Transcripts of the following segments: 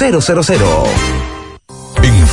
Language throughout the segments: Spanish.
000. En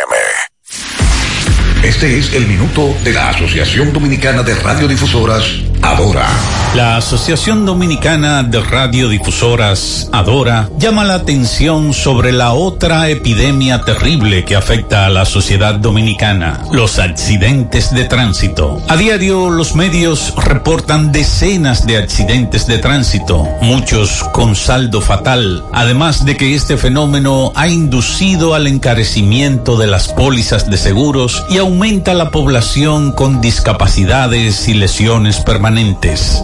Este es el minuto de la Asociación Dominicana de Radiodifusoras, Adora. La Asociación Dominicana de Radiodifusoras, Adora, llama la atención sobre la otra epidemia terrible que afecta a la sociedad dominicana: los accidentes de tránsito. A diario, los medios reportan decenas de accidentes de tránsito, muchos con saldo fatal, además de que este fenómeno ha inducido al encarecimiento de las pólizas de seguros y aumenta la población con discapacidades y lesiones permanentes.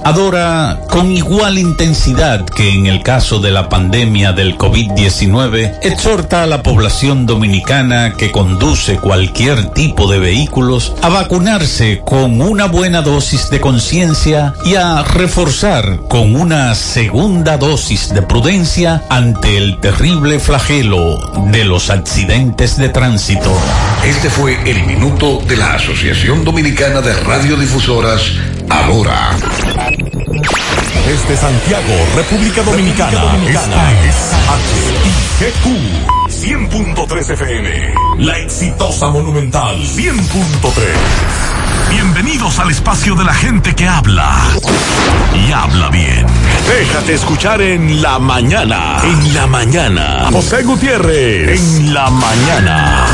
Adora, con igual intensidad que en el caso de la pandemia del COVID-19, exhorta a la población dominicana que conduce cualquier tipo de vehículos a vacunarse con una buena dosis de conciencia y a reforzar con una segunda dosis de prudencia ante el terrible flagelo de los accidentes de tránsito. Este fue el minuto de la Asociación Dominicana de Radiodifusoras, Adora. Desde Santiago, República Dominicana. Es HIGQ 100.3 FM. La exitosa Monumental 100.3. Bienvenidos al espacio de la gente que habla y habla bien. Déjate escuchar en la mañana. En la mañana. José Gutiérrez. En la mañana.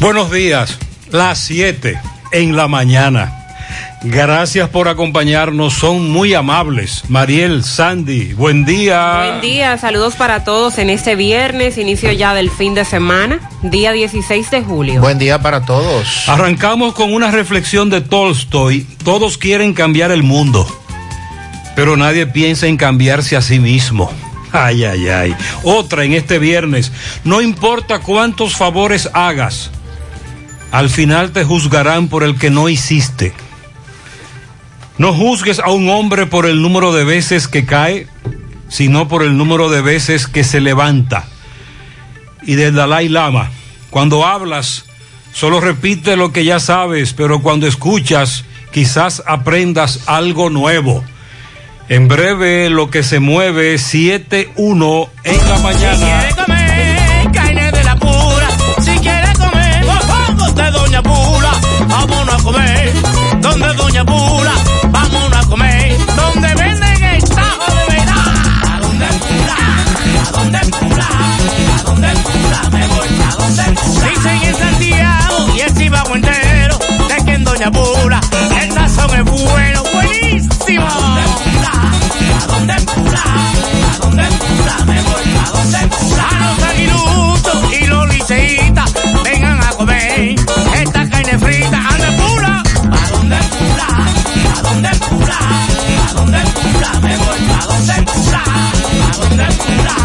Buenos días, las 7 en la mañana. Gracias por acompañarnos, son muy amables. Mariel, Sandy, buen día. Buen día, saludos para todos en este viernes, inicio ya del fin de semana, día 16 de julio. Buen día para todos. Arrancamos con una reflexión de Tolstoy: todos quieren cambiar el mundo, pero nadie piensa en cambiarse a sí mismo. Ay, ay, ay. Otra en este viernes: no importa cuántos favores hagas, al final te juzgarán por el que no hiciste. No juzgues a un hombre por el número de veces que cae, sino por el número de veces que se levanta. Y del Dalai Lama: cuando hablas, solo repite lo que ya sabes, pero cuando escuchas, quizás aprendas algo nuevo. En breve, lo que se mueve, 7-1 en la mañana. Doña Pula, vámonos a comer. Donde Doña Pula, vámonos a comer. Donde venden el tajo de verdad. A donde el cura, a donde el cura, a donde el cura me voy, a donde el cura. Dicen en Santiago y el Cibao entero de que en Doña Pula el sazón es bueno, buenísimo. A donde el cura, a donde el cura me voy, a donde el cura. A los aguiluchos y los liceitas, vengan a comer. Esta carne frita, anda pura. ¿A dónde el cura? ¿A dónde el cura? ¿A dónde el cura? Me voy. ¿A dónde el cura? ¿A dónde el cura? ¿A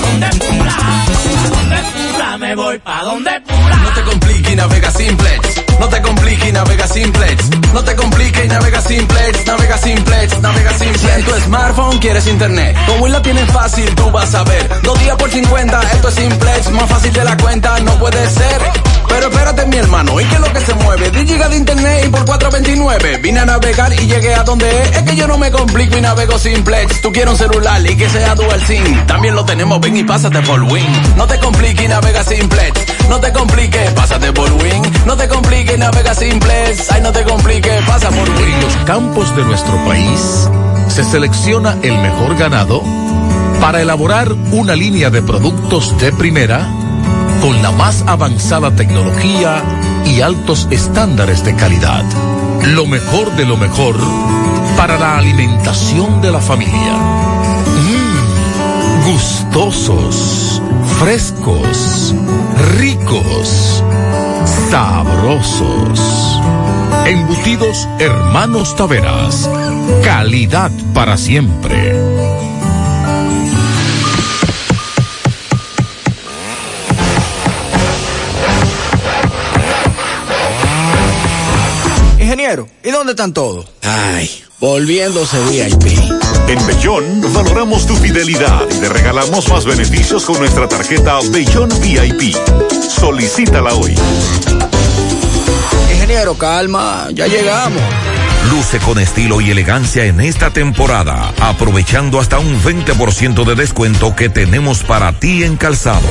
dónde el cura? ¿A dónde el cura? Me voy. ¿Pa' dónde el cura? No te compliques y navega Simplex. No te compliques y navega Simplex. No te compliques y navega Simplex. Navega Simplex, navega Simplex. Si en tu smartphone quieres internet, como la tienes fácil, tú vas a ver. 2 días por 50, esto es Simplex. Más fácil de la cuenta, no puede ser. Pero espérate, mi hermano, ¿y qué es lo que se mueve? 10 gigas de internet y por 4.29 vine a navegar y llegué a donde es. Es que yo no me complico y navego Simplex. Tú quieres un celular y que sea dual SIM, también lo tenemos, ven y pásate por Win. No te compliques y navega Simplex. no te compliques, pásate por Win, no te compliques, navega simples, ay no te compliques, pasa por Win. En los campos de nuestro país se selecciona el mejor ganado para elaborar una línea de productos de primera con la más avanzada tecnología y altos estándares de calidad. Lo mejor de lo mejor para la alimentación de la familia. Gustosos, frescos, ricos, sabrosos. Embutidos Hermanos Taveras. Calidad para siempre. Ingeniero, ¿y dónde están todos? Ay, volviéndose VIP. En Bellón valoramos tu fidelidad y te regalamos más beneficios con nuestra tarjeta Bellón VIP. Solicítala hoy. Ingeniero, calma, ya llegamos. Luce con estilo y elegancia en esta temporada, aprovechando hasta un 20% de descuento que tenemos para ti en calzados.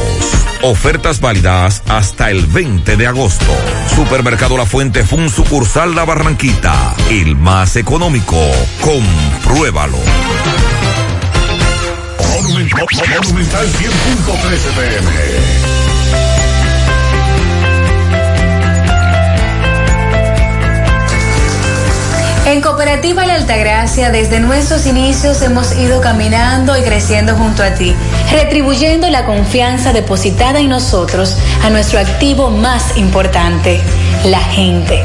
Ofertas válidas hasta el 20 de agosto. Supermercado La Fuente Fun, sucursal La Barranquita. El más económico. Compruébalo. Monumental 100.13 PM. En Cooperativa La Altagracia, desde nuestros inicios hemos ido caminando y creciendo junto a ti, retribuyendo la confianza depositada en nosotros a nuestro activo más importante, la gente.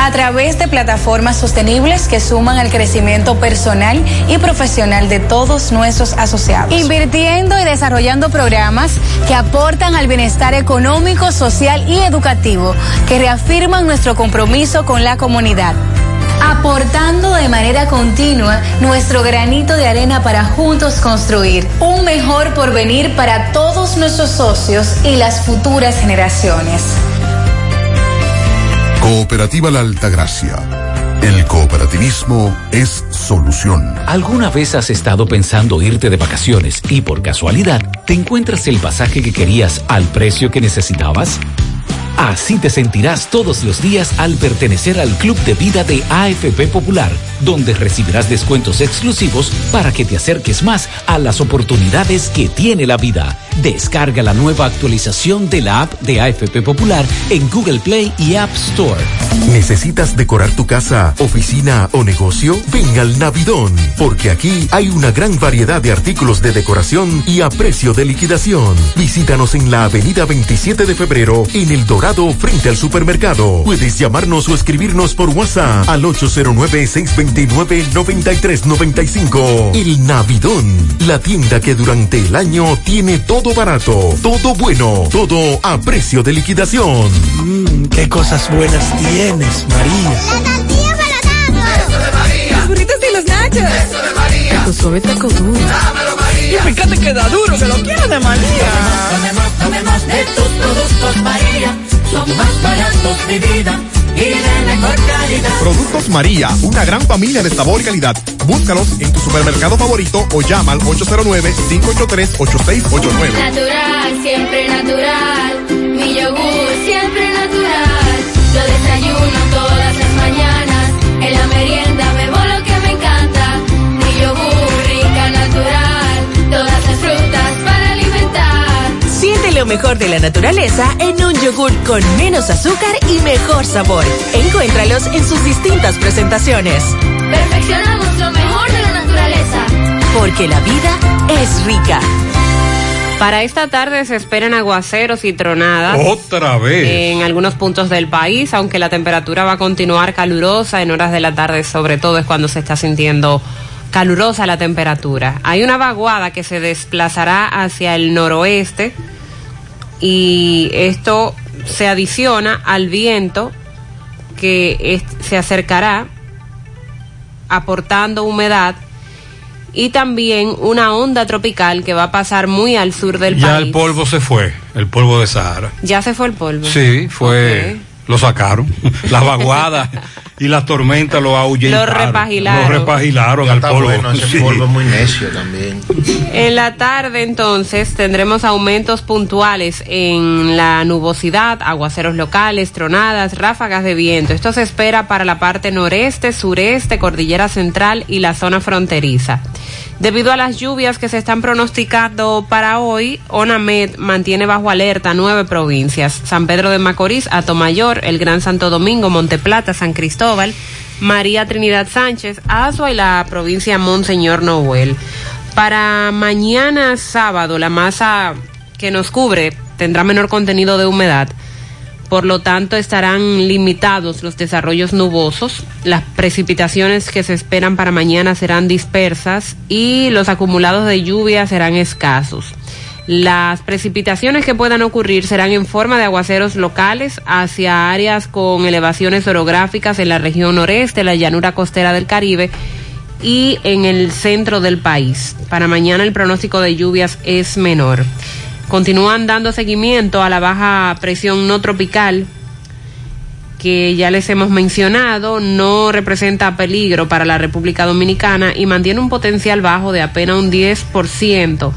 A través de plataformas sostenibles que suman al crecimiento personal y profesional de todos nuestros asociados. Invirtiendo y desarrollando programas que aportan al bienestar económico, social y educativo, que reafirman nuestro compromiso con la comunidad. Aportando de manera continua nuestro granito de arena para juntos construir un mejor porvenir para todos nuestros socios y las futuras generaciones. Cooperativa La Altagracia. El cooperativismo es solución. ¿Alguna vez has estado pensando irte de vacaciones y por casualidad te encuentras el pasaje que querías al precio que necesitabas? Así te sentirás todos los días al pertenecer al Club de Vida de AFP Popular, donde recibirás descuentos exclusivos para que te acerques más a las oportunidades que tiene la vida. Descarga la nueva actualización de la app de AFP Popular en Google Play y App Store. ¿Necesitas decorar tu casa, oficina o negocio? Ven al Navidón, porque aquí hay una gran variedad de artículos de decoración y a precio de liquidación. Visítanos en la avenida 27 de Febrero, en El Dorado, frente al supermercado. Puedes llamarnos o escribirnos por WhatsApp al 809-629-9395. El Navidón, la tienda que durante el año tiene todo barato, todo bueno, todo a precio de liquidación. Qué cosas buenas tienes, María. La tortilla para nada. Eso de María. Los burritos y los nachos. Eso de María. Tu suave taco duro. Dámelo, María. Y fíjate que da duro, que lo quiero de María. Tomemos de tus productos, María. Son más baratos, mi vida, y de mejor calidad. Productos María, una gran familia de sabor y calidad. Búscalos en tu supermercado favorito o llama al 809-583-8689. Natural, siempre natural. Mi yogur, siempre natural. Yo desayuno todas las mañanas. En la merienda bebo lo que me encanta. Mi yogur, rica, natural. Todas las frutas para alimentar. Siente lo mejor de la naturaleza en un yogur con menos azúcar y mejor sabor. Encuéntralos en sus distintas presentaciones. Perfeccionamos lo mejor de la naturaleza. Porque la vida es rica. Para esta tarde se esperan aguaceros y tronadas. ¡Otra vez! En algunos puntos del país, aunque la temperatura va a continuar calurosa en horas de la tarde, sobre todo es cuando se está sintiendo calurosa la temperatura. Hay una vaguada que se desplazará hacia el noroeste y esto se adiciona al viento que se acercará aportando humedad y también una onda tropical que va a pasar muy al sur del país. Ya el polvo se fue, el polvo de Sahara. ¿Ya se fue el polvo? Sí, fue, okay. Lo sacaron, la vaguada Y la tormenta lo ahuyentaron. Lo repagilaron al polvo. Bueno, ese polvo es muy necio también. En la tarde, entonces, tendremos aumentos puntuales en la nubosidad, aguaceros locales, tronadas, ráfagas de viento. Esto se espera para la parte noreste, sureste, cordillera central y la zona fronteriza. Debido a las lluvias que se están pronosticando para hoy, ONAMED mantiene bajo alerta 9 provincias: San Pedro de Macorís, Atomayor, el Gran Santo Domingo, Monteplata, San Cristóbal, María Trinidad Sánchez, Azua y la provincia Monseñor Noel. Para mañana sábado, la masa que nos cubre tendrá menor contenido de humedad. Por lo tanto, estarán limitados los desarrollos nubosos. Las precipitaciones que se esperan para mañana serán dispersas y los acumulados de lluvia serán escasos. Las precipitaciones que puedan ocurrir serán en forma de aguaceros locales hacia áreas con elevaciones orográficas en la región noreste, la llanura costera del Caribe y en el centro del país. Para mañana el pronóstico de lluvias es menor. Continúan dando seguimiento a la baja presión no tropical que ya les hemos mencionado. No representa peligro para la República Dominicana y mantiene un potencial bajo de apenas un 10%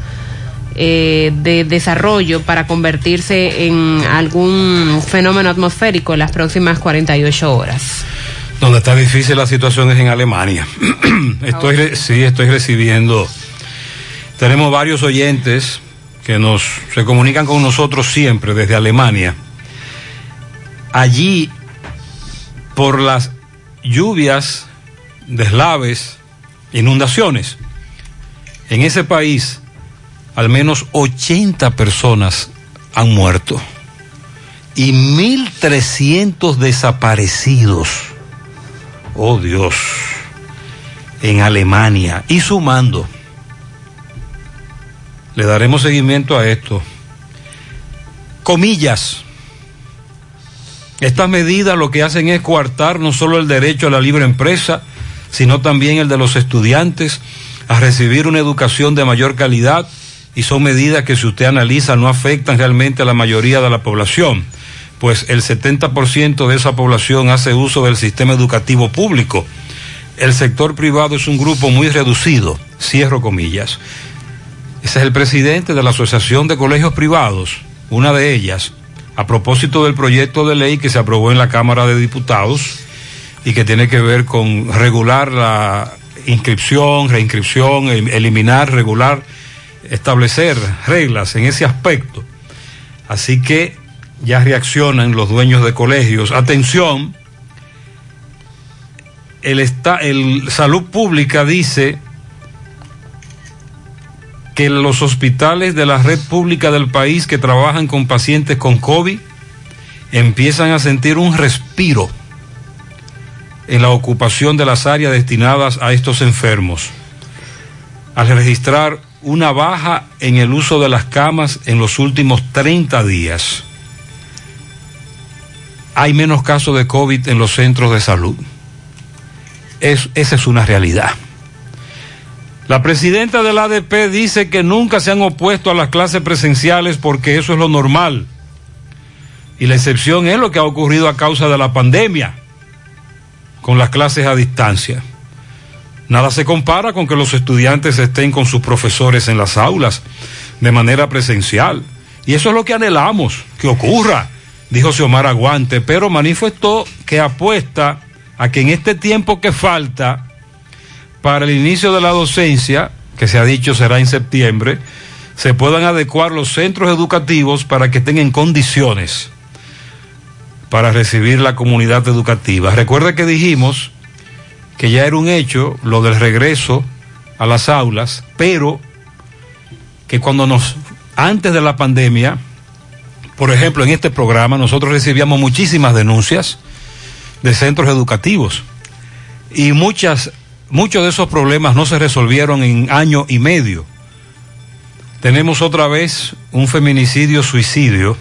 de desarrollo para convertirse en algún fenómeno atmosférico en las próximas 48 horas. Donde está difícil la situación es en Alemania. Estoy recibiendo. Tenemos varios oyentes que se comunican con nosotros siempre desde Alemania. Allí, por las lluvias, deslaves, inundaciones, en ese país, al menos 80 personas han muerto y 1.300 desaparecidos. Oh Dios, en Alemania, y sumando. Le daremos seguimiento a esto. Comillas. Estas medidas lo que hacen es coartar no solo el derecho a la libre empresa, sino también el de los estudiantes a recibir una educación de mayor calidad, y son medidas que, si usted analiza, no afectan realmente a la mayoría de la población, pues el 70% de esa población hace uso del sistema educativo público. El sector privado es un grupo muy reducido. Cierro comillas. Ese es el presidente de la Asociación de Colegios Privados, una de ellas, a propósito del proyecto de ley que se aprobó en la Cámara de Diputados y que tiene que ver con regular la inscripción, reinscripción, eliminar, regular, establecer reglas en ese aspecto. Así que ya reaccionan los dueños de colegios. Atención, el Salud Pública dice que los hospitales de la red pública del país que trabajan con pacientes con COVID empiezan a sentir un respiro en la ocupación de las áreas destinadas a estos enfermos, al registrar una baja en el uso de las camas en los últimos 30 días. Hay menos casos de COVID en los centros de salud. Esa es una realidad. La presidenta del ADP dice que nunca se han opuesto a las clases presenciales porque eso es lo normal. Y la excepción es lo que ha ocurrido a causa de la pandemia con las clases a distancia. Nada se compara con que los estudiantes estén con sus profesores en las aulas de manera presencial. Y eso es lo que anhelamos que ocurra, dijo Xiomara Aguante, pero manifestó que apuesta a que en este tiempo que falta para el inicio de la docencia, que se ha dicho será en septiembre, se puedan adecuar los centros educativos para que estén en condiciones para recibir la comunidad educativa. Recuerda que dijimos que ya era un hecho lo del regreso a las aulas, pero que antes de la pandemia, por ejemplo, en este programa nosotros recibíamos muchísimas denuncias de centros educativos y muchos de esos problemas no se resolvieron en año y medio. Tenemos otra vez un feminicidio-suicidio.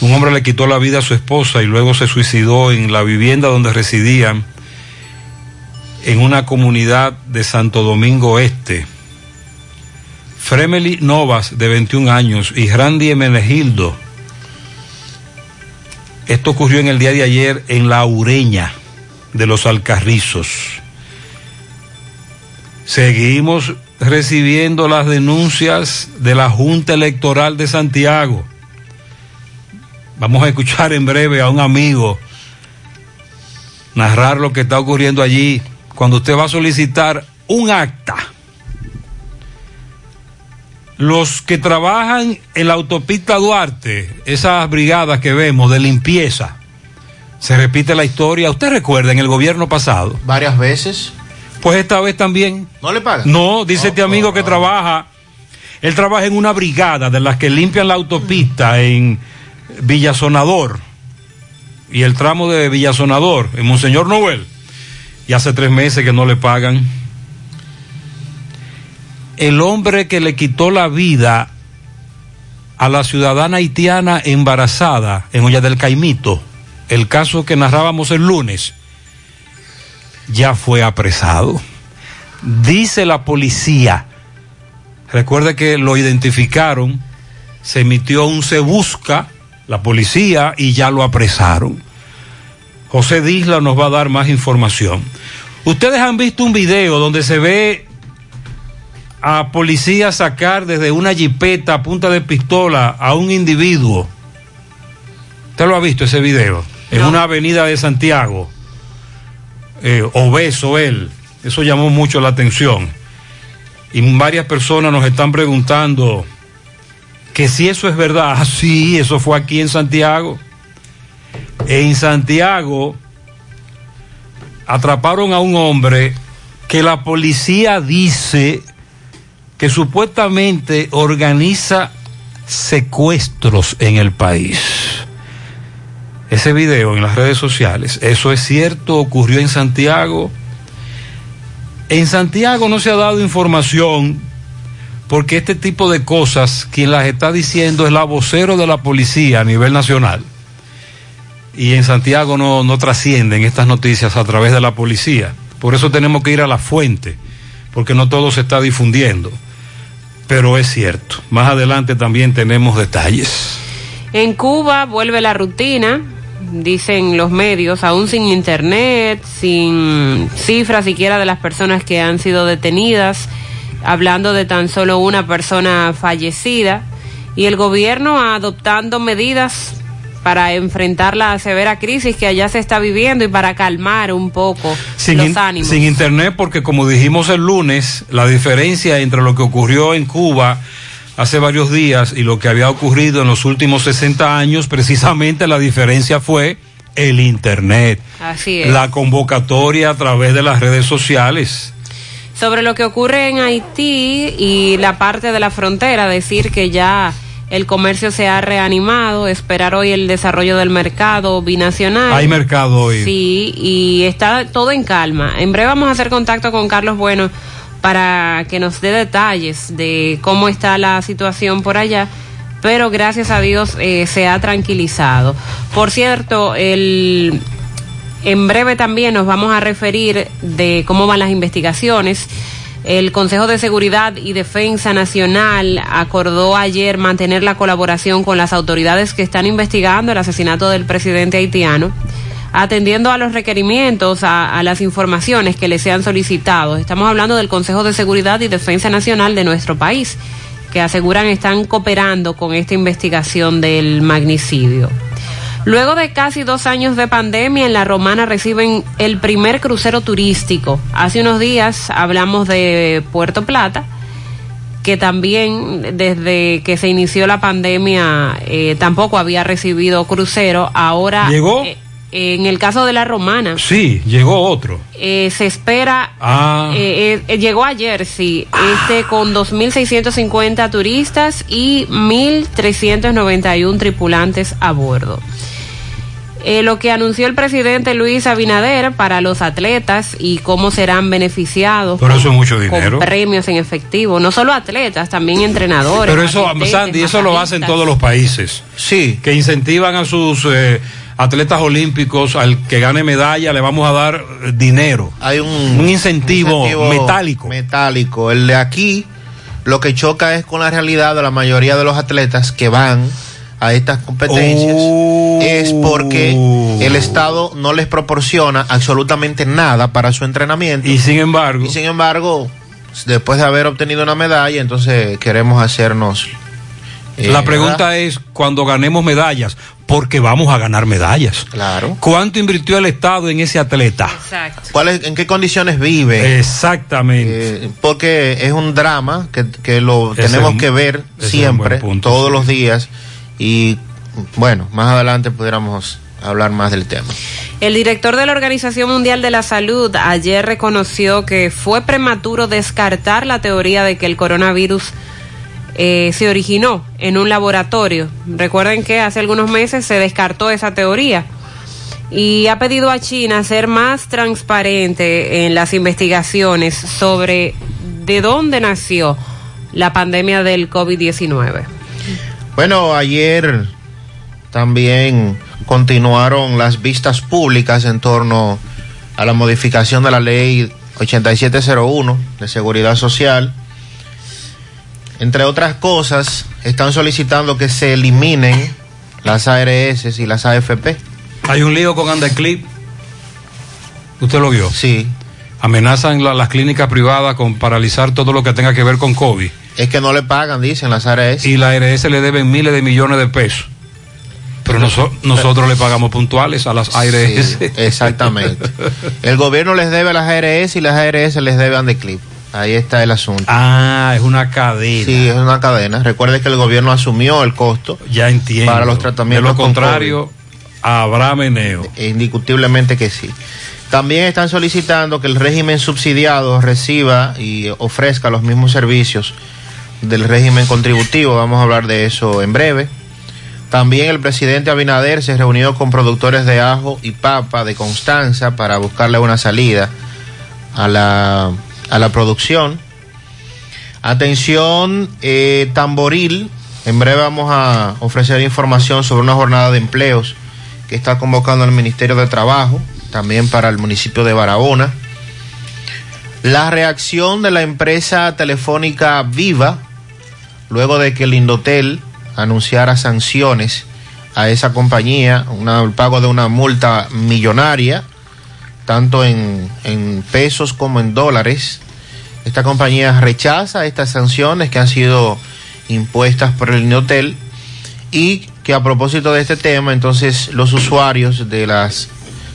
Un hombre le quitó la vida a su esposa y luego se suicidó en la vivienda donde residían, en una comunidad de Santo Domingo Este. Fremely Novas, de 21 años, y Randy Menegildo. Esto ocurrió en el día de ayer en La Ureña, de los Alcarrizos. Seguimos recibiendo las denuncias de la Junta Electoral de Santiago. Vamos a escuchar en breve a un amigo narrar lo que está ocurriendo allí cuando usted va a solicitar un acta. Los que trabajan en la autopista Duarte, esas brigadas que vemos de limpieza, se repite la historia. ¿Usted recuerda en el gobierno pasado? Varias veces. Pues esta vez también. ¿No le pagan? No, dice este amigo que trabaja. Él trabaja en una brigada de las que limpian la autopista en Villasonador y el tramo de Villasonador, en Monseñor Noel. Y hace 3 meses que no le pagan. El hombre que le quitó la vida a la ciudadana haitiana embarazada en Olla del Caimito, el caso que narrábamos el lunes, ya fue apresado. Dice la policía, recuerde que lo identificaron, se emitió un se busca, la policía, y ya lo apresaron. José Disla nos va a dar más información. Ustedes han visto un video donde se ve a policía sacar desde una jipeta a punta de pistola a un individuo. ¿Usted lo ha visto ese video? No. En una avenida de Santiago, obeso él. Eso llamó mucho la atención y varias personas nos están preguntando que si eso es verdad. Ah, sí, eso fue aquí en Santiago. En Santiago atraparon a un hombre que la policía dice que supuestamente organiza secuestros en el país. Ese video en las redes sociales, ¿eso es cierto? ¿Ocurrió en Santiago? En Santiago no se ha dado información, porque este tipo de cosas, quien las está diciendo es la vocera de la policía a nivel nacional. Y en Santiago no trascienden estas noticias a través de la policía. Por eso tenemos que ir a la fuente, porque no todo se está difundiendo. Pero es cierto. Más adelante también tenemos detalles. En Cuba vuelve la rutina, dicen los medios, aún sin internet, sin cifras siquiera de las personas que han sido detenidas, hablando de tan solo una persona fallecida, y el gobierno adoptando medidas para enfrentar la severa crisis que allá se está viviendo y para calmar un poco los ánimos. Sin internet, porque como dijimos el lunes, la diferencia entre lo que ocurrió en Cuba hace varios días y lo que había ocurrido en los últimos 60 años, precisamente la diferencia fue el internet. Así es. La convocatoria a través de las redes sociales. Sobre lo que ocurre en Haití y la parte de la frontera, decir que ya el comercio se ha reanimado, esperar hoy el desarrollo del mercado binacional. Hay mercado hoy. Sí, y está todo en calma. En breve vamos a hacer contacto con Carlos Bueno para que nos dé detalles de cómo está la situación por allá, pero gracias a Dios se ha tranquilizado. Por cierto, en breve también nos vamos a referir de cómo van las investigaciones. El Consejo de Seguridad y Defensa Nacional acordó ayer mantener la colaboración con las autoridades que están investigando el asesinato del presidente haitiano, atendiendo a los requerimientos, a las informaciones que le sean solicitados. Estamos hablando del Consejo de Seguridad y Defensa Nacional de nuestro país, que aseguran están cooperando con esta investigación del magnicidio. Luego de casi 2 años de pandemia, en La Romana reciben el primer crucero turístico. Hace unos días hablamos de Puerto Plata, que también desde que se inició la pandemia tampoco había recibido crucero. Ahora llegó. En el caso de La Romana. Sí, llegó otro. Se espera. Llegó ayer, sí. Con 2.650 turistas y 1.391 tripulantes a bordo. Lo que anunció el presidente Luis Abinader para los atletas y cómo serán beneficiados. Pero eso es mucho dinero. Con premios en efectivo. No solo atletas, también entrenadores. Pero eso, Sandy, eso lo hacen todos los países. Sí. Que incentivan a sus atletas olímpicos, al que gane medalla le vamos a dar dinero. Hay un incentivo metálico. El de aquí lo que choca es con la realidad de la mayoría de los atletas que van a estas competencias es porque el Estado no les proporciona absolutamente nada para su entrenamiento. Y sin embargo, después de haber obtenido una medalla, entonces queremos hacernos... La pregunta es, cuando ganemos medallas, porque vamos a ganar medallas. Claro. ¿Cuánto invirtió el Estado en ese atleta? Exacto. ¿En qué condiciones vive? Exactamente. Porque es un drama que lo tenemos que ver siempre, todos los días. Y bueno, más adelante pudiéramos hablar más del tema. El director de la Organización Mundial de la Salud ayer reconoció que fue prematuro descartar la teoría de que el coronavirus se originó en un laboratorio. Recuerden que hace algunos meses se descartó esa teoría, y ha pedido a China ser más transparente en las investigaciones sobre de dónde nació la pandemia del COVID-19. Bueno, ayer también continuaron las vistas públicas en torno a la modificación de la ley 8701 de Seguridad Social. Entre otras cosas, están solicitando que se eliminen las ARS y las AFP. Hay un lío con Andeclip. ¿Usted lo vio? Sí. Amenazan las clínicas privadas con paralizar todo lo que tenga que ver con COVID. Es que no le pagan, dicen, las ARS. Y las ARS le deben miles de millones de pesos. Pero nosotros le pagamos puntuales a las ARS. Sí, exactamente. El gobierno les debe a las ARS y las ARS les debe a Andeclip. Ahí está el asunto. Ah, es una cadena. Sí, es una cadena. Recuerde que el gobierno asumió el costo. Ya entiendo. Para los tratamientos. De lo contrario, habrá meneo. Indiscutiblemente que sí. También están solicitando que el régimen subsidiado reciba y ofrezca los mismos servicios del régimen contributivo. Vamos a hablar de eso en breve. También el presidente Abinader se reunió con productores de ajo y papa de Constanza para buscarle una salida a la producción. Atención, Tamboril, en breve vamos a ofrecer información sobre una jornada de empleos que está convocando el Ministerio de Trabajo, también para el municipio de Barahona. La reacción de la empresa telefónica Viva, luego de que el Indotel anunciara sanciones a esa compañía, el pago de una multa millonaria, tanto en pesos como en dólares. Esta compañía rechaza estas sanciones que han sido impuestas por el Indotel, y que a propósito de este tema, entonces los usuarios de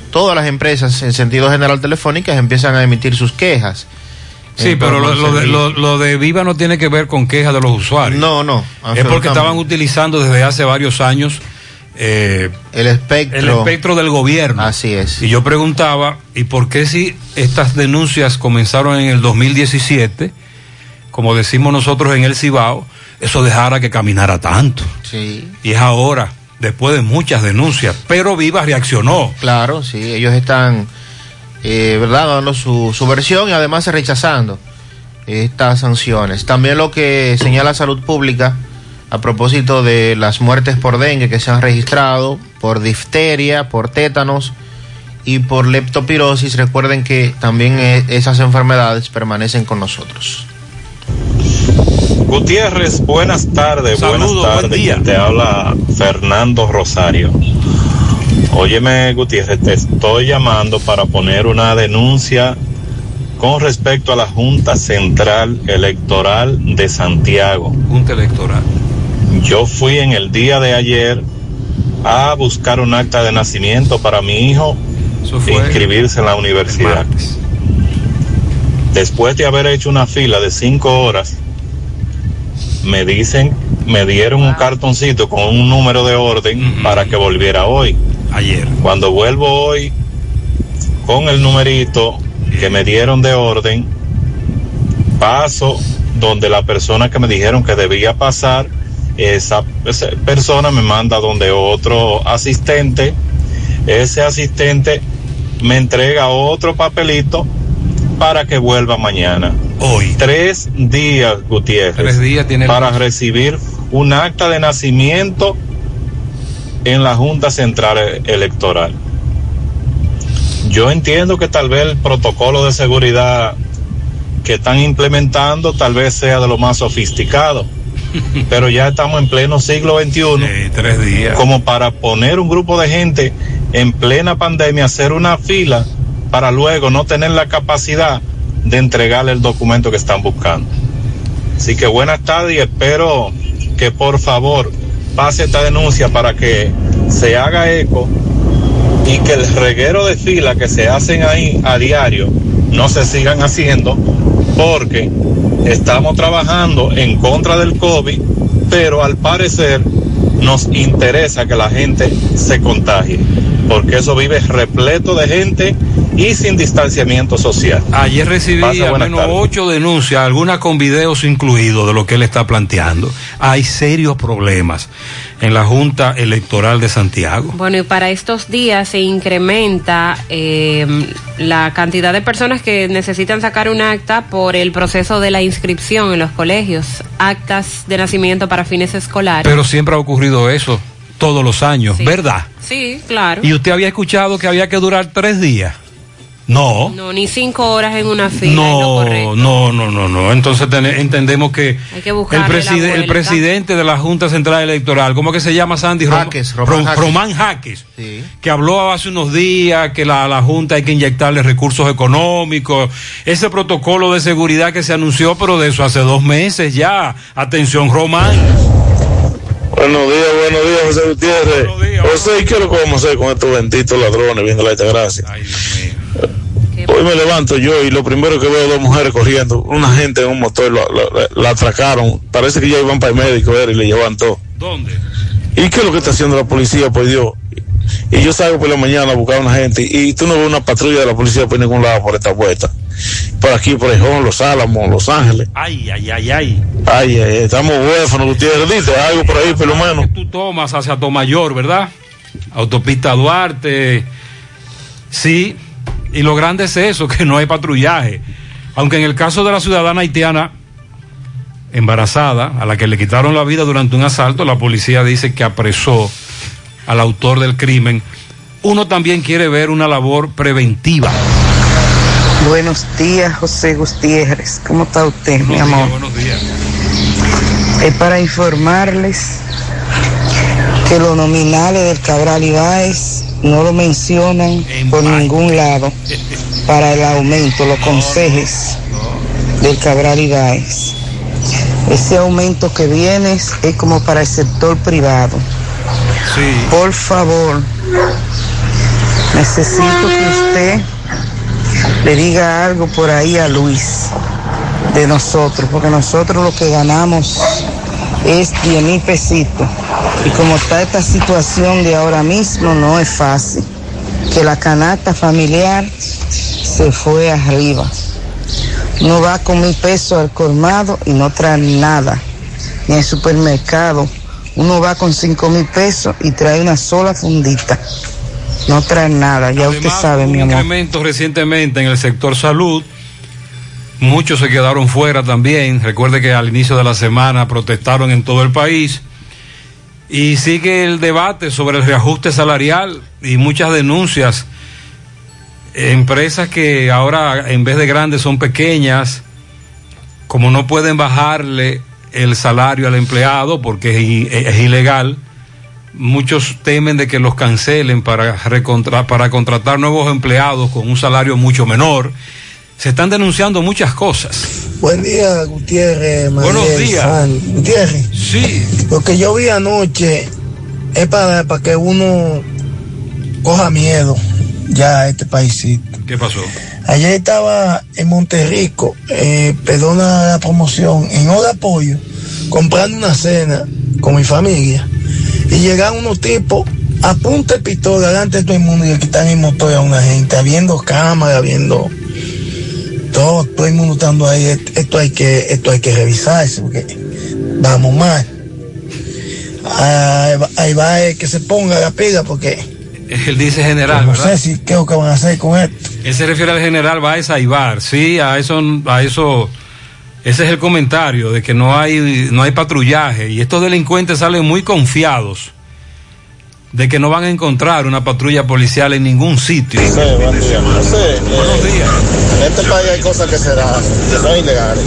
todas las empresas en sentido general telefónicas empiezan a emitir sus quejas. Sí, pero lo de Viva no tiene que ver con quejas de los usuarios. No. Es porque estaban utilizando desde hace varios años el espectro del gobierno. Así es. Y yo preguntaba, ¿y por qué si estas denuncias comenzaron en el 2017, como decimos nosotros en el Cibao, eso dejara que caminara tanto? Sí. Y es ahora, después de muchas denuncias, pero Viva reaccionó. Claro, sí, ellos están dando su versión, y además rechazando estas sanciones. También lo que señala Salud Pública a propósito de las muertes por dengue que se han registrado, por difteria, por tétanos y por leptospirosis. Recuerden que también esas enfermedades permanecen con nosotros. Gutiérrez, buenas tardes. Saludos, buenas tardes. Buen día. Te habla Fernando Rosario. Óyeme, Gutiérrez, te estoy llamando para poner una denuncia con respecto a la Junta Central Electoral de Santiago. Junta Electoral. Yo fui en el día de ayer a buscar un acta de nacimiento para mi hijo e inscribirse en la universidad. Después de haber hecho una fila de 5 horas, me dieron un cartoncito con un número de orden para que volviera hoy. Ayer. Cuando vuelvo hoy con el numerito que me dieron de orden, paso donde la persona que me dijeron que debía pasar. Esa persona me manda donde otro asistente. Ese asistente me entrega otro papelito para que vuelva mañana. Hoy 3 días, Gutiérrez. 3 días tiene para recibir un acta de nacimiento en la Junta Central Electoral. Yo entiendo que tal vez el protocolo de seguridad que están implementando tal vez sea de lo más sofisticado, pero ya estamos en pleno siglo XXI, sí, 3 días, como para poner un grupo de gente en plena pandemia, hacer una fila para luego no tener la capacidad de entregarle el documento que están buscando. Así que buenas tardes y espero que por favor pase esta denuncia para que se haga eco y que el reguero de fila que se hacen ahí a diario no se sigan haciendo, porque estamos trabajando en contra del COVID, pero al parecer nos interesa que la gente se contagie, porque eso vive repleto de gente y sin distanciamiento social. Ayer recibí al menos 8 denuncias, algunas con videos incluidos, de lo que él está planteando. Hay serios problemas en la Junta Electoral de Santiago. Bueno, y para estos días se incrementa la cantidad de personas que necesitan sacar un acta por el proceso de la inscripción en los colegios, actas de nacimiento para fines escolares. Pero siempre ha ocurrido eso, todos los años, sí. ¿Verdad? Sí, claro. ¿Y usted había escuchado que había que durar 3 días? No. No, ni 5 horas en una fila. No. Entonces entendemos que, el presidente de la Junta Central Electoral, ¿cómo que se llama, Sandy? Román Jaques, sí. Que habló hace unos días que la Junta hay que inyectarle recursos económicos, ese protocolo de seguridad que se anunció, pero de eso hace 2 meses ya. Atención, Román. Buenos días, José Gutiérrez. José, ¿qué es lo que vamos a hacer con estos benditos ladrones viendo la Altagracia? Ay, Dios mío. Hoy me levanto yo y lo primero que veo es 2 mujeres corriendo, una gente en un motor, la atracaron, parece que ya iban para el médico y le llevan todo. ¿Dónde? ¿Y qué es lo que está haciendo la policía, por Dios? Y yo salgo por la mañana a buscar a una gente y tú no ves una patrulla de la policía por ningún lado por esta vuelta. Por aquí, por Ejón, Los Álamos, Los Ángeles. Ay, estamos huérfanos, Gutiérrez, dice algo por ahí por lo menos. Tú tomas hacia Tomayor, ¿verdad? Autopista Duarte, sí. Y lo grande es eso, que no hay patrullaje. Aunque en el caso de la ciudadana haitiana embarazada, a la que le quitaron la vida durante un asalto, la policía dice que apresó al autor del crimen. Uno también quiere ver una labor preventiva. Buenos días, José Gutiérrez. ¿Cómo está usted, mi amor? Buenos días. Es para informarles que los nominales del Cabral Ibáez no lo mencionan por ningún lado para el aumento, los consejes del Cabral Ibáez. Ese aumento que viene es como para el sector privado. Sí. Por favor, necesito que usted le diga algo por ahí a Luis de nosotros, porque nosotros lo que ganamos es 10,000 pesitos. Y como está esta situación de ahora mismo, no es fácil. Que la canasta familiar se fue arriba. No va con 1,000 pesos al colmado y no trae nada. Ni al supermercado. Uno va con 5,000 pesos y trae una sola fundita. No trae nada, ya además, usted sabe, mi amor. Incrementos recientemente en el sector salud. Muchos se quedaron fuera también. Recuerde que al inicio de la semana protestaron en todo el país. Y sigue el debate sobre el reajuste salarial y muchas denuncias. Empresas que ahora en vez de grandes son pequeñas, como no pueden bajarle el salario al empleado porque es ilegal, muchos temen de que los cancelen para contratar nuevos empleados con un salario mucho menor. Se están denunciando muchas cosas. Buen día, Gutiérrez. Buenos días. Gutiérrez. Sí. Lo que yo vi anoche es para que uno coja miedo ya a este paísito. ¿Qué pasó? Ayer estaba en Monterrico, perdona la promoción, en Oda Pollo, comprando una cena con mi familia. Y llegaron unos tipos, apunta el pistola delante de todo el mundo y quitan el motor a una gente, viendo cámaras, viendo... Todo el mundo estando ahí, esto hay que revisarse, porque vamos mal. Ahí va el que se ponga la pila, porque... Él dice general, pues no, ¿verdad? No sé si qué es lo que van a hacer con esto. Él se refiere al general Báez Aybar, sí, a eso, ese es el comentario, de que no hay patrullaje, y estos delincuentes salen muy confiados de que no van a encontrar una patrulla policial en ningún sitio. Sí, buenos días. En este país hay cosas que serán ilegales.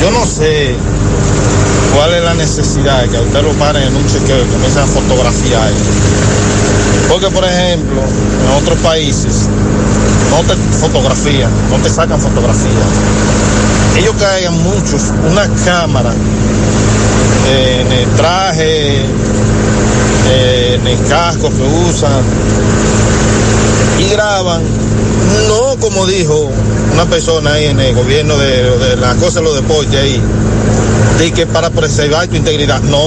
Yo no sé cuál es la necesidad de que a usted lo paren en un chequeo y comiencen a fotografiar. Porque, por ejemplo, en otros países no te fotografían, no te sacan fotografías. Ellos cargan muchos una cámara en el traje, en el casco que usan y graban, no como dijo una persona ahí en el gobierno de la cosa de los deportes ahí, de que para preservar tu integridad. No.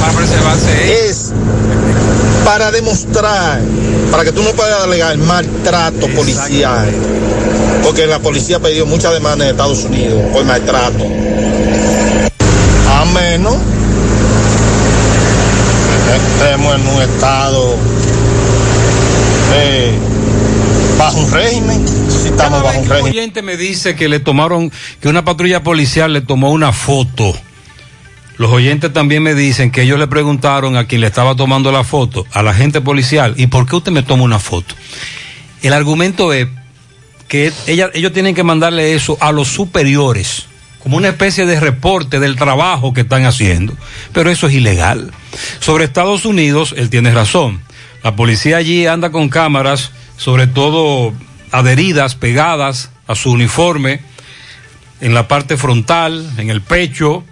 Para preservarse es para demostrar, para que tú no puedas alegar maltrato policial, porque la policía ha pedido muchas demandas en Estados Unidos por maltrato, a menos que estemos en un estado bajo un régimen. Si estamos bajo un régimen. Un oyente me dice que le tomaron, que una patrulla policial le tomó una foto. Los oyentes también me dicen que ellos le preguntaron a quien le estaba tomando la foto, a la agente policial, ¿y por qué usted me toma una foto? El argumento es que ellos tienen que mandarle eso a los superiores, como una especie de reporte del trabajo que están haciendo, pero eso es ilegal. Sobre Estados Unidos, él tiene razón. La policía allí anda con cámaras, sobre todo adheridas, pegadas a su uniforme, en la parte frontal, en el pecho,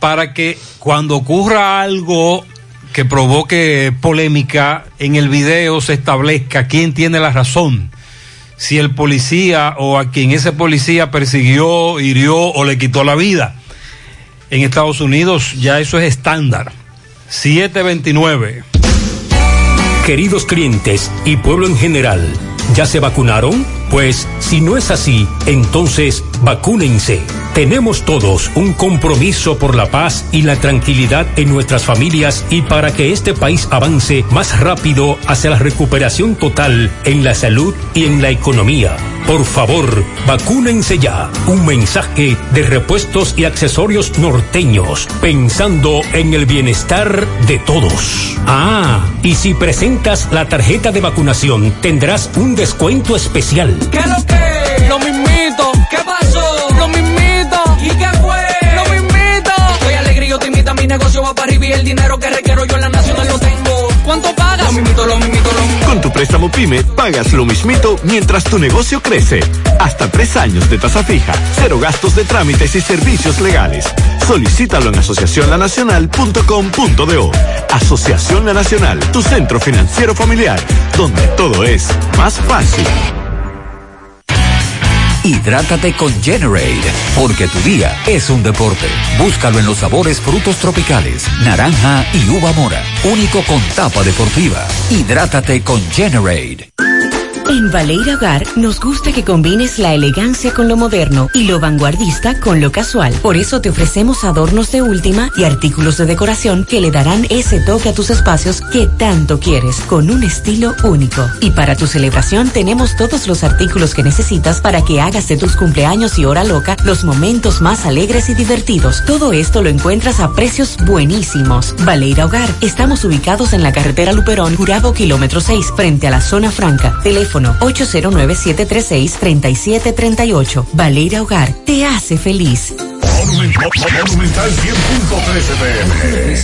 para que cuando ocurra algo que provoque polémica, en el video se establezca quién tiene la razón. Si el policía o a quien ese policía persiguió, hirió o le quitó la vida. En Estados Unidos ya eso es estándar. 729. Queridos clientes y pueblo en general, ¿ya se vacunaron? Pues si no es así, entonces vacúnense. Tenemos todos un compromiso por la paz y la tranquilidad en nuestras familias y para que este país avance más rápido hacia la recuperación total en la salud y en la economía. Por favor, vacúnense ya. Un mensaje de Repuestos y Accesorios Norteños, pensando en el bienestar de todos. Ah, y si presentas la tarjeta de vacunación, tendrás un descuento especial. ¿Qué es lo que? Lo mismito. ¿Qué pasó? Lo mismito. ¿Y qué fue? Lo mismito. Estoy alegre, yo te invito a mi negocio, va para arriba y el dinero que requiero yo en la nacional lo tengo. ¿Cuánto pagas? Lo mismito, lo mismito, lo mismito. Con tu préstamo PYME, pagas lo mismito mientras tu negocio crece. Hasta 3 años de tasa fija, 0 gastos de trámites y servicios legales. Solicítalo en asociacionlanacional.com.do. Asociación La Nacional, tu centro financiero familiar, donde todo es más fácil. Hidrátate con Gatorade, porque tu día es un deporte. Búscalo en los sabores frutos tropicales, naranja y uva mora, único con tapa deportiva. Hidrátate con Gatorade. En Valeira Hogar nos gusta que combines la elegancia con lo moderno y lo vanguardista con lo casual. Por eso te ofrecemos adornos de última y artículos de decoración que le darán ese toque a tus espacios que tanto quieres, con un estilo único. Y para tu celebración tenemos todos los artículos que necesitas para que hagas de tus cumpleaños y hora loca los momentos más alegres y divertidos. Todo esto lo encuentras a precios buenísimos. Valeira Hogar, estamos ubicados en la carretera Luperón, Jurado kilómetro 6, frente a la zona franca. Teléfono 809-736-3738. Valeira Hogar te hace feliz.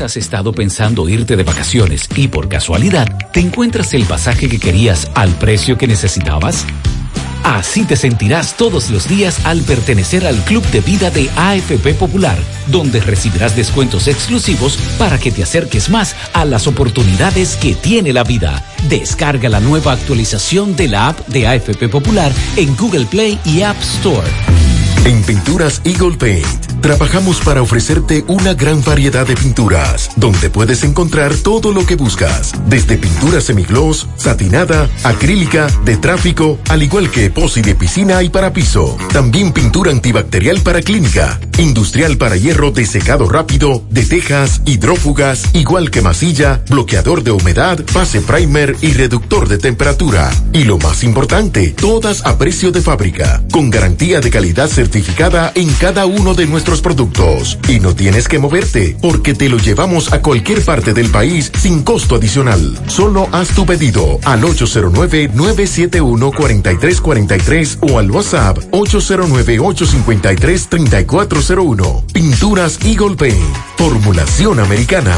¿Has estado pensando irte de vacaciones y por casualidad te encuentras el pasaje que querías al precio que necesitabas? Así te sentirás todos los días al pertenecer al Club de Vida de AFP Popular, donde recibirás descuentos exclusivos para que te acerques más a las oportunidades que tiene la vida. Descarga la nueva actualización de la app de AFP Popular en Google Play y App Store. En Pinturas Eagle Paint, trabajamos para ofrecerte una gran variedad de pinturas, donde puedes encontrar todo lo que buscas, desde pintura semigloss, satinada, acrílica, de tráfico, al igual que epoxi de piscina y para piso. También pintura antibacterial para clínica, industrial para hierro de secado rápido, de tejas, hidrófugas, igual que masilla, bloqueador de humedad, base primer y reductor de temperatura. Y lo más importante, todas a precio de fábrica, con garantía de calidad certificada en cada uno de nuestros nuestros productos. Y no tienes que moverte, porque te lo llevamos a cualquier parte del país sin costo adicional. Solo haz tu pedido al 809-971-4343 o al WhatsApp 809-853-3401. Pinturas Eagle Paint, formulación americana.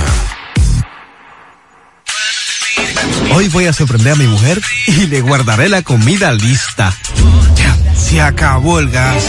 Hoy voy a sorprender a mi mujer y le guardaré la comida lista. Ya, se acabó el gas.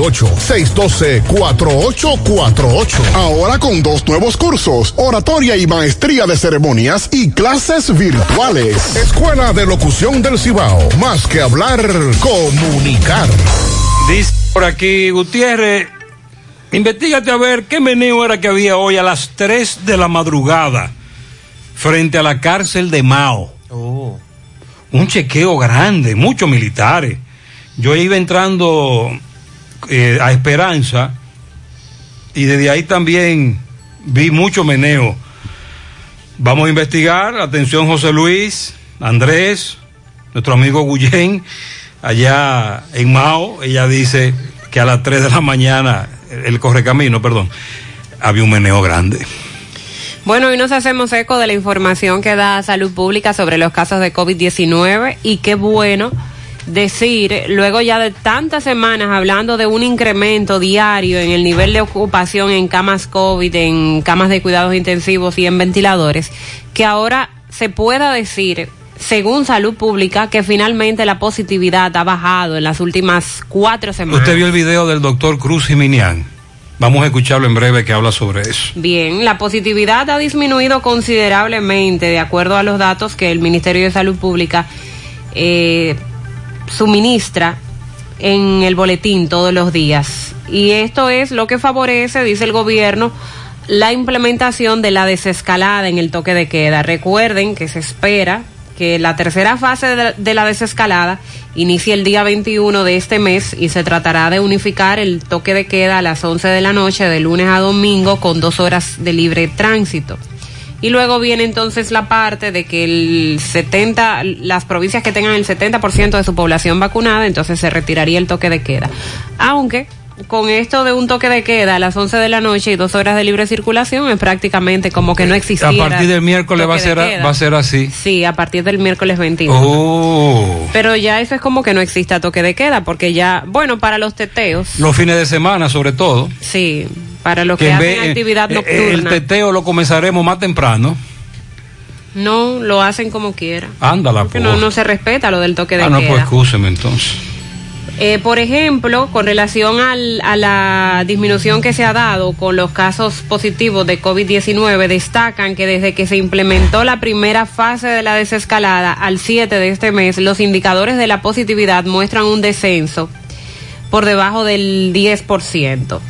612-4848. Ahora con 2 nuevos cursos, oratoria y maestría de ceremonias y clases virtuales. Escuela de Locución del Cibao. Más que hablar, comunicar. Dice por aquí Gutiérrez, investígate a ver qué menú era que había hoy a las 3 de la madrugada frente a la cárcel de Mao. Oh. Un chequeo grande, muchos militares. Yo iba entrando a Esperanza y desde ahí también vi mucho meneo. Vamos a investigar. Atención José Luis, Andrés, nuestro amigo Gullén allá en Mao. Ella dice que a las 3 de la mañana el correcamino, perdón, había un meneo grande. Bueno, hoy nos hacemos eco de la información que da Salud Pública sobre los casos de COVID-19 y qué bueno decir, luego ya de tantas semanas hablando de un incremento diario en el nivel de ocupación en camas COVID, en camas de cuidados intensivos y en ventiladores, que ahora se pueda decir, según Salud Pública, que finalmente la positividad ha bajado en las últimas 4 semanas. ¿Usted vio el video del doctor Cruz Jiminián? Vamos a escucharlo en breve, que habla sobre eso. Bien, la positividad ha disminuido considerablemente, de acuerdo a los datos que el Ministerio de Salud Pública suministra en el boletín todos los días, y esto es lo que favorece, dice el gobierno, la implementación de la desescalada en el toque de queda. Recuerden que se espera que la tercera fase de la desescalada inicie el día 21 de este mes y se tratará de unificar el toque de queda a las 11 de la noche de lunes a domingo con 2 horas de libre tránsito. Y luego viene entonces la parte de que las provincias que tengan el 70% de su población vacunada, entonces se retiraría el toque de queda. Aunque con esto de un toque de queda a las 11 de la noche y 2 horas de libre circulación es prácticamente como que no existiera. A partir del miércoles va a ser así. Sí, a partir del miércoles 21. Oh. Pero ya eso es como que no exista toque de queda, porque ya, bueno, para los teteos. Los fines de semana sobre todo. Sí, para los que hacen actividad nocturna. El teteo lo comenzaremos más temprano. No, lo hacen como quiera. Ándala, porque no se respeta lo del toque de queda. Ah, no, pues excúseme entonces. Por ejemplo, con relación a la disminución que se ha dado con los casos positivos de COVID-19, destacan que desde que se implementó la primera fase de la desescalada al 7 de este mes, los indicadores de la positividad muestran un descenso por debajo del 10%.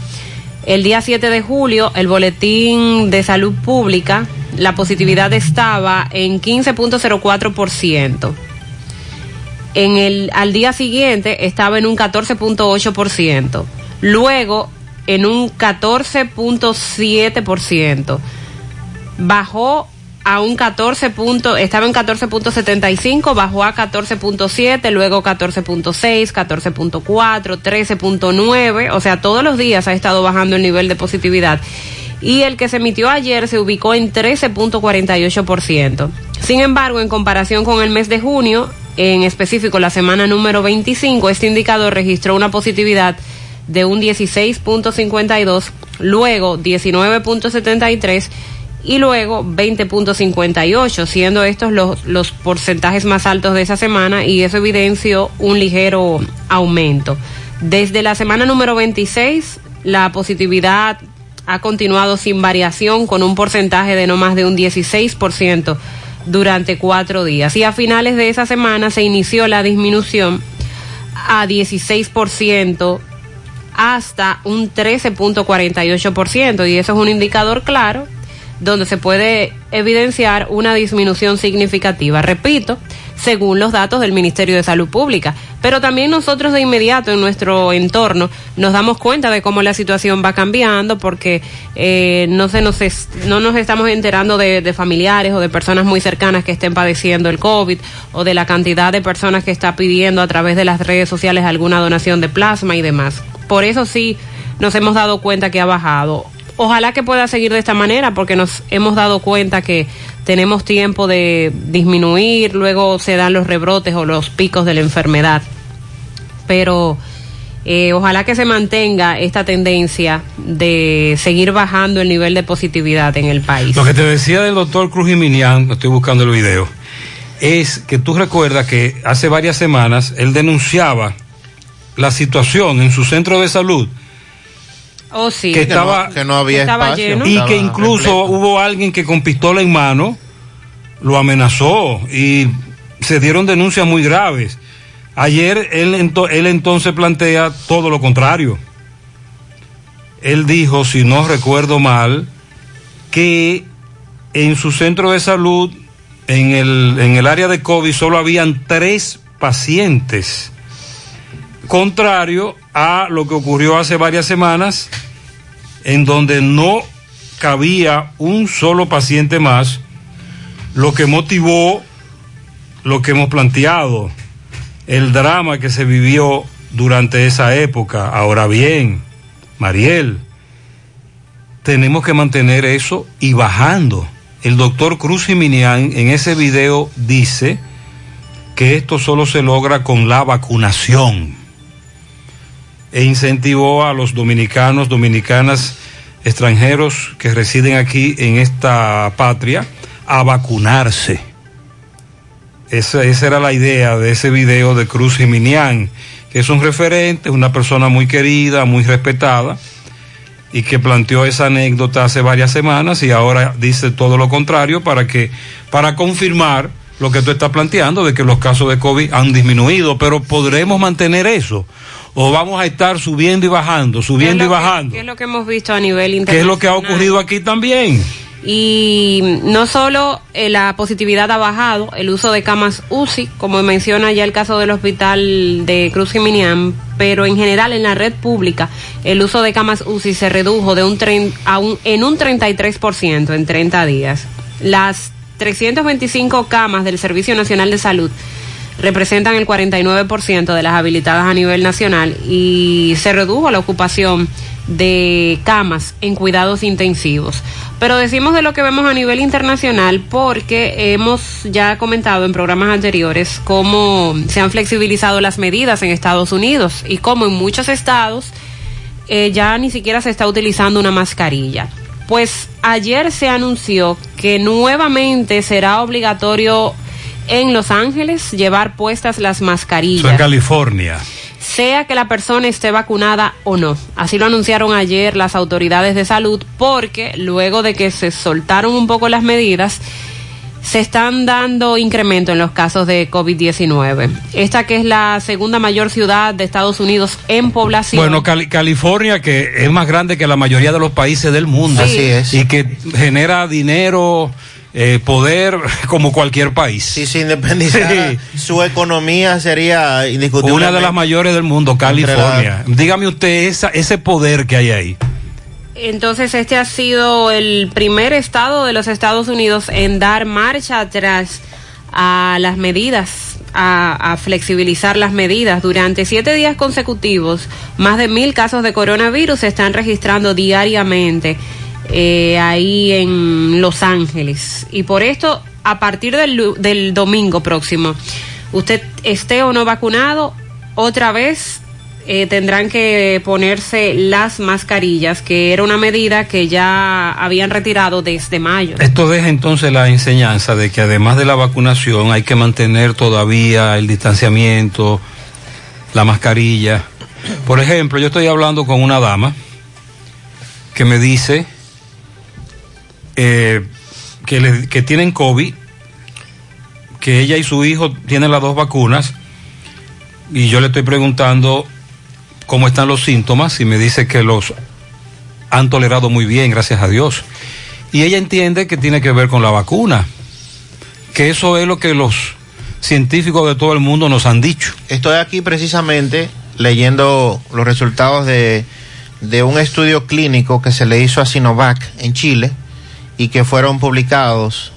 El día 7 de julio, el Boletín de Salud Pública, la positividad estaba en 15.04%. Al día siguiente estaba en un 14.8%, luego en un 14.7%, bajó a un 14, estaba en 14.75, bajó a 14.7, luego 14.6, 14.4, 13.9, o sea, todos los días ha estado bajando el nivel de positividad. Y el que se emitió ayer se ubicó en 13.48%. Sin embargo, en comparación con el mes de junio, en específico la semana número 25, este indicador registró una positividad de un 16.52, luego 19.73 y luego 20.58, siendo estos los porcentajes más altos de esa semana, y eso evidenció un ligero aumento. Desde la semana número 26, la positividad ha continuado sin variación, con un porcentaje de no más de un 16% durante 4 días. Y a finales de esa semana se inició la disminución a 16% hasta un 13.48%, y eso es un indicador claro donde se puede evidenciar una disminución significativa, repito, según los datos del Ministerio de Salud Pública. Pero también nosotros de inmediato en nuestro entorno nos damos cuenta de cómo la situación va cambiando, porque no nos estamos enterando de familiares o de personas muy cercanas que estén padeciendo el COVID, o de la cantidad de personas que está pidiendo a través de las redes sociales alguna donación de plasma y demás. Por eso sí nos hemos dado cuenta que ha bajado. Ojalá que pueda seguir de esta manera, porque nos hemos dado cuenta que tenemos tiempo de disminuir, luego se dan los rebrotes o los picos de la enfermedad. Pero ojalá que se mantenga esta tendencia de seguir bajando el nivel de positividad en el país. Lo que te decía del doctor Cruz Jiminián, estoy buscando el video, es que tú recuerdas que hace varias semanas él denunciaba la situación en su centro de salud. Oh, sí. Que no había espacio, lleno. Y que incluso hubo alguien que con pistola en mano lo amenazó y se dieron denuncias muy graves. Ayer él entonces plantea todo lo contrario. Él dijo, si no recuerdo mal, que en su centro de salud, en el área de COVID, solo habían 3 pacientes. Contrario a lo que ocurrió hace varias semanas, en donde no cabía un solo paciente más, lo que motivó lo que hemos planteado, el drama que se vivió durante esa época. Ahora bien, Mariel, tenemos que mantener eso y bajando. El doctor Cruz Jiminián en ese video dice que esto solo se logra con la vacunación, e incentivó a los dominicanos, dominicanas, extranjeros que residen aquí en esta patria a vacunarse. Esa era la idea de ese video de Cruz Jiminián, que es un referente, una persona muy querida, muy respetada, y que planteó esa anécdota hace varias semanas y ahora dice todo lo contrario para confirmar lo que tú estás planteando, de que los casos de COVID han disminuido. Pero ¿podremos mantener eso? ¿O vamos a estar subiendo y bajando, subiendo y bajando? ¿Qué es lo que hemos visto a nivel internacional? ¿Qué es lo que ha ocurrido aquí también? Y no solo la positividad ha bajado, el uso de camas UCI, como menciona ya el caso del hospital de Cruz Jiminián, pero en general en la red pública el uso de camas UCI se redujo de en un 33% en 30 días. Las 325 camas del Servicio Nacional de Salud representan el 49% de las habilitadas a nivel nacional, y se redujo la ocupación de camas en cuidados intensivos. Pero decimos de lo que vemos a nivel internacional, porque hemos ya comentado en programas anteriores cómo se han flexibilizado las medidas en Estados Unidos y cómo en muchos estados ya ni siquiera se está utilizando una mascarilla. Pues ayer se anunció que nuevamente será obligatorio en Los Ángeles llevar puestas las mascarillas. Eso en California. Sea que la persona esté vacunada o no. Así lo anunciaron ayer las autoridades de salud, porque luego de que se soltaron un poco las medidas, se están dando incremento en los casos de COVID-19. Esta que es la segunda mayor ciudad de Estados Unidos en población. Bueno, California, que es más grande que la mayoría de los países del mundo. Sí. Así es. Y que genera dinero, poder, como cualquier país. Si se independizara, sí, su economía sería indiscutible. Una de las mayores del mundo, California. Dígame usted ese poder que hay ahí. Entonces, este ha sido el primer estado de los Estados Unidos en dar marcha atrás a las medidas, a flexibilizar las medidas. Durante 7 días consecutivos, más de 1,000 casos de coronavirus se están registrando diariamente ahí en Los Ángeles, y por esto, a partir del domingo próximo, usted esté o no vacunado, otra vez tendrán que ponerse las mascarillas, que era una medida que ya habían retirado desde mayo. Esto deja entonces la enseñanza de que además de la vacunación hay que mantener todavía el distanciamiento, la mascarilla. Por ejemplo, yo estoy hablando con una dama que me dice que tienen COVID, que ella y su hijo tienen las dos vacunas, y yo le estoy preguntando cómo están los síntomas y me dice que los han tolerado muy bien, gracias a Dios. Y ella entiende que tiene que ver con la vacuna, que eso es lo que los científicos de todo el mundo nos han dicho. Estoy aquí precisamente leyendo los resultados de un estudio clínico que se le hizo a Sinovac en Chile y que fueron publicados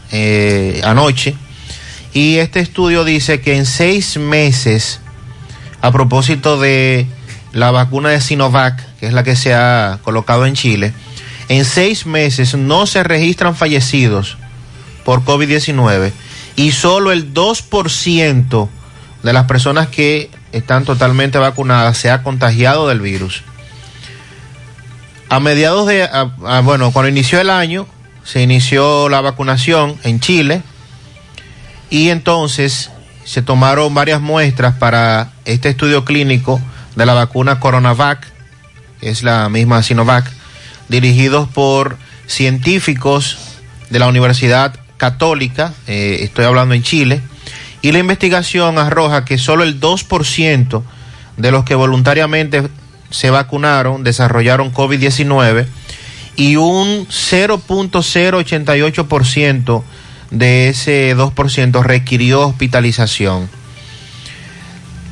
anoche. Y este estudio dice que en 6 meses, a propósito de la vacuna de Sinovac, que es la que se ha colocado en Chile, en 6 meses no se registran fallecidos por COVID-19 y solo el 2% de las personas que están totalmente vacunadas se ha contagiado del virus. A mediados de, cuando inició el año, se inició la vacunación en Chile y entonces se tomaron varias muestras para este estudio clínico de la vacuna Coronavac, es la misma Sinovac, dirigidos por científicos de la Universidad Católica, estoy hablando en Chile, y la investigación arroja que solo el 2% de los que voluntariamente se vacunaron desarrollaron COVID-19 y un 0.088% de ese 2% requirió hospitalización.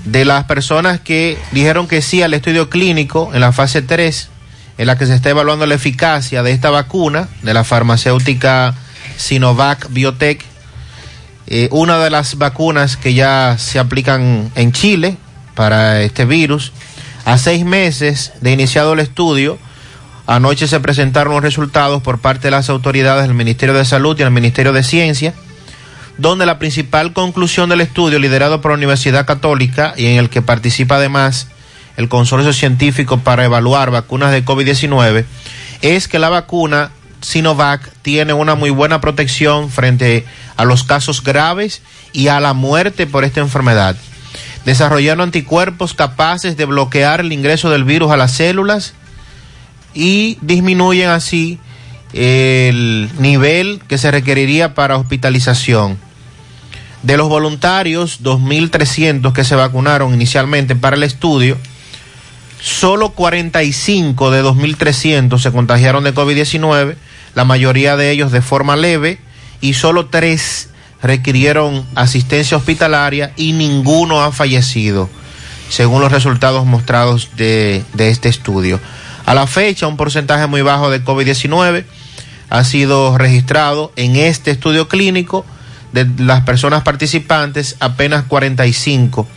De las personas que dijeron que sí al estudio clínico en la fase 3, en la que se está evaluando la eficacia de esta vacuna de la farmacéutica Sinovac Biotech, una de las vacunas que ya se aplican en Chile para este virus, a 6 meses de iniciado el estudio, anoche se presentaron los resultados por parte de las autoridades del Ministerio de Salud y del Ministerio de Ciencia, donde la principal conclusión del estudio liderado por la Universidad Católica y en el que participa además el Consorcio Científico para Evaluar Vacunas de COVID-19 es que la vacuna Sinovac tiene una muy buena protección frente a los casos graves y a la muerte por esta enfermedad. Desarrollaron anticuerpos capaces de bloquear el ingreso del virus a las células y disminuyen así el nivel que se requeriría para hospitalización. De los voluntarios, 2.300 que se vacunaron inicialmente para el estudio, solo 45 de 2.300 se contagiaron de COVID-19, la mayoría de ellos de forma leve, y solo 3 requirieron asistencia hospitalaria y ninguno ha fallecido, según los resultados mostrados de este estudio. A la fecha, un porcentaje muy bajo de COVID-19 ha sido registrado en este estudio clínico. De las personas participantes, apenas 45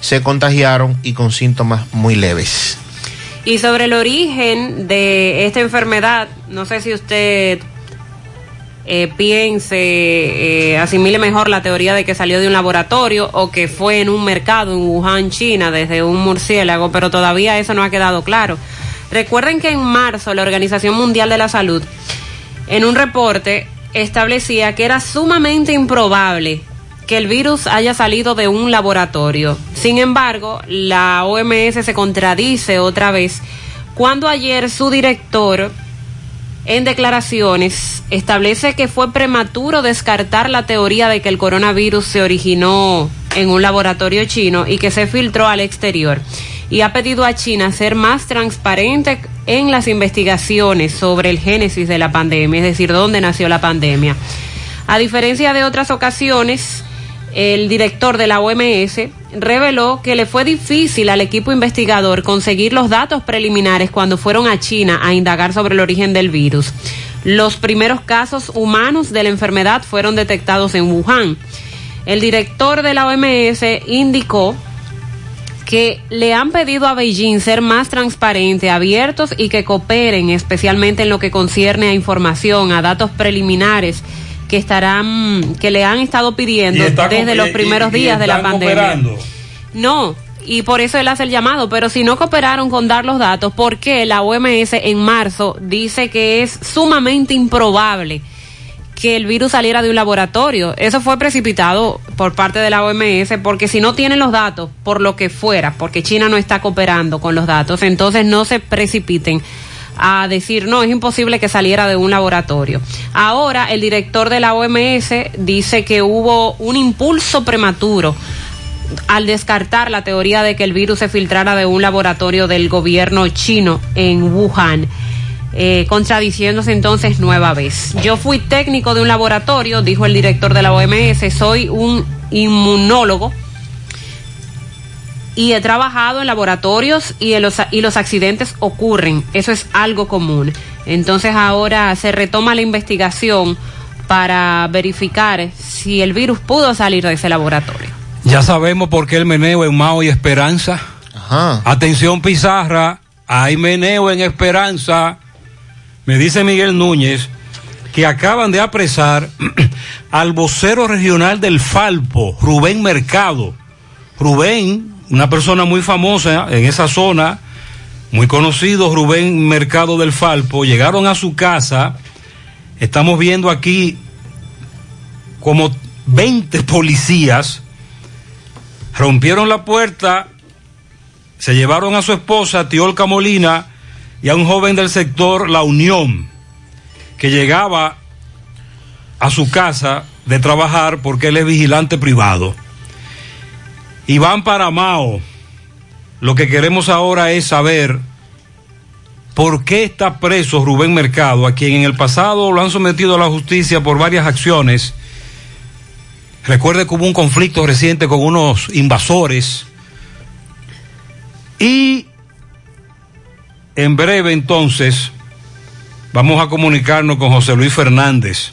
se contagiaron y con síntomas muy leves. Y sobre el origen de esta enfermedad, no sé si usted asimile mejor la teoría de que salió de un laboratorio o que fue en un mercado en Wuhan, China, desde un murciélago, pero todavía eso no ha quedado claro. Recuerden que en marzo la Organización Mundial de la Salud, en un reporte, establecía que era sumamente improbable que el virus haya salido de un laboratorio. Sin embargo, la OMS se contradice otra vez cuando ayer su director, en declaraciones, establece que fue prematuro descartar la teoría de que el coronavirus se originó en un laboratorio chino y que se filtró al exterior. Y ha pedido a China ser más transparente en las investigaciones sobre el génesis de la pandemia, es decir, dónde nació la pandemia. A diferencia de otras ocasiones, el director de la OMS reveló que le fue difícil al equipo investigador conseguir los datos preliminares cuando fueron a China a indagar sobre el origen del virus. Los primeros casos humanos de la enfermedad fueron detectados en Wuhan. El director de la OMS indicó que le han pedido a Beijing ser más transparente, abiertos y que cooperen, especialmente en lo que concierne a información, a datos preliminares que le han estado pidiendo desde los primeros días de la pandemia. No, y por eso él hace el llamado. Pero si no cooperaron con dar los datos, porque la OMS en marzo dice que es sumamente improbable que el virus saliera de un laboratorio. Eso fue precipitado por parte de la OMS, porque si no tienen los datos, por lo que fuera, porque China no está cooperando con los datos, entonces no se precipiten a decir, no, es imposible que saliera de un laboratorio. Ahora, el director de la OMS dice que hubo un impulso prematuro al descartar la teoría de que el virus se filtrara de un laboratorio del gobierno chino en Wuhan. Contradiciéndose entonces nueva vez. Yo fui técnico de un laboratorio, dijo el director de la OMS, soy un inmunólogo y he trabajado en laboratorios y los accidentes ocurren, eso es algo común. Entonces ahora se retoma la investigación para verificar si el virus pudo salir de ese laboratorio. Ya sabemos por qué el meneo en Mao y Esperanza. Ajá. Atención Pizarra, hay meneo en Esperanza. Me dice Miguel Núñez que acaban de apresar al vocero regional del Falpo, Rubén Mercado. Rubén, una persona muy famosa en esa zona, muy conocido, Rubén Mercado del Falpo. Llegaron a su casa, estamos viendo aquí como 20 policías, rompieron la puerta, se llevaron a su esposa, Tiolca Molina, y a un joven del sector La Unión, que llegaba a su casa de trabajar porque él es vigilante privado. Y van para Mao. Lo que queremos ahora es saber por qué está preso Rubén Mercado, a quien en el pasado lo han sometido a la justicia por varias acciones. Recuerde que hubo un conflicto reciente con unos invasores. Y en breve, entonces, vamos a comunicarnos con José Luis Fernández,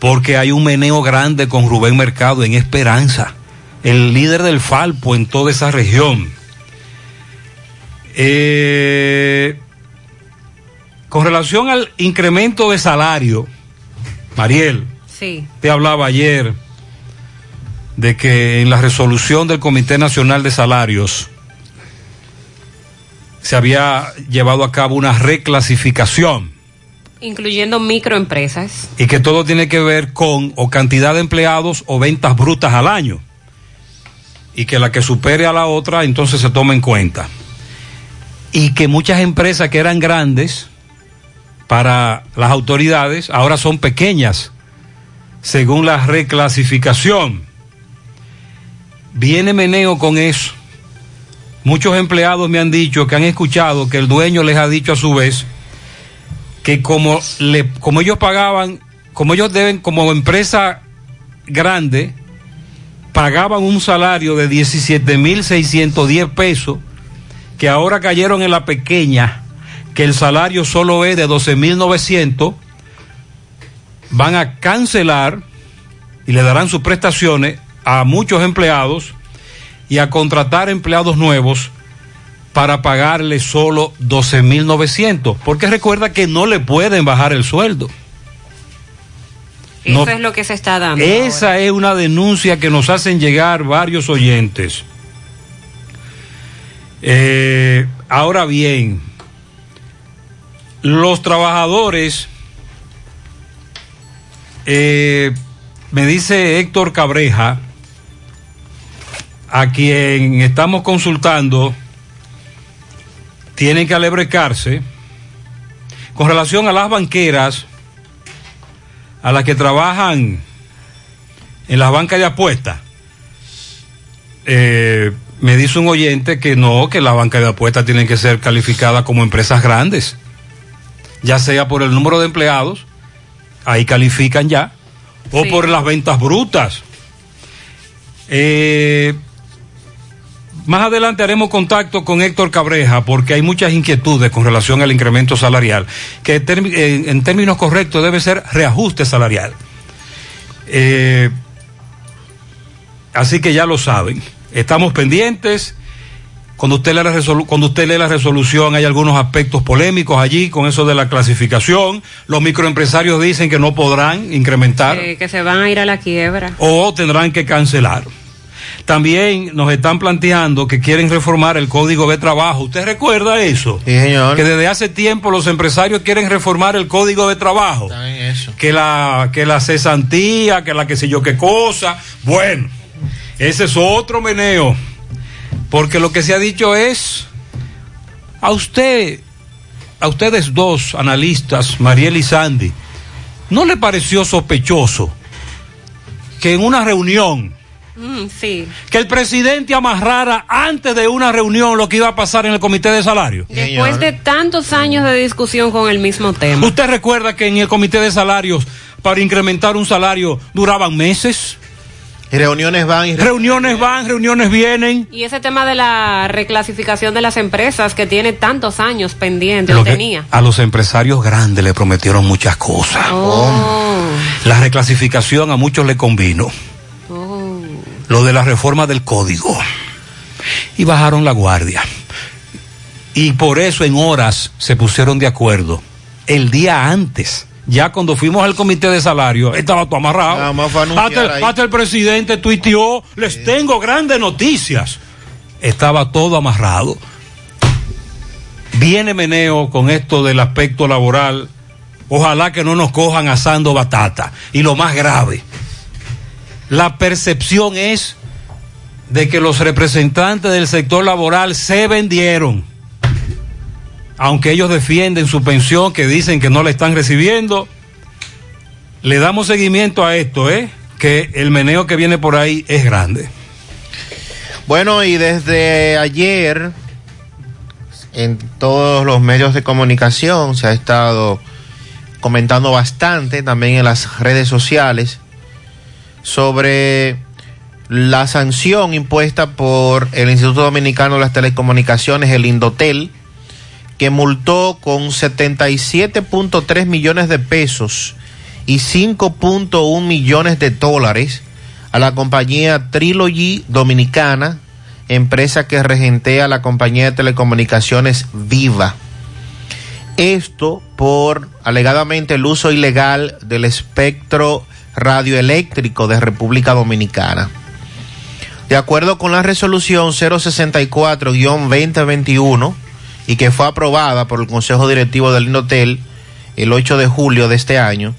porque hay un meneo grande con Rubén Mercado en Esperanza, el líder del Falpo en toda esa región. Con relación al incremento de salario, Mariel, sí, te hablaba ayer de que en la resolución del Comité Nacional de Salarios se había llevado a cabo una reclasificación, incluyendo microempresas, y que todo tiene que ver con o cantidad de empleados o ventas brutas al año, y que la que supere a la otra entonces se toma en cuenta, y que muchas empresas que eran grandes para las autoridades ahora son pequeñas según la reclasificación. Viene meneo con eso. Muchos empleados me han dicho que han escuchado que el dueño les ha dicho a su vez que como ellos pagaban, como ellos deben, como empresa grande, pagaban un salario de 17.610 pesos, que ahora cayeron en la pequeña, que el salario solo es de 12.900, van a cancelar y le darán sus prestaciones a muchos empleados y a contratar empleados nuevos para pagarle solo 12.900, porque recuerda que no le pueden bajar el sueldo. Eso es lo que se está dando. Esa ahora es una denuncia que nos hacen llegar varios oyentes. Ahora bien, los trabajadores, me dice Héctor Cabreja, a quien estamos consultando, tienen que alebrecarse con relación a las banqueras, a las que trabajan en las bancas de apuestas. Me dice un oyente que no, que las bancas de apuestas tienen que ser calificadas como empresas grandes, ya sea por el número de empleados, ahí califican ya, o sí, por las ventas brutas. Más adelante haremos contacto con Héctor Cabreja, porque hay muchas inquietudes con relación al incremento salarial, que en términos correctos debe ser reajuste salarial. Así que ya lo saben, estamos pendientes. Cuando usted lee la resolución, hay algunos aspectos polémicos allí con eso de la clasificación. Los microempresarios dicen que no podrán incrementar, que se van a ir a la quiebra o tendrán que cancelar. También nos están planteando que quieren reformar el Código de Trabajo. ¿Usted recuerda eso? Sí, señor. Que desde hace tiempo los empresarios quieren reformar el Código de Trabajo. También eso. Que la cesantía, que la que sé yo qué cosa. Bueno, ese es otro meneo. Porque lo que se ha dicho es, a ustedes dos analistas, Mariel y Sandy, ¿no le pareció sospechoso que en una reunión, sí, que el presidente amarrara antes de una reunión lo que iba a pasar en el comité de salario? Después de tantos años de discusión con el mismo tema. ¿Usted recuerda que en el comité de salarios, para incrementar un salario, duraban meses? Reuniones van y reuniones vienen. Y ese tema de la reclasificación de las empresas que tiene tantos años pendientes, lo tenía. A los empresarios grandes le prometieron muchas cosas. La reclasificación a muchos le convino. Lo de la reforma del código. Y bajaron la guardia. Y por eso en horas se pusieron de acuerdo. El día antes. Ya cuando fuimos al comité de salario, estaba todo amarrado. Hasta el presidente tuiteó, les tengo grandes noticias. Estaba todo amarrado. Viene meneo con esto del aspecto laboral. Ojalá que no nos cojan asando batata. Y lo más grave, la percepción es de que los representantes del sector laboral se vendieron. Aunque ellos defienden su pensión, que dicen que no la están recibiendo. Le damos seguimiento a esto, que el meneo que viene por ahí es grande. Bueno, y desde ayer, en todos los medios de comunicación se ha estado comentando bastante, también en las redes sociales, sobre la sanción impuesta por el Instituto Dominicano de las Telecomunicaciones, el Indotel, que multó con 77.3 millones de pesos y 5.1 millones de dólares a la compañía Trilogy Dominicana, empresa que regentea la compañía de telecomunicaciones Viva. Esto por alegadamente el uso ilegal del espectro radioeléctrico de República Dominicana. De acuerdo con la resolución 064-2021, y que fue aprobada por el Consejo Directivo del Indotel el 8 de julio de este año,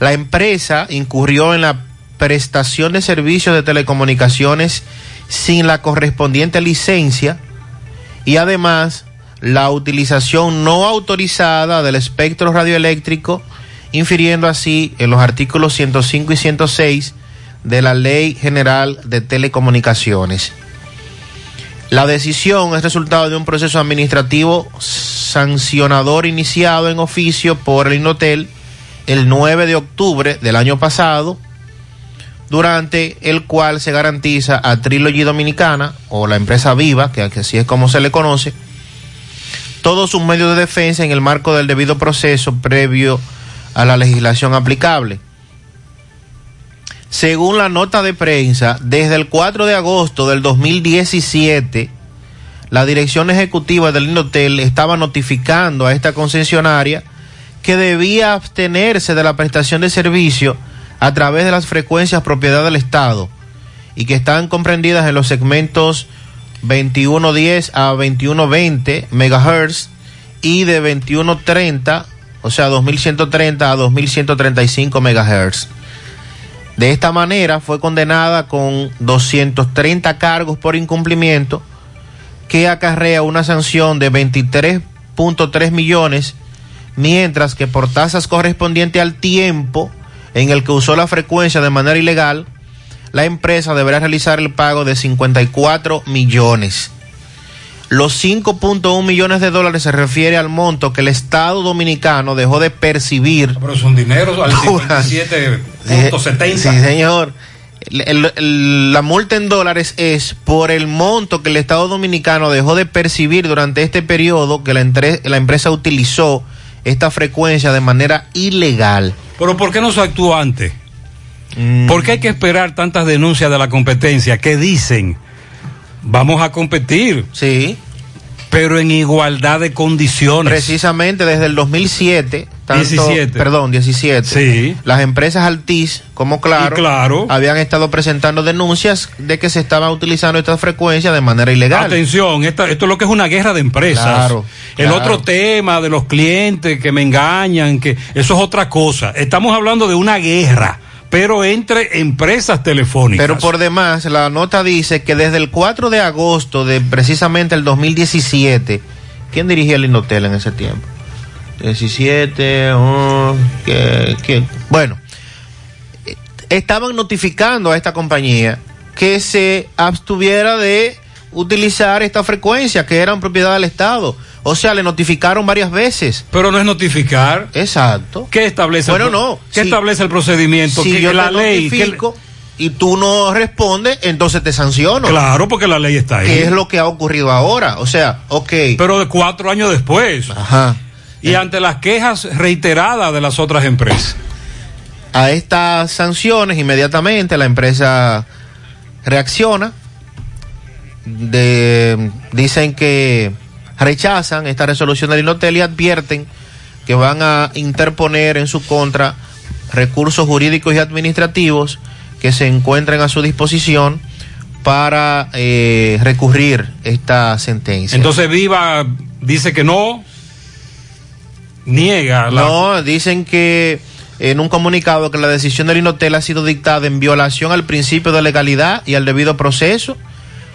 la empresa incurrió en la prestación de servicios de telecomunicaciones sin la correspondiente licencia y además la utilización no autorizada del espectro radioeléctrico, infiriendo así en los artículos 105 y 106 de la Ley General de Telecomunicaciones. La decisión es resultado de un proceso administrativo sancionador iniciado en oficio por el Indotel el 9 de octubre del año pasado, durante el cual se garantiza a Trilogy Dominicana, o la empresa Viva, que así es como se le conoce, todos sus medios de defensa en el marco del debido proceso previo a la legislación aplicable. Según la nota de prensa, desde el 4 de agosto del 2017, la dirección ejecutiva del Indotel estaba notificando a esta concesionaria que debía abstenerse de la prestación de servicio a través de las frecuencias propiedad del Estado y que están comprendidas en los segmentos 2110 a 2120 MHz y de 2130, o sea 2130 a 2135 MHz. De esta manera fue condenada con 230 cargos por incumplimiento, que acarrea una sanción de 23.3 millones, mientras que por tasas correspondientes al tiempo en el que usó la frecuencia de manera ilegal, la empresa deberá realizar el pago de 54 millones. Los 5.1 millones de dólares se refiere al monto que el Estado Dominicano dejó de percibir. Pero son dineros al 57.70. Sí, señor. La multa en dólares es por el monto que el Estado Dominicano dejó de percibir durante este periodo que la empresa utilizó esta frecuencia de manera ilegal. Pero ¿por qué no se actuó antes? ¿Por qué hay que esperar tantas denuncias de la competencia que dicen vamos a competir? Sí. Pero en igualdad de condiciones. Precisamente desde el 2007 17. Sí. Las empresas Altiz como Claro habían estado presentando denuncias de que se estaban utilizando estas frecuencias de manera ilegal. Atención, esto es lo que es una guerra de empresas. Claro, el otro tema de los clientes que me engañan, que eso es otra cosa. Estamos hablando de una guerra, pero entre empresas telefónicas. Pero por demás, la nota dice que desde el 4 de agosto de precisamente el 2017, ¿quién dirigía el Indotel en ese tiempo? 17, bueno, estaban notificando a esta compañía que se abstuviera de utilizar esta frecuencia, que eran propiedad del Estado. O sea, le notificaron varias veces. Pero no es notificar. Exacto. ¿Qué establece? Bueno, no. ¿Qué establece el procedimiento? Si yo la ley notifico y tú no respondes, entonces te sanciono. Claro, porque la ley está ahí. ¿Qué es lo que ha ocurrido ahora? O sea, okay. Pero de 4 años después. Ajá. Y ante las quejas reiteradas de las otras empresas. A estas sanciones inmediatamente la empresa reacciona. Dicen que rechazan esta resolución del Indotel y advierten que van a interponer en su contra recursos jurídicos y administrativos que se encuentren a su disposición para recurrir esta sentencia. Entonces Viva dice que no, niega. No, dicen que en un comunicado que la decisión del Indotel ha sido dictada en violación al principio de legalidad y al debido proceso,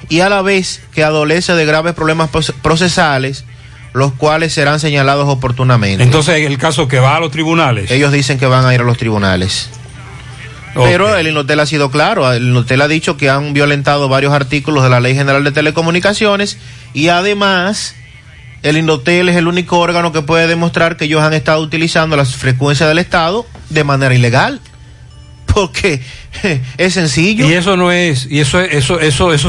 y a la vez que adolece de graves problemas procesales, los cuales serán señalados oportunamente. Entonces, el caso que va a los tribunales. Ellos dicen que van a ir a los tribunales. Okay. Pero el Indotel ha sido claro, el Indotel ha dicho que han violentado varios artículos de la Ley General de Telecomunicaciones, y además el Indotel es el único órgano que puede demostrar que ellos han estado utilizando las frecuencias del Estado de manera ilegal. Porque es sencillo. Y eso no es, y eso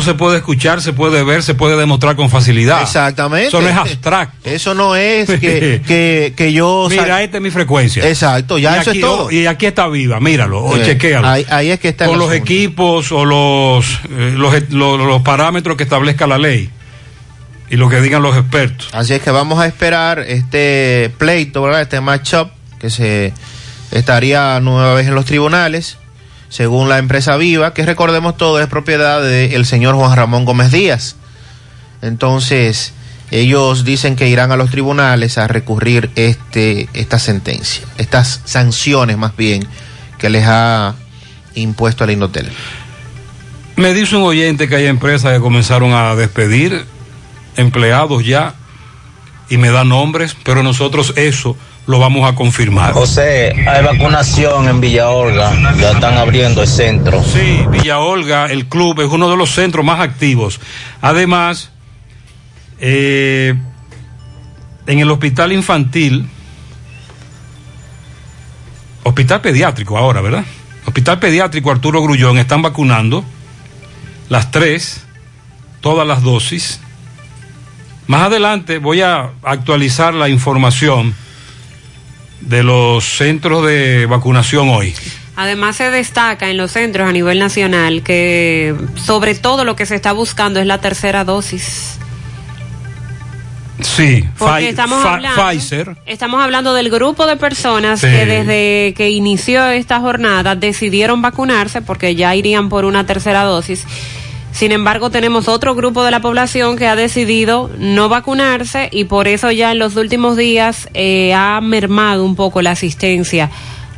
se puede escuchar, se puede ver, se puede demostrar con facilidad. Exactamente. Eso no es abstracto. Eso no es que yo. Mira, esta es mi frecuencia. Exacto, ya y eso aquí, es todo. Y aquí está Viva, míralo, o chequéalo. Ahí es que está. O los equipos, o los parámetros que establezca la ley. Y lo que digan los expertos. Así es que vamos a esperar este pleito, ¿verdad? Este matchup que se estaría nueva vez en los tribunales, según la empresa Viva, que recordemos todo es propiedad del señor Juan Ramón Gómez Díaz. Entonces, ellos dicen que irán a los tribunales a recurrir esta sentencia, estas sanciones más bien, que les ha impuesto al Indotel. Me dice un oyente que hay empresas que comenzaron a despedir empleados ya, y me dan nombres, pero nosotros eso lo vamos a confirmar. José, hay vacunación en Villa Olga, ya están abriendo el centro. Sí, Villa Olga, el club, es uno de los centros más activos. Además, en el hospital infantil, hospital pediátrico ahora, ¿verdad? Hospital pediátrico Arturo Grullón, están vacunando las 3, todas las dosis. Más adelante voy a actualizar la información de los centros de vacunación hoy. Además, se destaca en los centros a nivel nacional que sobre todo lo que se está buscando es la tercera dosis. Sí, Pfizer. Estamos hablando del grupo de personas que desde que inició esta jornada decidieron vacunarse porque ya irían por una tercera dosis. Sin embargo, tenemos otro grupo de la población que ha decidido no vacunarse y por eso ya en los últimos días ha mermado un poco la asistencia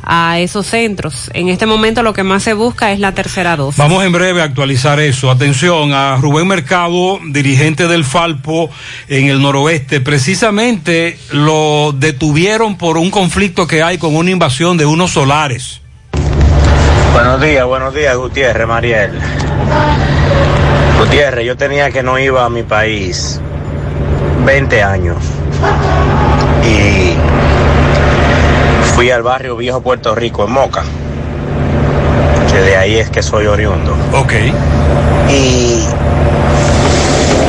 a esos centros. En este momento lo que más se busca es la tercera dosis. Vamos en breve a actualizar eso. Atención a Rubén Mercado, dirigente del Falpo en el noroeste. Precisamente lo detuvieron por un conflicto que hay con una invasión de unos solares. Buenos días, Gutiérrez, Mariel. Gutiérrez, yo tenía que no iba a mi país 20 años y fui al barrio Viejo Puerto Rico en Moca, que de ahí es que soy oriundo. Ok. Y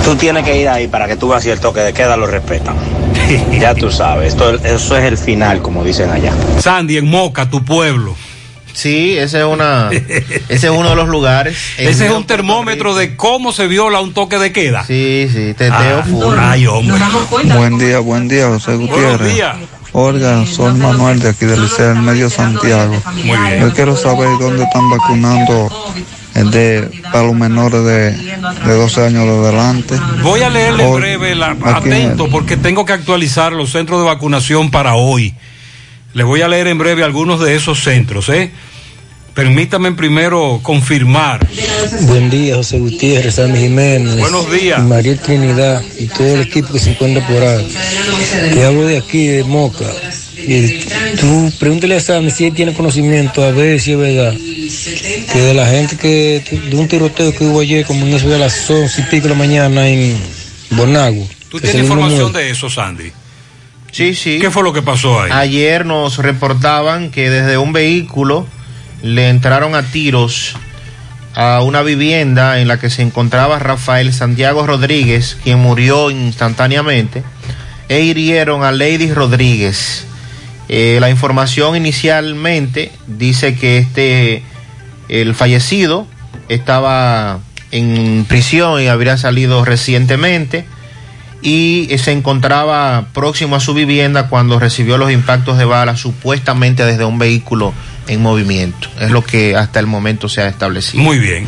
tú tienes que ir ahí para que tú veas si el toque de queda lo respetan. Ya tú sabes, eso es el final, como dicen allá. Sandy, en Moca, tu pueblo. Sí, ese es uno de los lugares. Ese es un termómetro de cómo se viola un toque de queda. Sí, teteo full. Ay, hombre. Buen día, José Gutiérrez. Buenos días. Olga, soy Manuel de aquí del Liceo del Medio Santiago. Muy bien. Yo quiero saber dónde están vacunando para los menores de 12 años de adelante. Voy a leerle en breve, atento, porque tengo que actualizar los centros de vacunación para hoy. Le voy a leer en breve algunos de esos centros, ¿eh? Permítame primero confirmar. Buen día, José Gutiérrez, Sandy Jiménez. Buenos días. María Trinidad y todo el equipo que se encuentra por ahí. Te hablo de aquí, de Moca. Tú pregúntale a Sandy si él tiene conocimiento, a ver si es verdad. Que de la gente de un tiroteo que hubo ayer, como en eso de las 11:00 de la mañana en Bonagua. ¿Tú tienes información de eso, Sandy? Sí, sí. ¿Qué fue lo que pasó ahí? Ayer nos reportaban que desde un vehículo le entraron a tiros a una vivienda en la que se encontraba Rafael Santiago Rodríguez, quien murió instantáneamente, e hirieron a Lady Rodríguez. La información inicialmente dice que el fallecido estaba en prisión y habría salido recientemente, y se encontraba próximo a su vivienda cuando recibió los impactos de bala, supuestamente desde un vehículo en movimiento. Es lo que hasta el momento se ha establecido. Muy bien.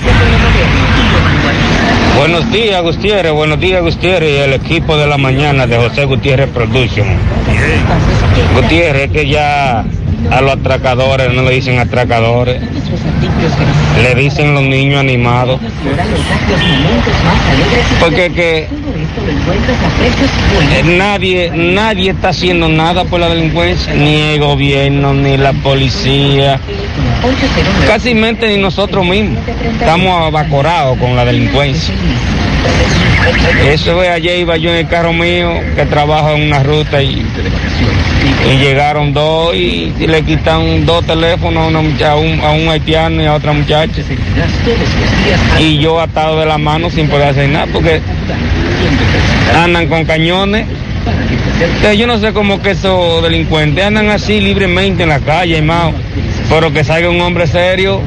Buenos días, Gutiérrez. Buenos días, Gutiérrez, y el equipo de la mañana de José Gutiérrez Production. Bien. Gutiérrez, que ya a los atracadores no le dicen atracadores, le dicen los niños animados, porque que nadie está haciendo nada por la delincuencia, ni el gobierno, ni la policía, casi mente ni nosotros mismos. Estamos abacorados con la delincuencia. Eso es, ayer iba yo en el carro mío, que trabajo en una ruta, y llegaron dos y le quitaron dos teléfonos a un haitiano y a otra muchacha, y yo atado de la mano sin poder hacer nada, porque andan con cañones. Entonces yo no sé cómo que esos delincuentes andan así libremente en la calle, hermano, pero que salga un hombre serio,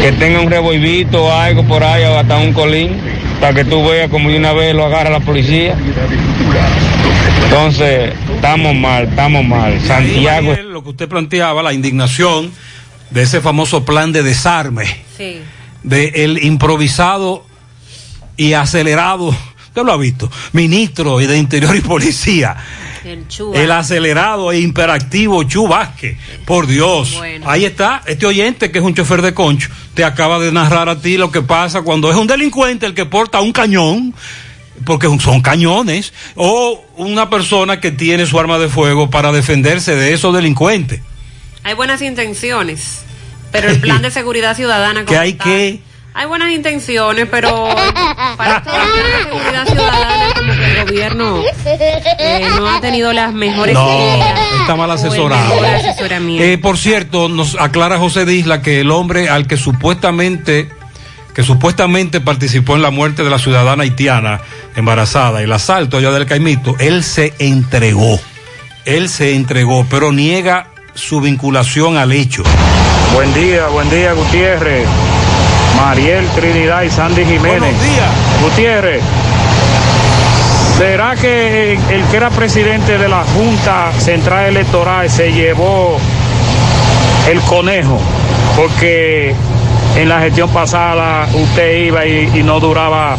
que tenga un revolvito o algo por ahí, o hasta un colín, para que tú veas como de una vez lo agarra la policía. Entonces, estamos mal. Santiago. Lo que usted planteaba, la indignación de ese famoso plan de desarme, sí, de el improvisado y acelerado, usted lo ha visto, ministro de Interior y Policía, el acelerado e imperactivo Chu Vázquez. Por Dios, bueno. Ahí está, este oyente que es un chofer de concho, te acaba de narrar a ti lo que pasa cuando es un delincuente el que porta un cañón, porque son cañones, o una persona que tiene su arma de fuego para defenderse de esos delincuentes. Hay buenas intenciones, pero el plan de seguridad ciudadana... ¿Qué hay que...? Hay buenas intenciones, pero para esta seguridad ciudadana como que el gobierno no ha tenido las mejores ideas. Está mal asesorado. Por cierto, nos aclara José Disla que el hombre al que supuestamente participó en la muerte de la ciudadana haitiana embarazada, el asalto allá del Caimito, él se entregó, pero niega su vinculación al hecho. Buen día, Gutiérrez, Mariel Trinidad y Sandy Jiménez. Buenos días. Gutiérrez, ¿será que el que era presidente de la Junta Central Electoral se llevó el conejo? Porque en la gestión pasada usted iba y no duraba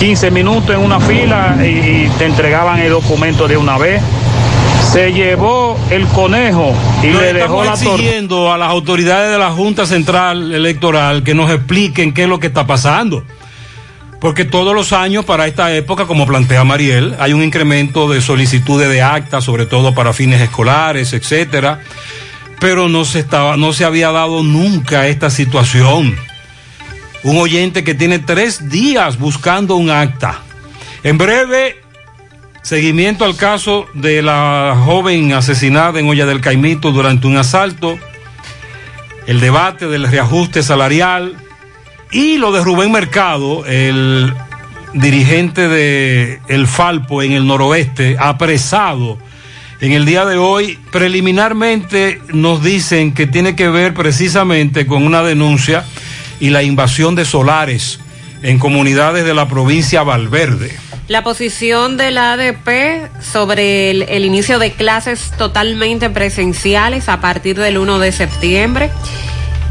15 minutos en una fila y te entregaban el documento de una vez. Se llevó el conejo y le dejó la torta. Estamos exigiendo a las autoridades de la Junta Central Electoral que nos expliquen qué es lo que está pasando, porque todos los años para esta época, como plantea Mariel, hay un incremento de solicitudes de actas, sobre todo para fines escolares, etcétera. Pero no se había dado nunca esta situación. Un oyente que tiene 3 días buscando un acta. En breve, seguimiento al caso de la joven asesinada en Olla del Caimito durante un asalto, el debate del reajuste salarial y lo de Rubén Mercado, el dirigente de el Falpo en el noroeste, apresado en el día de hoy. Preliminarmente nos dicen que tiene que ver precisamente con una denuncia y la invasión de solares en comunidades de la provincia Valverde. La posición de la ADP sobre el inicio de clases totalmente presenciales a partir del 1 de septiembre.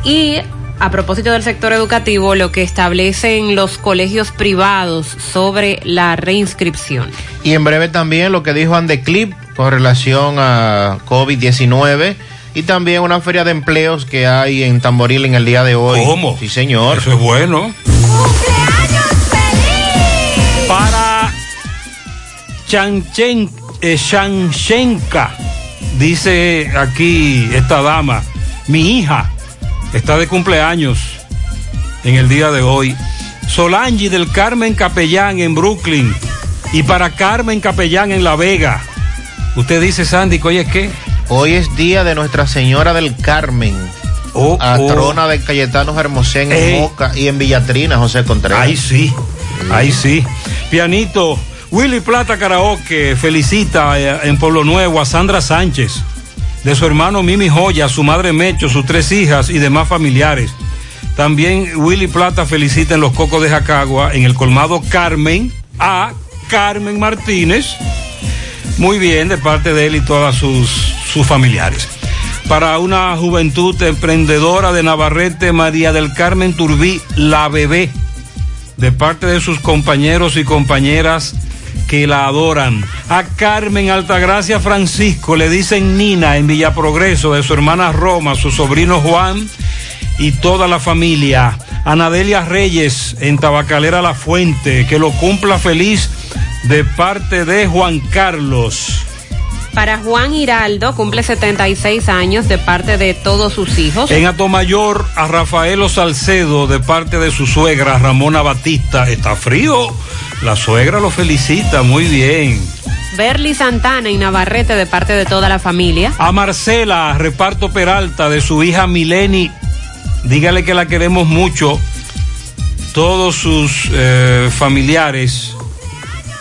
Y a propósito del sector educativo, lo que establecen los colegios privados sobre la reinscripción. Y en breve también lo que dijo Andeclip con relación a COVID-19 y también una feria de empleos que hay en Tamboril en el día de hoy. ¿Cómo? Sí, señor. Eso es bueno. ¡Cumpleaños feliz! Para Shanshenka, dice aquí esta dama, mi hija está de cumpleaños en el día de hoy. Solange del Carmen Capellán en Brooklyn y para Carmen Capellán en La Vega. Usted dice, Sandy, ¿hoy es qué? Hoy es día de Nuestra Señora del Carmen, patrona de Cayetanos Hermosén en Moca y en Villatrina, José Contreras. Ahí sí, ahí sí. Pianito, Willy Plata Karaoke felicita en Pueblo Nuevo a Sandra Sánchez, de su hermano Mimi Joya, su madre Mecho, sus tres hijas y demás familiares. También Willy Plata felicita en Los Cocos de Jacagua, en el colmado Carmen, a Carmen Martínez. Muy bien, de parte de él y todas sus familiares. Para una juventud emprendedora de Navarrete, María del Carmen Turbí, la bebé, de parte de sus compañeros y compañeras que la adoran. A Carmen Altagracia Francisco le dicen Nina en Villaprogreso, de su hermana Roma, su sobrino Juan y toda la familia. Anadelia Reyes en Tabacalera La Fuente, que lo cumpla feliz, de parte de Juan Carlos. Para Juan Giraldo, cumple 76 años de parte de todos sus hijos. En Atomayor, a Rafaelo Salcedo de parte de su suegra Ramona Batista. Está frío, la suegra lo felicita, muy bien. Berly Santana en Navarrete de parte de toda la familia. A Marcela Reparto Peralta de su hija Mileni, dígale que la queremos mucho, todos sus familiares.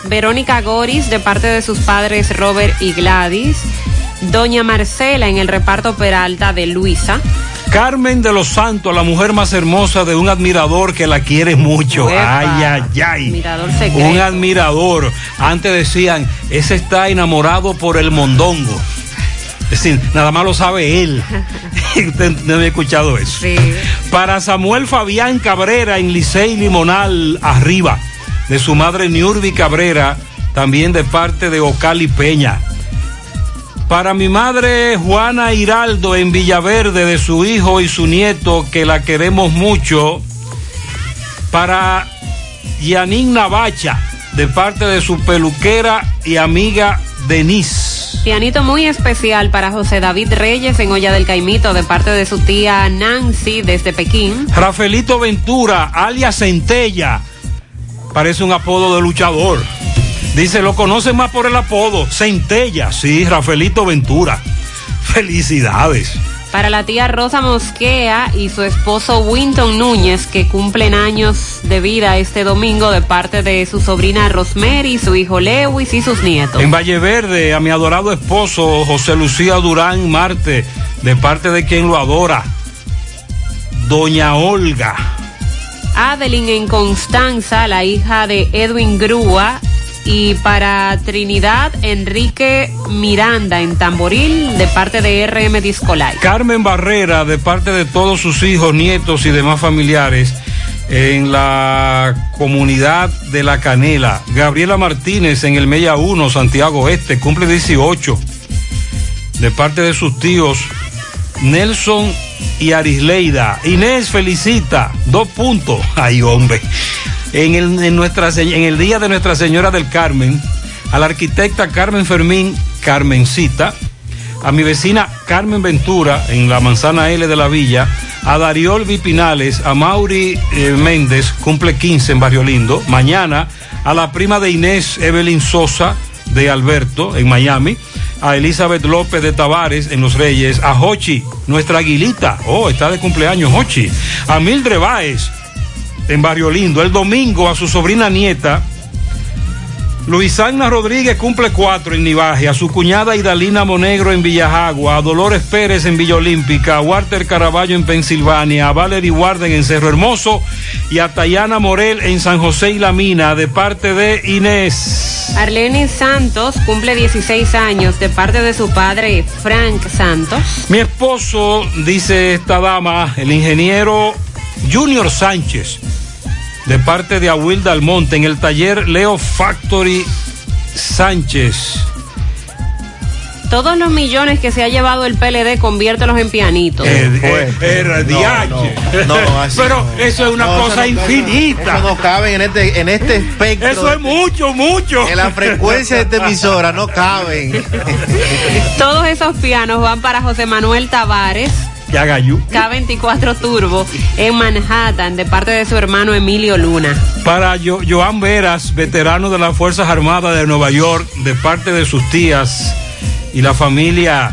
Verónica Goris, de parte de sus padres Robert y Gladys. Doña Marcela, en el reparto Peralta de Luisa. Carmen de los Santos, la mujer más hermosa de un admirador que la quiere mucho. Uepa, ay, ay, ay. Admirador secreto. Un admirador. Antes decían, ese está enamorado por el mondongo. Es decir, nada más lo sabe él. Usted no había escuchado eso. Sí. Para Samuel Fabián Cabrera, en Licey Limonal, arriba, de su madre Niurbi Cabrera, también de parte de Ocali Peña. Para mi madre Juana Hiraldo en Villaverde, de su hijo y su nieto, que la queremos mucho. Para Yanin Navacha, de parte de su peluquera y amiga Denise. Pianito muy especial para José David Reyes en Olla del Caimito, de parte de su tía Nancy desde Pekín. Rafaelito Ventura, alias Centella, parece un apodo de luchador. Dice, lo conocen más por el apodo Centella. Sí, Rafaelito Ventura, felicidades. Para la tía Rosa Mosquea y su esposo Winton Núñez, que cumplen años de vida este domingo, de parte de su sobrina Rosemary, su hijo Lewis y sus nietos. En Valleverde, a mi adorado esposo José Lucía Durán Marte, de parte de quien lo adora, doña Olga. Adeline en Constanza, la hija de Edwin Grúa. Y para Trinidad, Enrique Miranda en Tamboril, de parte de RM Discolay. Carmen Barrera, de parte de todos sus hijos, nietos y demás familiares en la comunidad de La Canela. Gabriela Martínez en el Mella 1, Santiago Este, cumple 18, de parte de sus tíos Nelson y Arisleida. Inés felicita, 2 puntos. Ay, hombre. En el día de Nuestra Señora del Carmen, a la arquitecta Carmen Fermín, Carmencita, a mi vecina Carmen Ventura, en la manzana L de la Villa, a Dariol Vipinales, a Mauri Méndez, cumple 15 en Barrio Lindo. Mañana, a la prima de Inés, Evelyn Sosa, de Alberto, en Miami. A Elizabeth López de Tavares en Los Reyes. A Jochi, nuestra aguilita, está de cumpleaños Jochi. A Mildre Báez en Barrio Lindo. El domingo, a su sobrina nieta, Luisana Rodríguez cumple 4 en Nivaje, a su cuñada Idalina Monegro en Villajagua, a Dolores Pérez en Villa Olímpica, a Walter Caraballo en Pensilvania, a Valerie Warden en Cerro Hermoso y a Tayana Morel en San José y La Mina, de parte de Inés. Arlene Santos cumple 16 años, de parte de su padre Frank Santos. Mi esposo, dice esta dama, el ingeniero Junior Sánchez, de parte de Awilda Almonte, en el taller Leo Factory Sánchez. Todos los millones que se ha llevado el PLD, conviértelos en pianitos. Pero eso es una cosa infinita. Eso no cabe en este espectro. Eso es mucho. En la frecuencia de esta emisora no caben. Todos esos pianos van para José Manuel Tavares. K24 Turbo en Manhattan, de parte de su hermano Emilio Luna. Para Joan Veras, veterano de las Fuerzas Armadas de Nueva York, de parte de sus tías y la familia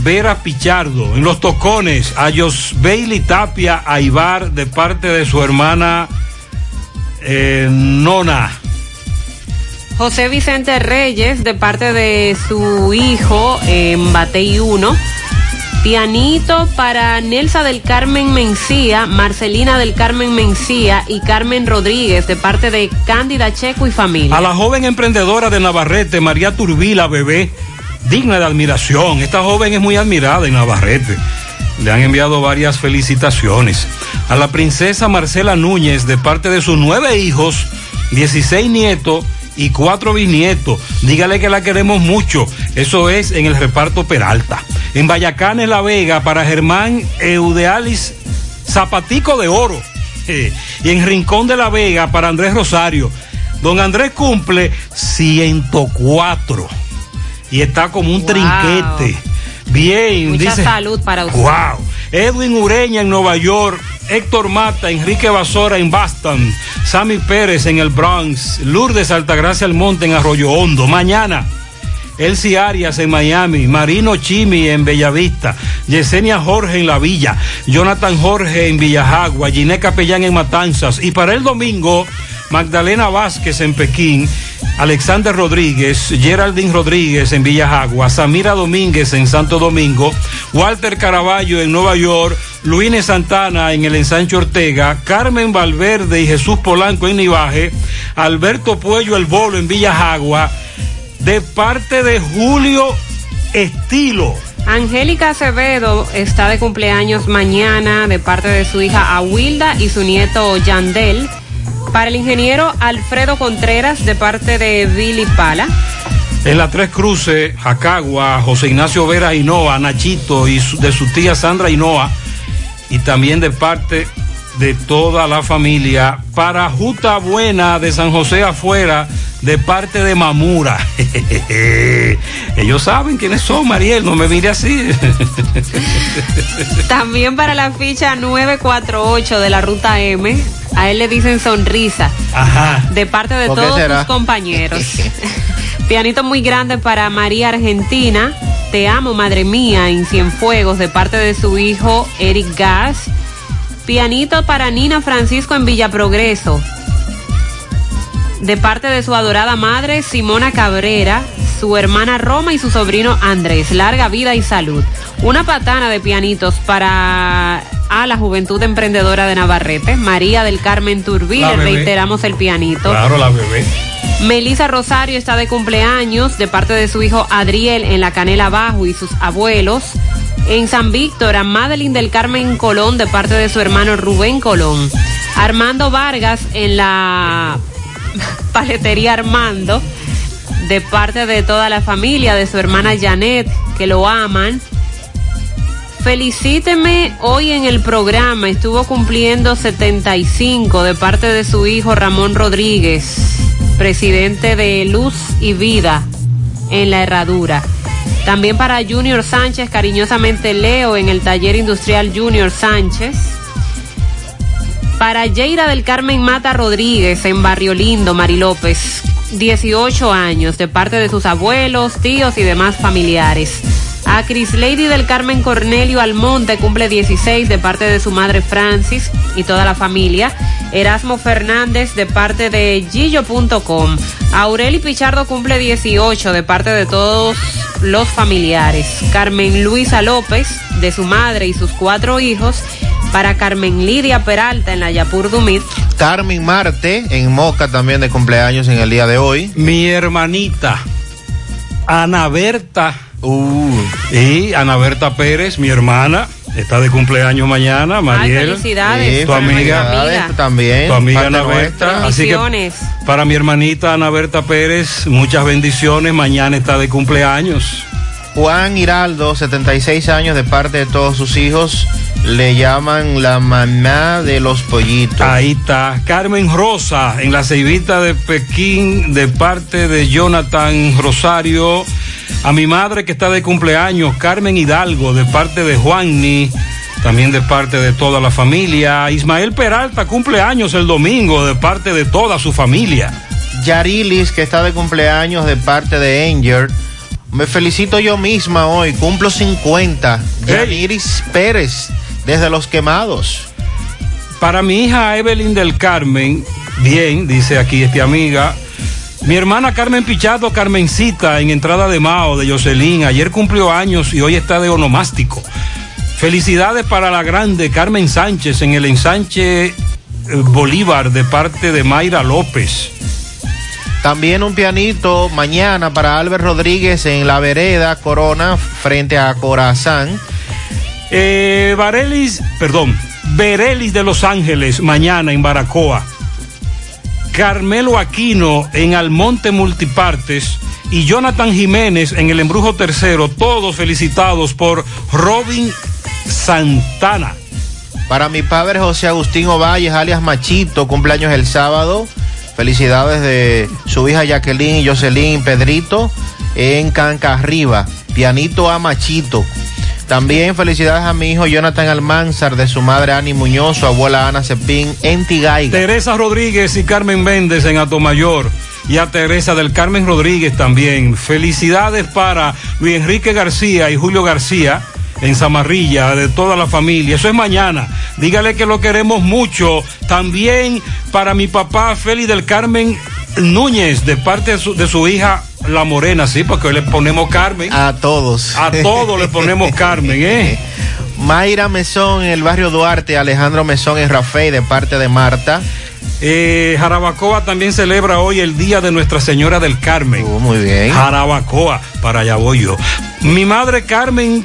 Vera Pichardo. En Los Tocones, a Yosbeili Tapia Aibar, de parte de su hermana Nona. José Vicente Reyes, de parte de su hijo en Batey 1. Pianito para Nelsa del Carmen Mencía, Marcelina del Carmen Mencía y Carmen Rodríguez, de parte de Cándida Checo y familia. A la joven emprendedora de Navarrete, María Turbila Bebé, digna de admiración. Esta joven es muy admirada en Navarrete. Le han enviado varias felicitaciones. A la princesa Marcela Núñez, de parte de sus 9 hijos, 16 nietos y 4 bisnietos. Dígale que la queremos mucho. Eso es en el reparto Peralta. En Vallacanes, La Vega, para Germán Eudealis Zapatico de Oro. Y en Rincón de La Vega, para Andrés Rosario. Don Andrés cumple 104. Y está como un trinquete. Bien. Mucha salud para usted. Wow. Edwin Ureña en Nueva York. Héctor Mata, Enrique Basora en Boston. Sammy Pérez en el Bronx. Lourdes Altagracia Almonte en Arroyo Hondo. Mañana, Elsie Arias en Miami, Marino Chimi en Bellavista, Yesenia Jorge en La Villa, Jonathan Jorge en Villajagua, Giné Capellán en Matanzas, y para el domingo, Magdalena Vázquez en Pekín, Alexander Rodríguez, Geraldine Rodríguez en Villajagua, Samira Domínguez en Santo Domingo, Walter Caraballo en Nueva York, Luines Santana en el Ensanche Ortega, Carmen Valverde y Jesús Polanco en Nivaje, Alberto Puello el Bolo en Villajagua, de parte de Julio Estilo. Angélica Acevedo está de cumpleaños mañana, de parte de su hija Awilda y su nieto Yandel. Para el ingeniero Alfredo Contreras, de parte de Billy Pala. En la Tres Cruces, Jacagua, José Ignacio Vera Hinoa, Nachito y de su tía Sandra Hinoa, y también de parte de toda la familia. Para Juta Buena de San José Afuera, de parte de Mamura. Ellos saben quiénes son, Mariel, no me mire así. También para la ficha 948 de la ruta M, a él le dicen sonrisa. Ajá. De parte de todos sus compañeros. Pianito muy grande para María Argentina, te amo madre mía, en Cienfuegos, de parte de su hijo Eric Gas. Pianito para Nina Francisco en Villa Progreso, de parte de su adorada madre Simona Cabrera, su hermana Roma y su sobrino Andrés. Larga vida y salud. Una patana de pianitos para la juventud emprendedora de Navarrete, María del Carmen Turbide, reiteramos el pianito. Claro, la bebé. Melisa Rosario está de cumpleaños, de parte de su hijo Adriel en La Canela Bajo y sus abuelos. En San Víctor, a Madeline del Carmen Colón, de parte de su hermano Rubén Colón. Armando Vargas en la Paletería Armando, de parte de toda la familia, de su hermana Janet, que lo aman. Felicíteme hoy en el programa, estuvo cumpliendo 75, de parte de su hijo Ramón Rodríguez, presidente de Luz y Vida en La Herradura. También para Junior Sánchez, cariñosamente Leo, en el taller industrial Junior Sánchez. Para Yeira del Carmen Mata Rodríguez en Barrio Lindo, Mari López, 18 años, de parte de sus abuelos, tíos y demás familiares. A Cris Lady del Carmen Cornelio Almonte, cumple 16 de parte de su madre Francis y toda la familia. Erasmo Fernández de parte de Gillo.com. Aureli Pichardo cumple 18 de parte de todos los familiares. Carmen Luisa López de su madre y sus 4 hijos. Para Carmen Lidia Peralta en la Yapur Dumit. Carmen Marte en Moca también de cumpleaños en el día de hoy. Mi hermanita Ana Berta. Y Ana Berta Pérez, mi hermana, está de cumpleaños mañana. Mariel, felicidades. Sí, tu amiga también. Tu amiga Ana Berta. Así que para mi hermanita Ana Berta Pérez, muchas bendiciones. Mañana está de cumpleaños. Juan Hiraldo, 76 años de parte de todos sus hijos. Le llaman la maná de los pollitos. Ahí está. Carmen Rosa, en la Ceibita de Pekín, de parte de Jonathan Rosario. A mi madre que está de cumpleaños, Carmen Hidalgo, de parte de Juanny, también de parte de toda la familia. Ismael Peralta, cumpleaños el domingo, de parte de toda su familia. Yarilis, que está de cumpleaños, de parte de Angel. Me felicito yo misma hoy, cumplo 50. Yarilis Pérez, desde Los Quemados. Para mi hija Evelyn del Carmen, bien, dice aquí esta amiga. Mi hermana Carmen Pichardo, Carmencita, en Entrada de Mao, de Jocelyn. Ayer cumplió años y hoy está de onomástico. Felicidades para la grande Carmen Sánchez, en el ensanche Bolívar, de parte de Mayra López. También un pianito mañana para Albert Rodríguez en la vereda Corona, frente a Corazán. Berelis de Los Ángeles, mañana en Baracoa. Carmelo Aquino en Almonte Multipartes y Jonathan Jiménez en el Embrujo Tercero, todos felicitados por Robin Santana. Para mi padre José Agustín Ovalles, alias Machito, cumpleaños el sábado. Felicidades de su hija Jacqueline y Jocelyn Pedrito en Canca Arriba, pianito a Machito. También felicidades a mi hijo Jonathan Almanzar, de su madre Ani Muñoz, su abuela Ana Cepín en Tigaiga. Teresa Rodríguez y Carmen Méndez en Atomayor, y a Teresa del Carmen Rodríguez también. Felicidades para Luis Enrique García y Julio García en Zamarrilla, de toda la familia. Eso es mañana. Dígale que lo queremos mucho. También para mi papá Félix del Carmen Núñez, de parte de su hija La Morena, sí, porque hoy le ponemos Carmen. A todos le ponemos Carmen, Mayra Mesón en el barrio Duarte, Alejandro Mesón en Rafael, de parte de Marta. Jarabacoa también celebra hoy el día de Nuestra Señora del Carmen. Muy bien. Jarabacoa, para allá voy yo. Mi madre Carmen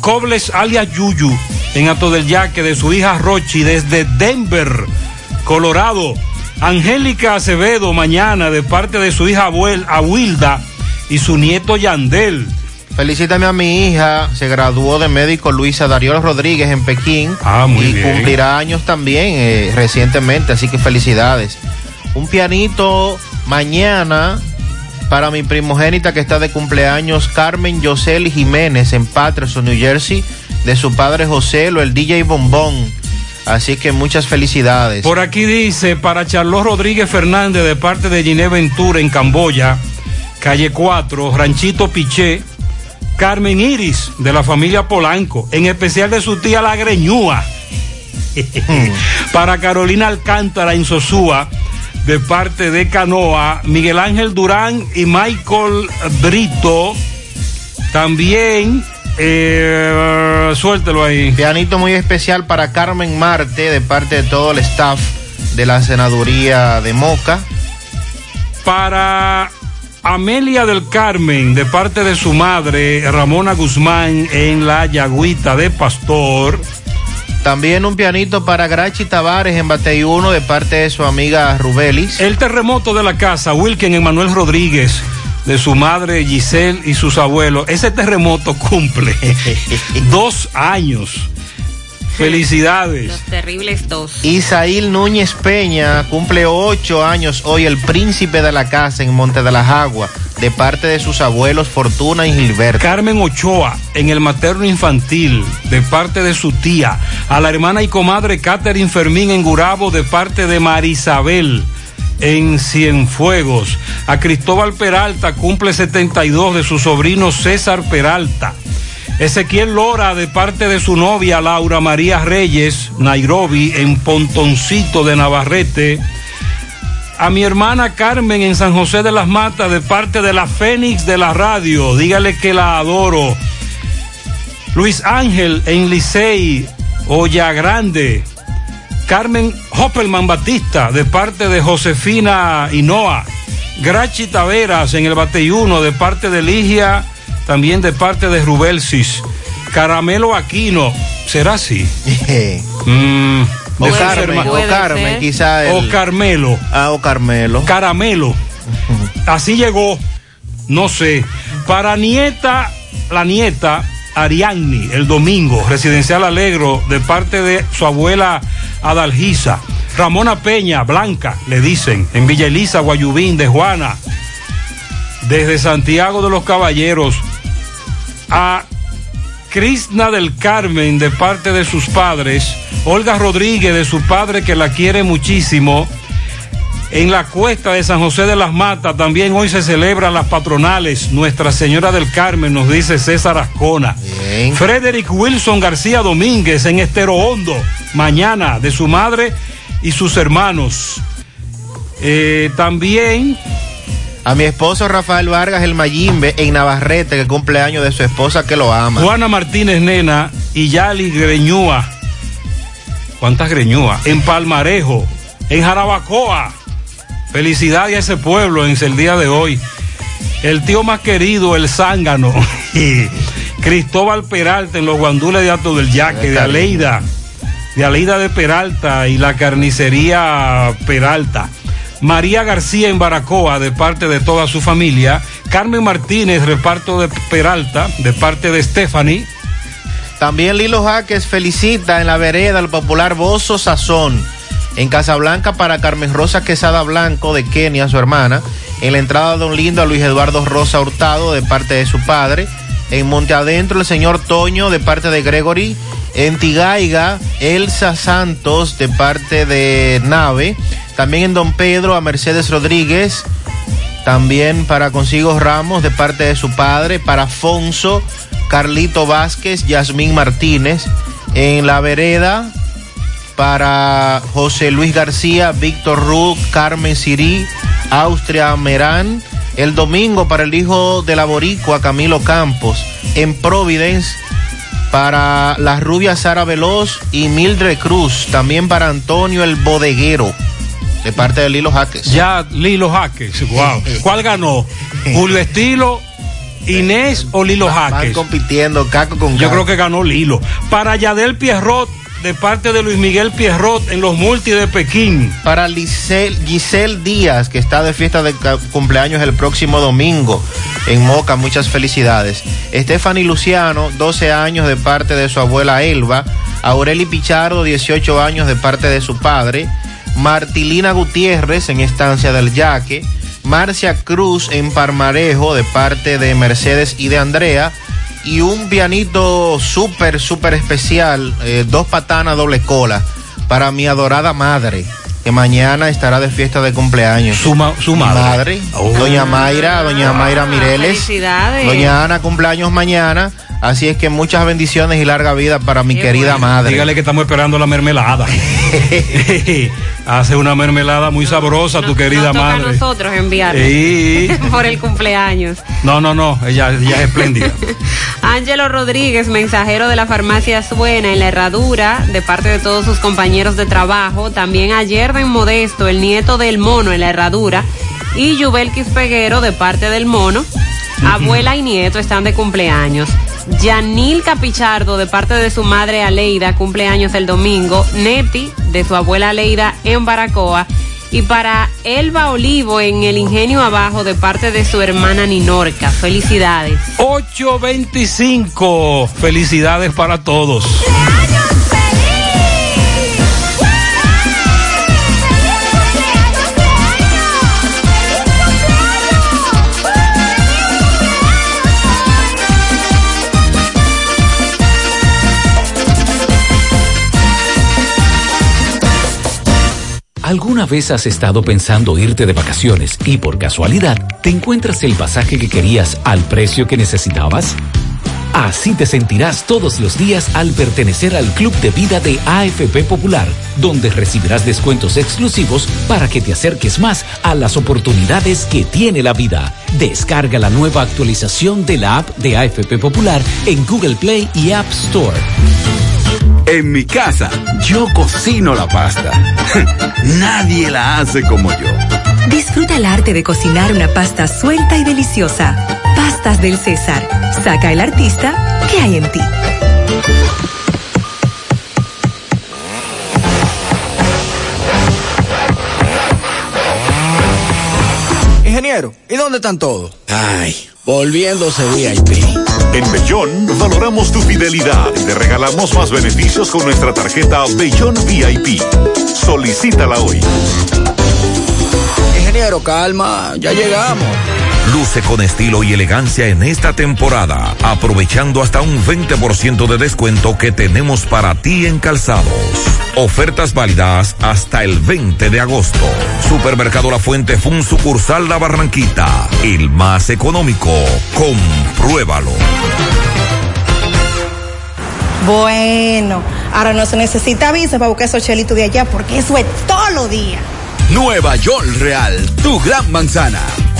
Cobles, alias Yuyu, en Ato del Yaque, de su hija Rochi, desde Denver, Colorado. Angélica Acevedo, mañana, de parte de su hija Awilda y su nieto Yandel. Felicítame a mi hija, se graduó de médico Luisa Dariol Rodríguez en Pekín. Muy y bien. Cumplirá años también recientemente, así que felicidades. Un pianito mañana para mi primogénita que está de cumpleaños, Carmen Yoseli Jiménez en Paterson, New Jersey, de su padre José Lo, el DJ Bombón. Así que muchas felicidades. Por aquí dice, para Charlos Rodríguez Fernández, de parte de Giné Ventura en Camboya, calle 4, Ranchito Piché. Carmen Iris, de la familia Polanco, en especial de su tía La Greñúa. Para Carolina Alcántara en Sosúa, de parte de Canoa, Miguel Ángel Durán y Michael Brito. También... suéltelo ahí. Pianito muy especial para Carmen Marte, de parte de todo el staff de la senaduría de Moca. Para Amelia del Carmen, de parte de su madre Ramona Guzmán en la Yagüita de Pastor. También un pianito para Grachi Tavares en Batey 1, de parte de su amiga Rubelis. El terremoto de la casa, Wilken Emanuel Rodríguez, de su madre Giselle y sus abuelos. Ese terremoto cumple 2 años. Felicidades. Los terribles 2. Isaíl Núñez Peña cumple 8 años hoy, el príncipe de la casa en Monte de las Aguas, de parte de sus abuelos Fortuna y Gilberto. Carmen Ochoa en el materno infantil, de parte de su tía. A la hermana y comadre Catherine Fermín en Gurabo, de parte de Marisabel en Cienfuegos. A Cristóbal Peralta, cumple 72, de su sobrino César Peralta. Ezequiel Lora, de parte de su novia Laura María Reyes, Nairobi, en Pontoncito de Navarrete. A mi hermana Carmen en San José de las Matas, de parte de la Fénix de la radio, dígale que la adoro. Luis Ángel en Licey, Olla Grande. Carmen Hopperman Batista, de parte de Josefina Hinoa. Grachi Taveras en el Bateyuno, de parte de Ligia, también de parte de Rubelsis. Caramelo Aquino, ¿será así? O Carmen, quizá. O Carmelo. O Carmelo. Caramelo. Así llegó. No sé. Para nieta, la nieta Arianni, el domingo, Residencial Alegro, de parte de su abuela Adalgisa. Ramona Peña, Blanca, le dicen, en Villa Elisa, Guayubín, de Juana, desde Santiago de los Caballeros. A Krishna del Carmen, de parte de sus padres. Olga Rodríguez, de su padre, que la quiere muchísimo. En la cuesta de San José de las Matas, también hoy se celebran las patronales. Nuestra Señora del Carmen, nos dice César Ascona. Bien. Frederick Wilson García Domínguez, en Estero Hondo, mañana, de su madre y sus hermanos. También a mi esposo Rafael Vargas el Mayimbe en Navarrete, que cumple años de su esposa que lo ama. Juana Martínez Nena y Yali Greñúa. ¿Cuántas Greñúa? En Palmarejo, en Jarabacoa. Felicidades a ese pueblo en el día de hoy. El tío más querido, el Zángano. Cristóbal Peralta en los Guandules de Alto del Yaque, de Aleida. De Aleida de Peralta y la carnicería Peralta. María García en Baracoa, de parte de toda su familia. Carmen Martínez, reparto de Peralta, de parte de Stephanie. También Lilo Jaques felicita en la vereda al popular Bozo Sazón, en Casablanca, para Carmen Rosa Quesada Blanco, de Kenia, su hermana. En la entrada de Don Lindo, a Luis Eduardo Rosa Hurtado, de parte de su padre. En Monte Adentro, el señor Toño, de parte de Gregory. En Tigaiga, Elsa Santos, de parte de Nave. También en Don Pedro, a Mercedes Rodríguez. También para Consigo Ramos, de parte de su padre. Para Afonso, Carlito Vázquez, Yasmín Martínez. En la vereda, para José Luis García, Víctor Ruz, Carmen Sirí, Austria Merán. El domingo, para el hijo de la boricua, Camilo Campos. En Providence, para la rubia Sara Veloz y Mildred Cruz. También para Antonio el Bodeguero, de parte de Lilo Jaques. Ya, Lilo Jaques, wow. ¿Cuál ganó? Julio Estilo, Inés o Lilo Jaques. Están compitiendo caco con caco. Yo creo que ganó Lilo. Para Yadel Pierrot, de parte de Luis Miguel Pierrot en los Multi de Pekín. Para Giselle Díaz, que está de fiesta de cumpleaños el próximo domingo en Moca, muchas felicidades. Stephanie Luciano, 12 años, de parte de su abuela Elba. Aureli Pichardo, 18 años, de parte de su padre. Martilina Gutiérrez en Estancia del Yaque. Marcia Cruz en Palmarejo, de parte de Mercedes y de Andrea. Y un pianito súper, súper especial, dos patanas doble cola, para mi adorada madre, que mañana estará de fiesta de cumpleaños. Su madre. Doña Mayra Mireles. Felicidades. Doña Ana, cumpleaños mañana. Así es que muchas bendiciones y larga vida para mi querida madre. Dígale que estamos esperando la mermelada. Hace una mermelada muy sabrosa tu querida madre. Nos toca a nosotros enviarla. Sí. Por el cumpleaños. No, ella es espléndida. Ángelo Rodríguez, mensajero de la farmacia Suena, en La Herradura, de parte de todos sus compañeros de trabajo. También ayer en Modesto, el nieto del Mono en La Herradura. Y Yubelquis Peguero, de parte del Mono. Abuela y nieto están de cumpleaños. Yanil Capichardo, de parte de su madre Aleida, cumpleaños el domingo. Neti, de su abuela Aleida, en Baracoa. Y para Elba Olivo, en el Ingenio Abajo, de parte de su hermana Ninorca. Felicidades. 8:25. Felicidades para todos. ¿Alguna vez has estado pensando irte de vacaciones y por casualidad te encuentras el pasaje que querías al precio que necesitabas? Así te sentirás todos los días al pertenecer al Club de Vida de AFP Popular, donde recibirás descuentos exclusivos para que te acerques más a las oportunidades que tiene la vida. Descarga la nueva actualización de la app de AFP Popular en Google Play y App Store. En mi casa, yo cocino la pasta. Nadie la hace como yo. Disfruta el arte de cocinar una pasta suelta y deliciosa. Pastas del César. Saca el artista que hay en ti. Ingeniero, ¿y dónde están todos? Ay, volviéndose VIP. En Bellón valoramos tu fidelidad. Te regalamos más beneficios con nuestra tarjeta Bellón VIP. Solicítala hoy. Ingeniero, calma, ya llegamos. Luce con estilo y elegancia en esta temporada, aprovechando hasta un 20% de descuento que tenemos para ti en calzados. Ofertas válidas hasta el 20 de agosto. Supermercado La Fuente Fun, sucursal La Barranquita. El más económico. Compruébalo. Bueno, ahora no se necesita visa para buscar esos chelitos de allá, porque eso es todo lo día. Nueva York Real, tu gran manzana.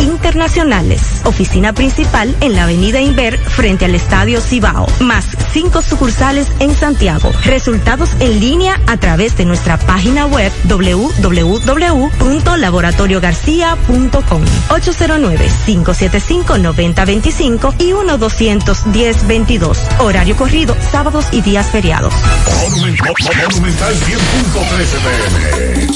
internacionales. Oficina principal en la avenida Inver, frente al Estadio Cibao, más 5 sucursales en Santiago. Resultados en línea a través de nuestra página web www.laboratoriogarcia.com. 809-575-9025 y 1-210-22. Horario corrido, sábados y días feriados. Monumental 10.13 pm.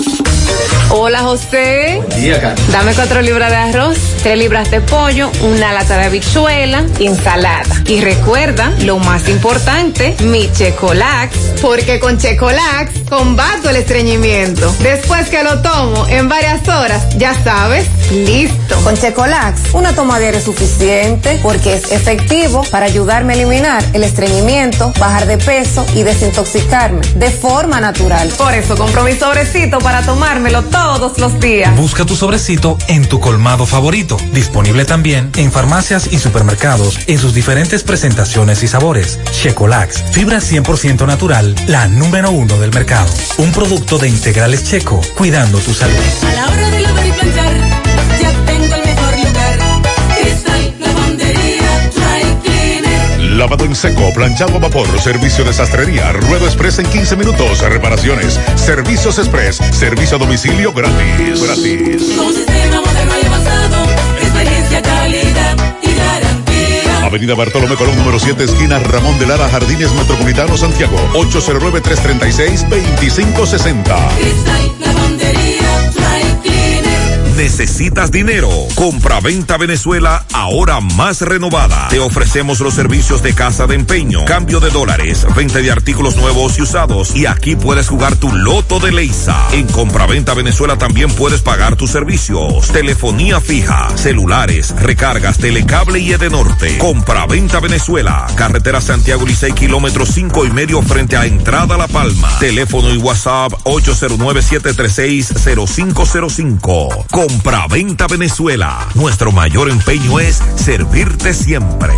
Hola, José. Buen día, Carlos. Dame 4 libras de arroz, 3 libras de pollo, 1 lata de habichuela y ensalada. Y recuerda, lo más importante, mi Checolax, porque con Checolax combato el estreñimiento. Después que lo tomo en varias horas, ya sabes, listo. Con Checolax, una toma de aire suficiente porque es efectivo para ayudarme a eliminar el estreñimiento, bajar de peso y desintoxicarme de forma natural. Por eso compro mi sobrecito para tomármelo todos los días. Busca tu sobrecito en tu colmado favorito. Disponible también en farmacias y supermercados en sus diferentes presentaciones y sabores. Checolax, fibra 100% natural, la número 1 del mercado. Un producto de Integrales Checo, cuidando tu salud. A la hora de lavar y planchar, ya tengo el mejor lugar. Cristal, lavandería, dry cleaner. Lavado en seco, planchado a vapor, servicio de sastrería, ruedo express en 15 minutos, reparaciones, servicios express, servicio a domicilio gratis. Con sistema moderno y avanzado, experiencia, calidad y garantía. Avenida Bartolomé Colón, número 7, esquina Ramón de Lara, Jardines Metropolitano, Santiago. 809-336-2560. ¿Necesitas dinero? Compraventa Venezuela, ahora más renovada. Te ofrecemos los servicios de casa de empeño, cambio de dólares, venta de artículos nuevos y usados. Y aquí puedes jugar tu loto de Leisa. En Compraventa Venezuela también puedes pagar tus servicios: telefonía fija, celulares, recargas, telecable y Edenorte. Compraventa Venezuela, carretera Santiago Licey, kilómetro 5,5 frente a Entrada La Palma. Teléfono y WhatsApp 809-736-0505. Compraventa Venezuela. Nuestro mayor empeño es servirte siempre.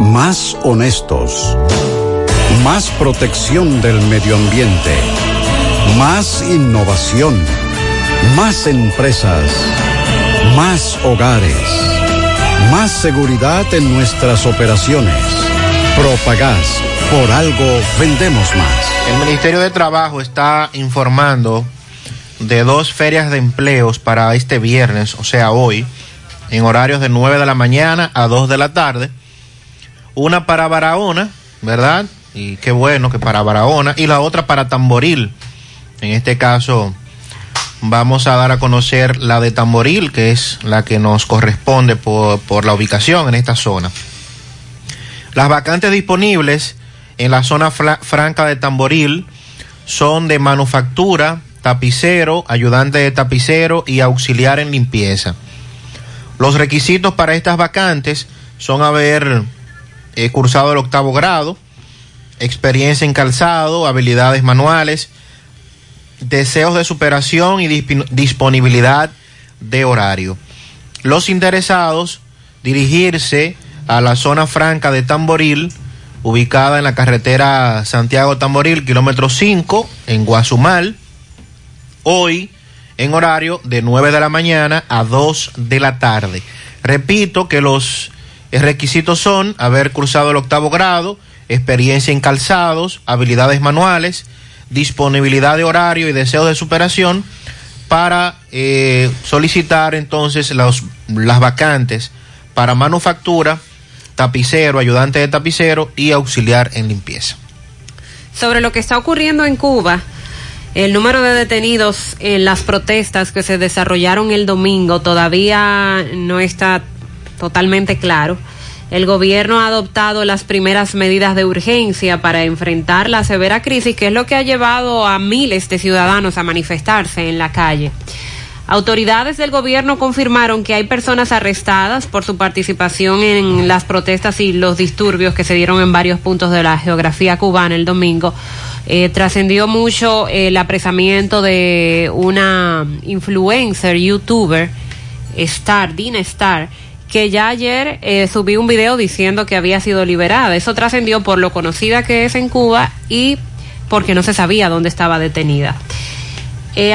Más honestos. Más protección del medio ambiente. Más innovación. Más empresas. Más hogares. Más seguridad en nuestras operaciones. Propagás, por algo vendemos más. El Ministerio de Trabajo está informando de 2 ferias de empleos para este viernes, o sea hoy, en horarios de 9 de la mañana a 2 de la tarde. Una para Barahona, ¿verdad? Y qué bueno que para Barahona, y la otra para Tamboril. En este caso vamos a dar a conocer la de Tamboril, que es la que nos corresponde por la ubicación en esta zona. Las vacantes disponibles en la zona franca de Tamboril son de manufactura, tapicero, ayudante de tapicero y auxiliar en limpieza. Los requisitos para estas vacantes son haber cursado el 8º grado, experiencia en calzado, habilidades manuales, deseos de superación y disponibilidad de horario. Los interesados dirigirse a la zona franca de Tamboril, ubicada en la carretera Santiago-Tamboril, kilómetro 5, en Guasumal, hoy en horario de 9 de la mañana a 2 de la tarde. Repito que los requisitos son haber cursado el 8º grado, experiencia en calzados, habilidades manuales, disponibilidad de horario y deseos de superación para solicitar entonces las vacantes para manufactura, tapicero, ayudante de tapicero y auxiliar en limpieza. Sobre lo que está ocurriendo en Cuba, el número de detenidos en las protestas que se desarrollaron el domingo todavía no está totalmente claro. El gobierno ha adoptado las primeras medidas de urgencia para enfrentar la severa crisis, que es lo que ha llevado a miles de ciudadanos a manifestarse en la calle. Autoridades del gobierno confirmaron que hay personas arrestadas por su participación en las protestas y los disturbios que se dieron en varios puntos de la geografía cubana el domingo. Trascendió mucho el apresamiento de una influencer, youtuber, Dina Star, que ya ayer subió un video diciendo que había sido liberada. Eso trascendió por lo conocida que es en Cuba y porque no se sabía dónde estaba detenida.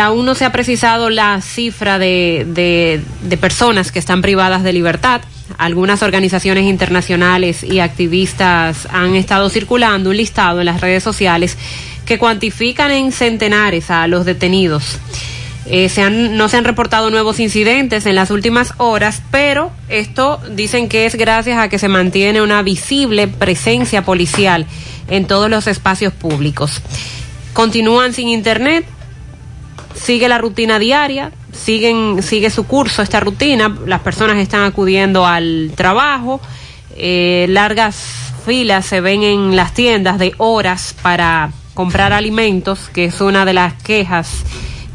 Aún no se ha precisado la cifra de personas que están privadas de libertad. Algunas organizaciones internacionales y activistas han estado circulando un listado en las redes sociales que cuantifican en centenares a los detenidos. No se han reportado nuevos incidentes en las últimas horas, pero esto dicen que es gracias a que se mantiene una visible presencia policial en todos los espacios públicos. Continúan sin internet. Sigue la rutina diaria, sigue su curso esta rutina, las personas están acudiendo al trabajo, largas filas se ven en las tiendas de horas para comprar alimentos, que es una de las quejas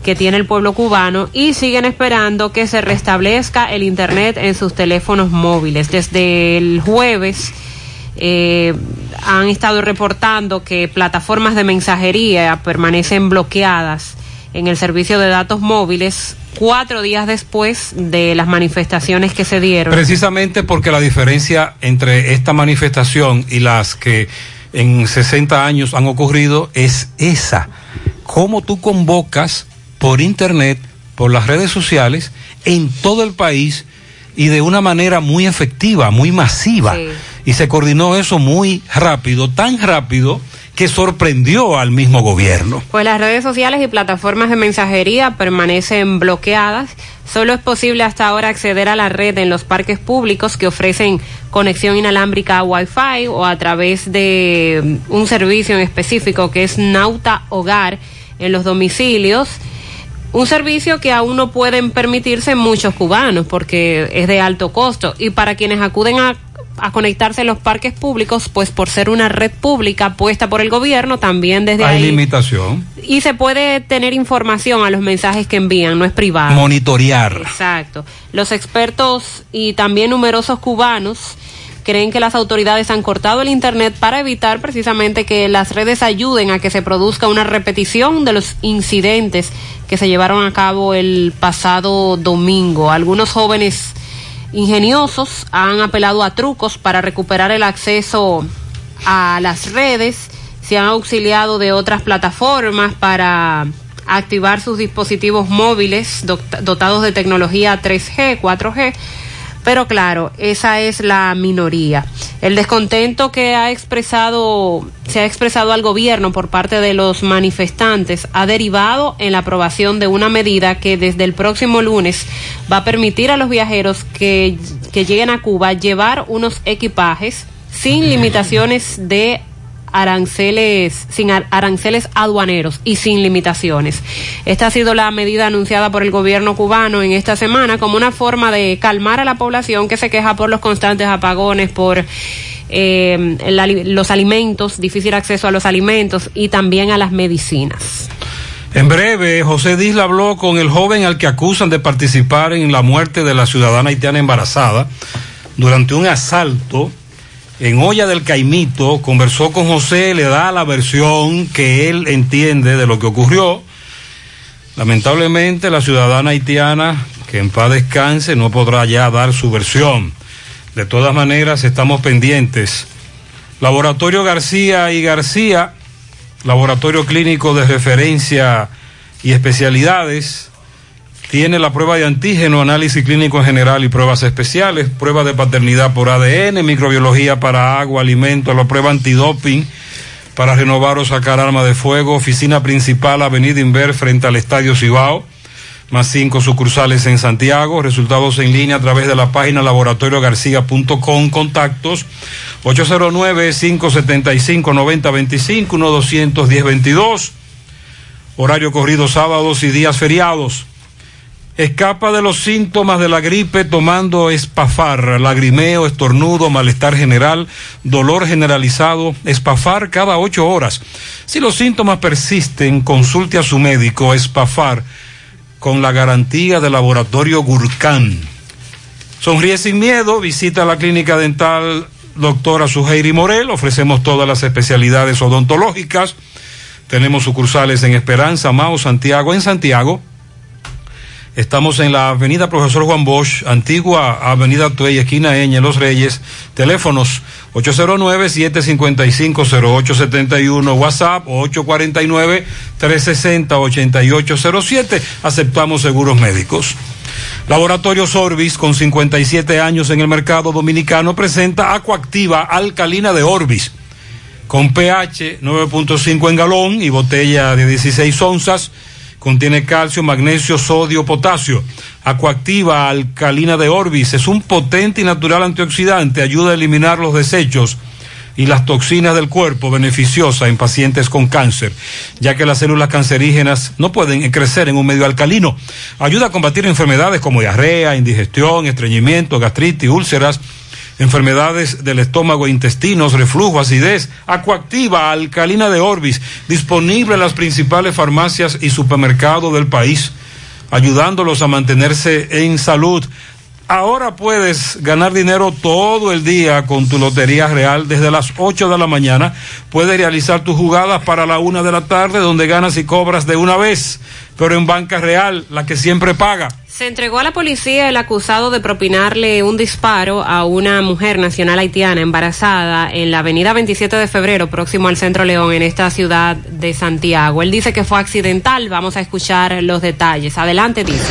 que tiene el pueblo cubano, y siguen esperando que se restablezca el internet en sus teléfonos móviles. Desde el jueves han estado reportando que plataformas de mensajería permanecen bloqueadas en el servicio de datos móviles 4 días después de las manifestaciones que se dieron. Precisamente porque la diferencia entre esta manifestación y las que en 60 años han ocurrido es esa. Cómo tú convocas por internet, por las redes sociales, en todo el país y de una manera muy efectiva, muy masiva. Sí. Y se coordinó eso muy rápido, tan rápido que sorprendió al mismo gobierno. Pues las redes sociales y plataformas de mensajería permanecen bloqueadas. Solo es posible hasta ahora acceder a la red en los parques públicos que ofrecen conexión inalámbrica a Wi-Fi o a través de un servicio en específico que es Nauta Hogar en los domicilios. Un servicio que aún no pueden permitirse muchos cubanos porque es de alto costo, y para quienes acuden a conectarse en los parques públicos, pues por ser una red pública puesta por el gobierno, también desde ahí hay limitación. Y se puede tener información a los mensajes que envían, no es privado. Monitorear. Exacto. Los expertos y también numerosos cubanos creen que las autoridades han cortado el internet para evitar precisamente que las redes ayuden a que se produzca una repetición de los incidentes que se llevaron a cabo el pasado domingo. Algunos jóvenes ingeniosos han apelado a trucos para recuperar el acceso a las redes, se han auxiliado de otras plataformas para activar sus dispositivos móviles dotados de tecnología 3G, 4G, pero claro, esa es la minoría. El descontento que se ha expresado al gobierno por parte de los manifestantes ha derivado en la aprobación de una medida que desde el próximo lunes va a permitir a los viajeros que lleguen a Cuba llevar unos equipajes sin limitaciones de aranceles, sin aranceles aduaneros y sin limitaciones. Esta ha sido la medida anunciada por el gobierno cubano en esta semana como una forma de calmar a la población que se queja por los constantes apagones, por los alimentos, difícil acceso a los alimentos y también a las medicinas. En breve, José Disla habló con el joven al que acusan de participar en la muerte de la ciudadana haitiana embarazada durante un asalto en Olla del Caimito. Conversó con José, le da la versión que él entiende de lo que ocurrió. Lamentablemente, la ciudadana haitiana, que en paz descanse, no podrá ya dar su versión. De todas maneras, estamos pendientes. Laboratorio García y García, laboratorio clínico de referencia y especialidades, tiene la prueba de antígeno, análisis clínico en general y pruebas especiales, prueba de paternidad por ADN, microbiología para agua, alimentos, la prueba antidoping para renovar o sacar arma de fuego. Oficina principal, Avenida Inver, frente al Estadio Cibao, más 5 sucursales en Santiago. Resultados en línea a través de la página laboratoriogarcia.com. Contactos 809-575-9025, 1-210-22. Horario corrido sábados y días feriados. Escapa de los síntomas de la gripe tomando Espafar: lagrimeo, estornudo, malestar general, dolor generalizado. Espafar cada 8 horas. Si los síntomas persisten, consulte a su médico. Espafar, con la garantía del laboratorio Gurkán. Sonríe sin miedo. Visita la clínica dental Doctora Suheiri Morel. Ofrecemos todas las especialidades odontológicas. Tenemos sucursales en Esperanza, Mao, Santiago. En Santiago estamos en la avenida Profesor Juan Bosch, antigua avenida Tuey, esquina Eñe, Los Reyes. Teléfonos 809-755-0871, WhatsApp 849-360-8807. Aceptamos seguros médicos. Laboratorio Orbis, con 57 años en el mercado dominicano, presenta Acuactiva Alcalina de Orbis, con pH 9.5 en galón y botella de 16 onzas. Contiene calcio, magnesio, sodio, potasio. Acuactiva Alcalina de Orbis es un potente y natural antioxidante. Ayuda a eliminar los desechos y las toxinas del cuerpo, beneficiosa en pacientes con cáncer, ya que las células cancerígenas no pueden crecer en un medio alcalino. Ayuda a combatir enfermedades como diarrea, indigestión, estreñimiento, gastritis, úlceras, enfermedades del estómago, intestinos, reflujo, acidez. Acuactiva Alcalina de Orbis, disponible en las principales farmacias y supermercados del país, ayudándolos a mantenerse en salud. Ahora puedes ganar dinero todo el día con tu Lotería Real. Desde las 8 de la mañana puedes realizar tus jugadas para la 1 de la tarde, donde ganas y cobras de una vez, pero en Banca Real, la que siempre paga. Se entregó a la policía el acusado de propinarle un disparo a una mujer nacional haitiana embarazada en la avenida 27 de febrero, próximo al Centro León, en esta ciudad de Santiago. Él dice que fue accidental. Vamos a escuchar los detalles. Adelante, dice.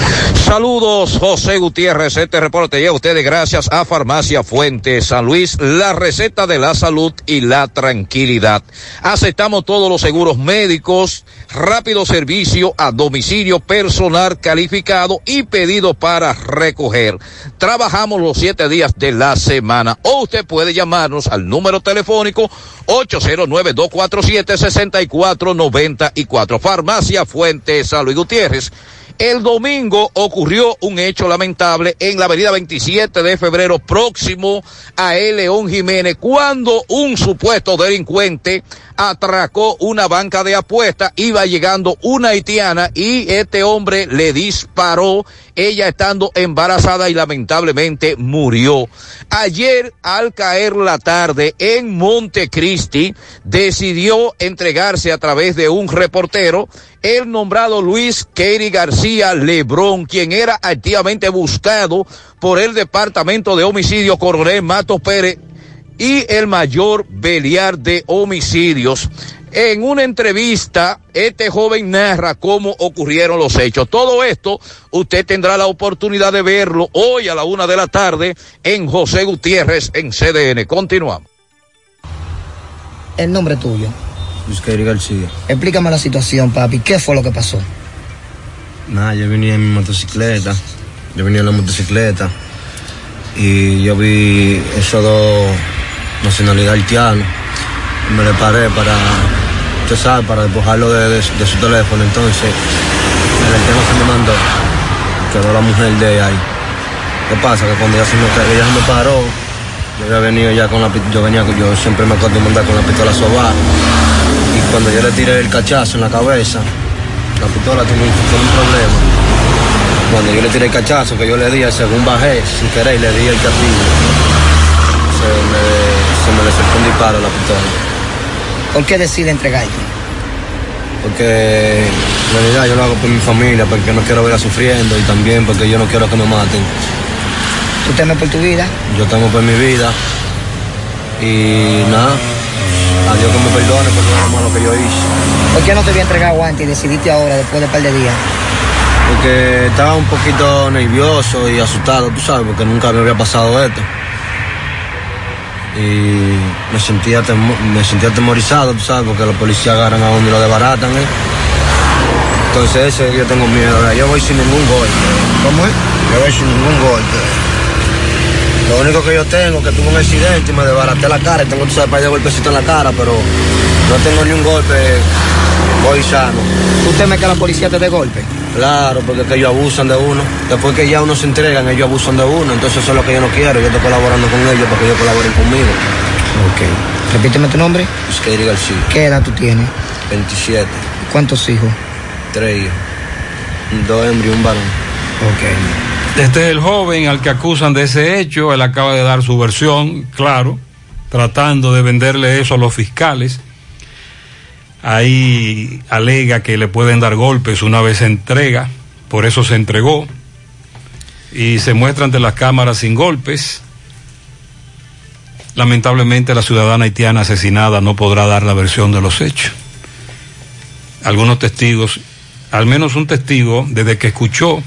Saludos, José Gutiérrez. Este reporte llega a ustedes gracias a Farmacia Fuente San Luis, la receta de la salud y la tranquilidad. Aceptamos todos los seguros médicos, rápido servicio a domicilio, personal calificado y pedido para recoger. Trabajamos los 7 días de la semana. O usted puede llamarnos al número telefónico 809-247-6494. Farmacia Fuente San Luis Gutiérrez. El domingo ocurrió un hecho lamentable en la avenida 27 de febrero, próximo a León Jiménez, cuando un supuesto delincuente atracó una banca de apuestas. Iba llegando una haitiana y este hombre le disparó, ella estando embarazada, y lamentablemente murió. Ayer, al caer la tarde, en Montecristi, decidió entregarse a través de un reportero el nombrado Luis Keiri García Lebrón, quien era activamente buscado por el Departamento de Homicidios Coronel Matos Pérez y el mayor Beliar de Homicidios. En una entrevista, este joven narra cómo ocurrieron los hechos. Todo esto usted tendrá la oportunidad de verlo hoy a la 1:00 p.m. en José Gutiérrez en CDN. Continuamos. El nombre tuyo. Luis Kairi García. Explícame la situación, papi. ¿Qué fue lo que pasó? Nada, yo venía en mi motocicleta. Y yo vi esos dos nacionalidad haitiana. Me le paré para, usted sabe, para despojarlo de su teléfono. Entonces, el haitiano se me mandó. Quedó la mujer de ella ahí. ¿Qué pasa? Que cuando ella se me paró, yo había venido ya con la pistola. Yo siempre me acuerdo de mandar con la pistola sobada. Y cuando yo le tiré el cachazo en la cabeza, la pistola tenía un problema. Cuando yo le tiré el cachazo que yo le di, según bajé, sin querer, le di el castillo. Se me le soltó un disparo a la pistola. ¿Por qué decide entregarte? Porque en realidad yo lo hago por mi familia, porque no quiero verla sufriendo y también porque yo no quiero que me maten. ¿Tú temes por tu vida? Yo temo por mi vida. Y nada, a Dios que me perdone por todo lo malo que yo hice. ¿Por qué no te voy a entregar guante y decidiste ahora, después de un par de días? Porque estaba un poquito nervioso y asustado, tú sabes, porque nunca me había pasado esto. Y me sentía atemorizado, tú sabes, porque los policías agarran a uno y lo desbaratan, ¿eh? Entonces ese yo tengo miedo. Ahora, yo voy sin ningún golpe. ¿Cómo es? Yo voy sin ningún golpe. Lo único que yo tengo es que tuve un accidente y me desbaraté la cara. Y tengo, tú sabes, para ir de golpecito en la cara, pero no tengo ni un golpe. Voy sano. ¿Tú temes que la policía te dé golpe? Claro, porque es que ellos abusan de uno. Después que ya uno se entregan, ellos abusan de uno. Entonces eso es lo que yo no quiero. Yo estoy colaborando con ellos para que ellos colaboren conmigo. Ok. Repíteme tu nombre. Kairi García. ¿Qué edad tú tienes? 27. ¿Cuántos hijos? 3 hijos. 2 hembras y un varón. Ok. Este es el joven al que acusan de ese hecho. Él acaba de dar su versión, claro, tratando de venderle eso a los fiscales. Ahí alega que le pueden dar golpes una vez se entrega, por eso se entregó y se muestra ante las cámaras sin golpes. Lamentablemente la ciudadana haitiana asesinada no podrá dar la versión de los hechos. Algunos testigos, al menos un testigo, desde que escuchó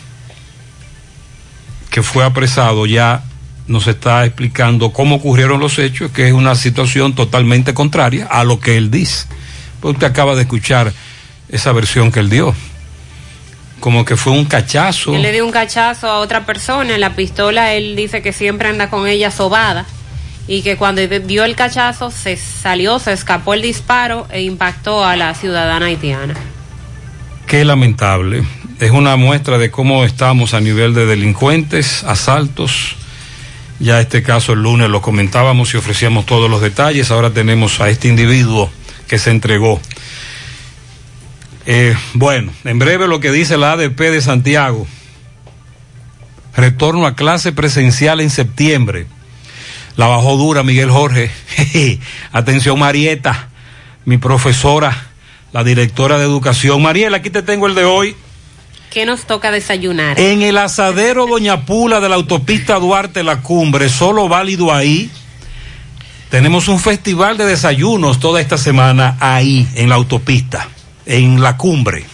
que fue apresado ya nos está explicando cómo ocurrieron los hechos, que es una situación totalmente contraria a lo que él dice. Usted acaba de escuchar esa versión que él dio, como que fue un cachazo. Él le dio un cachazo a otra persona, la pistola, él dice que siempre anda con ella sobada, y que cuando dio el cachazo se salió, se escapó el disparo e impactó a la ciudadana haitiana. Qué lamentable, es una muestra de cómo estamos a nivel de delincuentes, asaltos. Ya este caso el lunes lo comentábamos y ofrecíamos todos los detalles, ahora tenemos a este individuo que se entregó. Bueno, en breve lo que dice la ADP de Santiago. Retorno a clase presencial en septiembre. La bajó dura Miguel Jorge. Atención Marieta, mi profesora, la directora de educación. Mariela, aquí te tengo el de hoy. ¿Qué nos toca desayunar? En el asadero Doña Pula de la autopista Duarte La Cumbre, solo válido ahí. Tenemos un festival de desayunos toda esta semana ahí, en la autopista, en La Cumbre.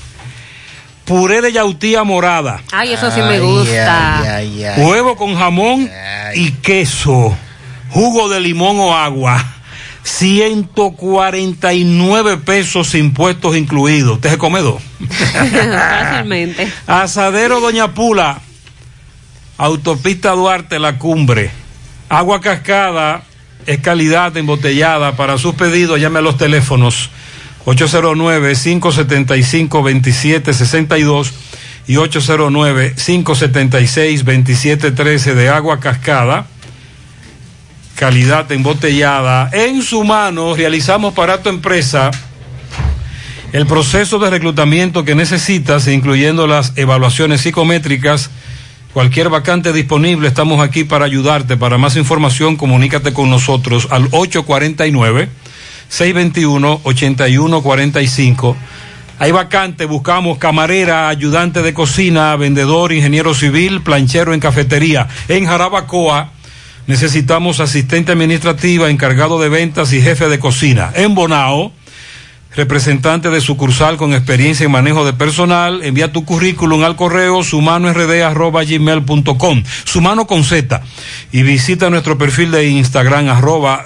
Puré de yautía morada. Ay, eso sí me gusta. Ay. Huevo con jamón y queso. Jugo de limón o agua. 149 pesos impuestos incluidos. ¿Usted se come dos? Fácilmente. Asadero Doña Pula, autopista Duarte, La Cumbre. Agua cascada. Es calidad embotellada. Para sus pedidos, llame a los teléfonos 809-575-2762 y 809-576-2713 de Agua Cascada. Calidad embotellada. En su mano, realizamos para tu empresa el proceso de reclutamiento que necesitas, incluyendo las evaluaciones psicométricas. Cualquier vacante disponible, estamos aquí para ayudarte. Para más información, comunícate con nosotros al 849-621-8145. Hay vacante, buscamos camarera, ayudante de cocina, vendedor, ingeniero civil, planchero en cafetería. En Jarabacoa necesitamos asistente administrativa, encargado de ventas y jefe de cocina. En Bonao representante de sucursal con experiencia en manejo de personal. Envía tu currículum al correo sumanord@gmail.com, Sumano con Z, y visita nuestro perfil de Instagram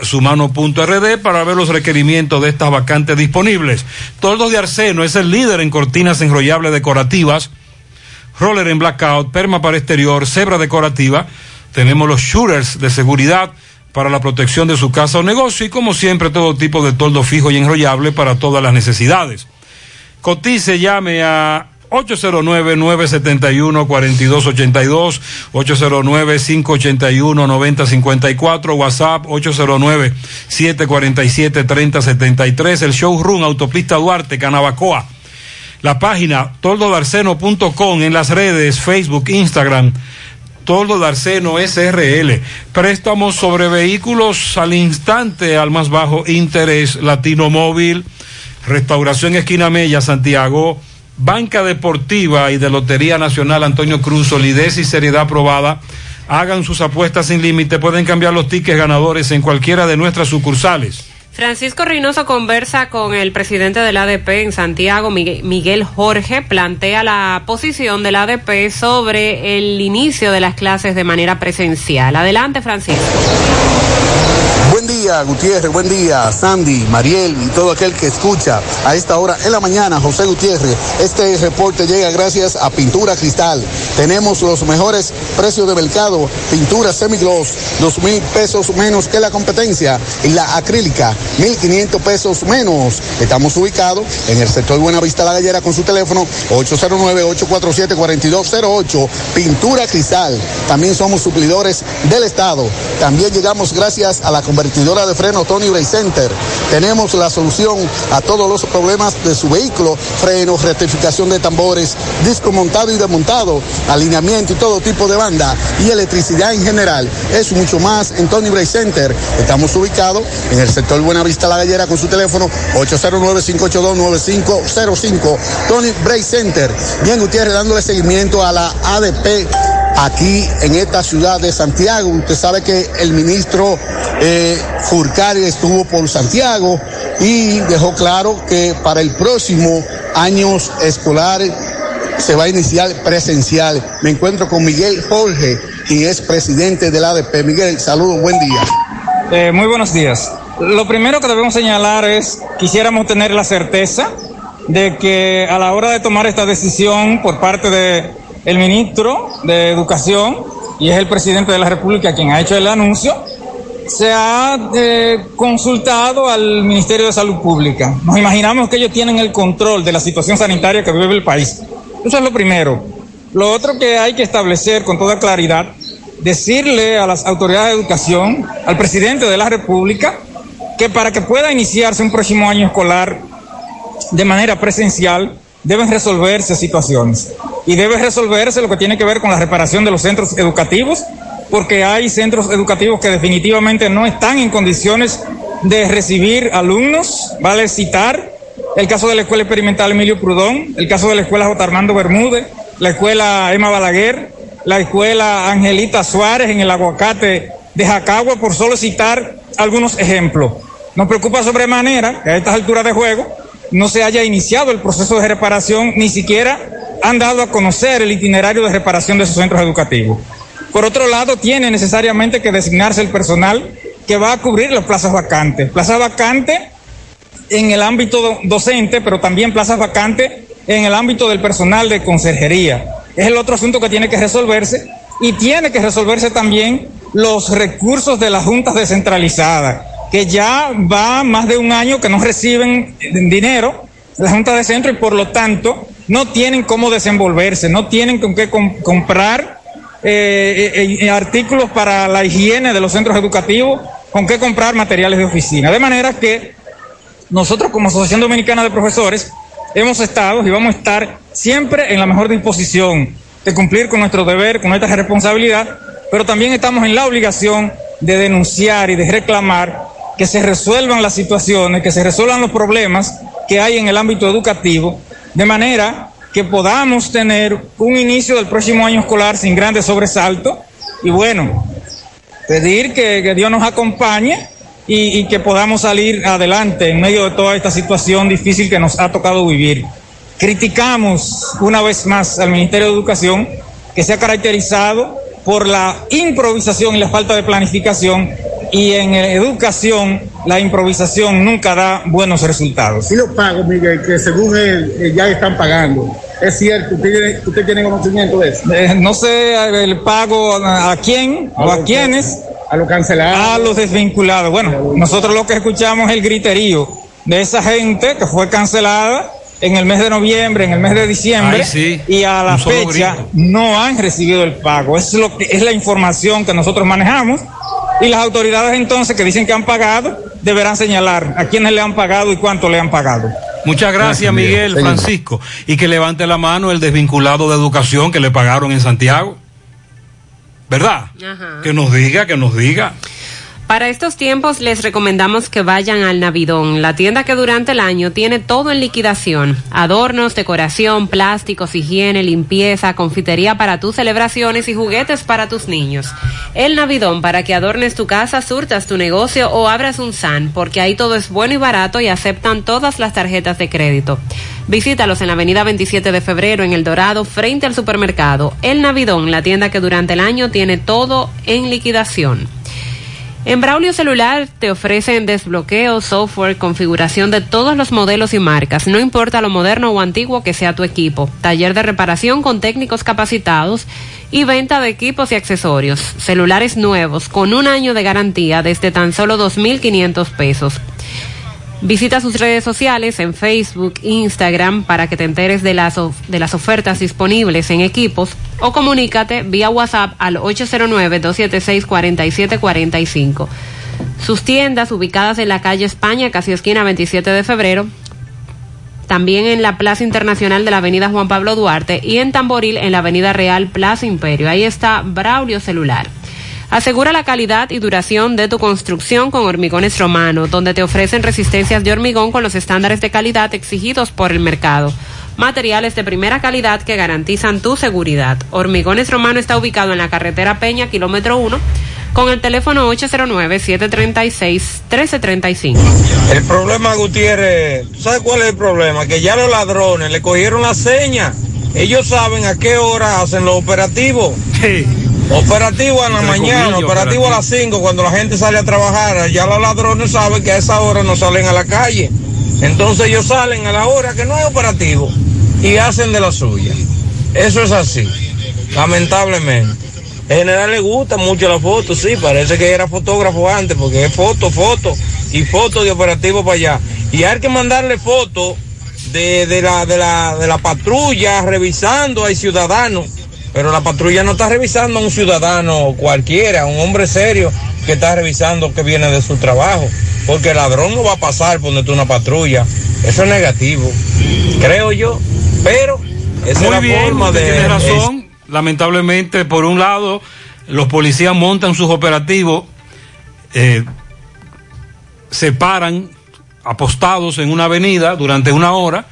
@sumano.rd para ver los requerimientos de estas vacantes disponibles. Toldos de Arseno es el líder en cortinas enrollables decorativas, roller en blackout, perma para exterior, cebra decorativa. Tenemos los shooters de seguridad para la protección de su casa o negocio, y como siempre todo tipo de toldo fijo y enrollable para todas las necesidades. Cotice, llame a 809-971-4282, 809-581-9054, WhatsApp 809-747-3073, el showroom Autopista Duarte, Canabacoa. La página toldodarseno.com, en las redes Facebook, Instagram, Toldo de Arseno SRL. Préstamos sobre vehículos al instante, al más bajo interés. Latino Móvil, Restauración Esquina Mella, Santiago, Banca Deportiva y de Lotería Nacional Antonio Cruz. Solidez y seriedad probada. Hagan sus apuestas sin límite. Pueden cambiar los tickets ganadores en cualquiera de nuestras sucursales. Francisco Reynoso conversa con el presidente del ADP en Santiago, Miguel Jorge. Plantea la posición del ADP sobre el inicio de las clases de manera presencial. Adelante, Francisco. Buen día, Gutiérrez, buen día, Sandy, Mariel y todo aquel que escucha a esta hora en la mañana, José Gutiérrez. Este reporte llega gracias a Pintura Cristal. Tenemos los mejores precios de mercado. Pintura semigloss, 2,000 pesos menos que la competencia. Y la acrílica, 1,500 pesos menos. Estamos ubicados en el sector Buenavista La Gallera con su teléfono 809-847-4208. Pintura Cristal. También somos suplidores del Estado. También llegamos gracias a la convertidora de freno Tony Bray Center. Tenemos la solución a todos los problemas de su vehículo: frenos, rectificación de tambores, disco montado y desmontado, alineamiento y todo tipo de banda y electricidad en general. Es mucho más en Tony Bray Center. Estamos ubicados en el sector Buenavista La Gallera con su teléfono 809-582-9505. Tony Bray Center. Bien, Gutiérrez, dándole seguimiento a la ADP. Aquí en esta ciudad de Santiago, usted sabe que el ministro Furcari estuvo por Santiago y dejó claro que para el próximo año escolar se va a iniciar presencial. Me encuentro con Miguel Jorge, quien es presidente del ADP. Miguel, saludos, buen día. Muy buenos días. Lo primero que debemos señalar es, quisiéramos tener la certeza de que a la hora de tomar esta decisión por parte de el ministro de Educación, y es el presidente de la República quien ha hecho el anuncio, se ha consultado al Ministerio de Salud Pública. Nos imaginamos que ellos tienen el control de la situación sanitaria que vive el país. Eso es lo primero. Lo otro que hay que establecer con toda claridad, decirle a las autoridades de educación, al presidente de la República, que para que pueda iniciarse un próximo año escolar de manera presencial, deben resolverse situaciones y debe resolverse lo que tiene que ver con la reparación de los centros educativos, porque hay centros educativos que definitivamente no están en condiciones de recibir alumnos. Vale citar el caso de la Escuela Experimental Emilio Prudón, el caso de la Escuela J. Armando Bermúdez, la Escuela Emma Balaguer, la Escuela Angelita Suárez en el Aguacate de Jacagua, por solo citar algunos ejemplos. Nos preocupa sobremanera que a estas alturas de juego no se haya iniciado el proceso de reparación, ni siquiera han dado a conocer el itinerario de reparación de sus centros educativos. Por otro lado, tiene necesariamente que designarse el personal que va a cubrir las plazas vacantes. Plazas vacantes en el ámbito docente, pero también plazas vacantes en el ámbito del personal de conserjería. Es el otro asunto que tiene que resolverse, y tiene que resolverse también los recursos de las juntas descentralizadas, que ya va más de un año que no reciben dinero la Junta de Centro, y por lo tanto no tienen cómo desenvolverse, no tienen con qué comprar artículos para la higiene de los centros educativos, con qué comprar materiales de oficina. De manera que nosotros, como Asociación Dominicana de Profesores, hemos estado y vamos a estar siempre en la mejor disposición de cumplir con nuestro deber, con nuestra responsabilidad, pero también estamos en la obligación de denunciar y de reclamar que se resuelvan las situaciones, que se resuelvan los problemas que hay en el ámbito educativo, de manera que podamos tener un inicio del próximo año escolar sin grandes sobresaltos. Y bueno, pedir que Dios nos acompañe y que podamos salir adelante en medio de toda esta situación difícil que nos ha tocado vivir. Criticamos una vez más al Ministerio de Educación, que se ha caracterizado por la improvisación y la falta de planificación, y en educación la improvisación nunca da buenos resultados. Y los pagos, Miguel, que según él ya están pagando, ¿es cierto? ¿Usted tiene conocimiento de eso? No sé el pago a quién o a quiénes. A los cancelados. A los desvinculados. Bueno, nosotros lo que escuchamos es el griterío de esa gente que fue cancelada en el mes de noviembre, en el mes de diciembre. Ay, sí. Y a la fecha no han recibido el pago. Es lo que es la información que nosotros manejamos, y las autoridades entonces que dicen que han pagado deberán señalar a quiénes le han pagado y cuánto le han pagado. Muchas gracias, Miguel. Francisco, y que levante la mano el desvinculado de educación que le pagaron en Santiago, ¿verdad? Ajá. Que nos diga. Para estos tiempos les recomendamos que vayan al Navidón, la tienda que durante el año tiene todo en liquidación: adornos, decoración, plásticos, higiene, limpieza, confitería para tus celebraciones y juguetes para tus niños. El Navidón, para que adornes tu casa, surtas tu negocio o abras un SAN, porque ahí todo es bueno y barato y aceptan todas las tarjetas de crédito. Visítalos en la avenida 27 de febrero, en El Dorado, frente al supermercado. El Navidón, la tienda que durante el año tiene todo en liquidación. En Braulio Celular te ofrecen desbloqueo, software, configuración de todos los modelos y marcas, no importa lo moderno o antiguo que sea tu equipo. Taller de reparación con técnicos capacitados y venta de equipos y accesorios. Celulares nuevos con 1 año de garantía desde tan solo $2,500. Visita sus redes sociales en Facebook, Instagram, para que te enteres de las ofertas disponibles en equipos, o comunícate vía WhatsApp al 809-276-4745. Sus tiendas ubicadas en la calle España, casi esquina 27 de febrero, también en la Plaza Internacional de la avenida Juan Pablo Duarte, y en Tamboril en la avenida Real Plaza Imperio. Ahí está Braulio Celular. Asegura la calidad y duración de tu construcción con Hormigones Romano, donde te ofrecen resistencias de hormigón con los estándares de calidad exigidos por el mercado. Materiales de primera calidad que garantizan tu seguridad. Hormigones Romano está ubicado en la carretera Peña, kilómetro 1, con el teléfono 809-736-1335. El problema, Gutiérrez, ¿tú sabes cuál es el problema? Que ya los ladrones le cogieron la seña. Ellos saben a qué hora hacen los operativos. Sí. Operativo a la mañana, operativo a las 5, cuando la gente sale a trabajar. Ya los ladrones saben que a esa hora no salen a la calle, entonces ellos salen a la hora que no hay operativo y hacen de la suya. Eso es así, lamentablemente. En general le gusta mucho la foto, sí, parece que era fotógrafo antes, porque es foto y foto de operativo para allá. Y hay que mandarle fotos de la patrulla revisando al ciudadano. Pero la patrulla no está revisando a un ciudadano cualquiera, a un hombre serio que está revisando, que viene de su trabajo. Porque el ladrón no va a pasar por donde está una patrulla. Eso es negativo, creo yo. Pero esa muy es la bien, forma de... Tiene razón. Lamentablemente, por un lado, los policías montan sus operativos, se paran apostados en una avenida durante 1 hora.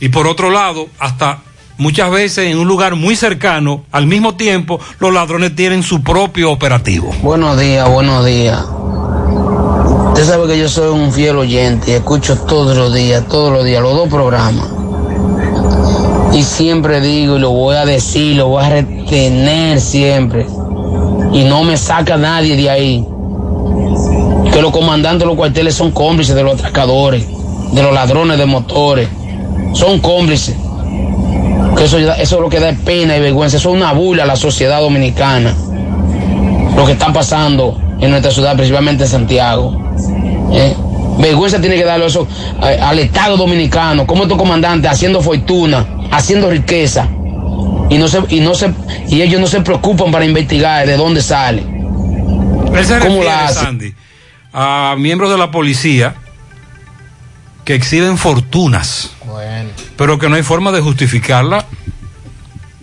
Y por otro lado, hasta... muchas veces en un lugar muy cercano, al mismo tiempo, los ladrones tienen su propio operativo. Buenos días. Usted sabe que yo soy un fiel oyente y escucho todos los días, los 2 programas. Y siempre digo, y lo voy a decir, lo voy a retener siempre. Y no me saca nadie de ahí. Que los comandantes de los cuarteles son cómplices de los atracadores, de los ladrones de motores. Son cómplices. Eso es lo que da pena y vergüenza. Eso es una burla a la sociedad dominicana, lo que está pasando en nuestra ciudad, principalmente en Santiago. Vergüenza tiene que darle eso al Estado dominicano, como estos comandantes haciendo fortuna, haciendo riqueza, y ellos no se preocupan para investigar de dónde sale. Él se refiere, Sandy, a miembros de la policía que exhiben fortunas, pero que no hay forma de justificarla,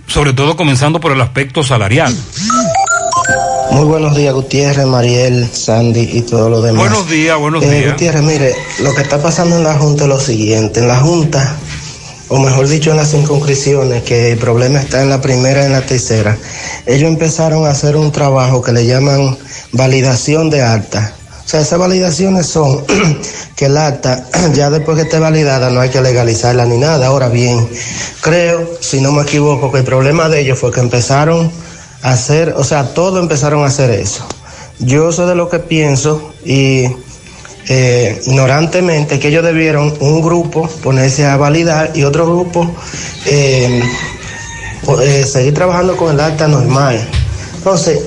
sobre todo comenzando por el aspecto salarial. Muy buenos días, Gutiérrez, Mariel, Sandy y todos los demás. Buenos días. Gutiérrez, mire, lo que está pasando en la Junta es lo siguiente. En la Junta, o mejor dicho, en las circunscripciones, que el problema está en la primera y en la tercera, ellos empezaron a hacer un trabajo que le llaman validación de actas. O sea, esas validaciones son que el acta, ya después que esté validada, no hay que legalizarla ni nada. Ahora bien, creo, si no me equivoco, que el problema de ellos fue que empezaron a hacer, o sea, todos empezaron a hacer eso. Yo soy de lo que pienso y ignorantemente que ellos debieron un grupo ponerse a validar y otro grupo seguir trabajando con el acta normal. Entonces,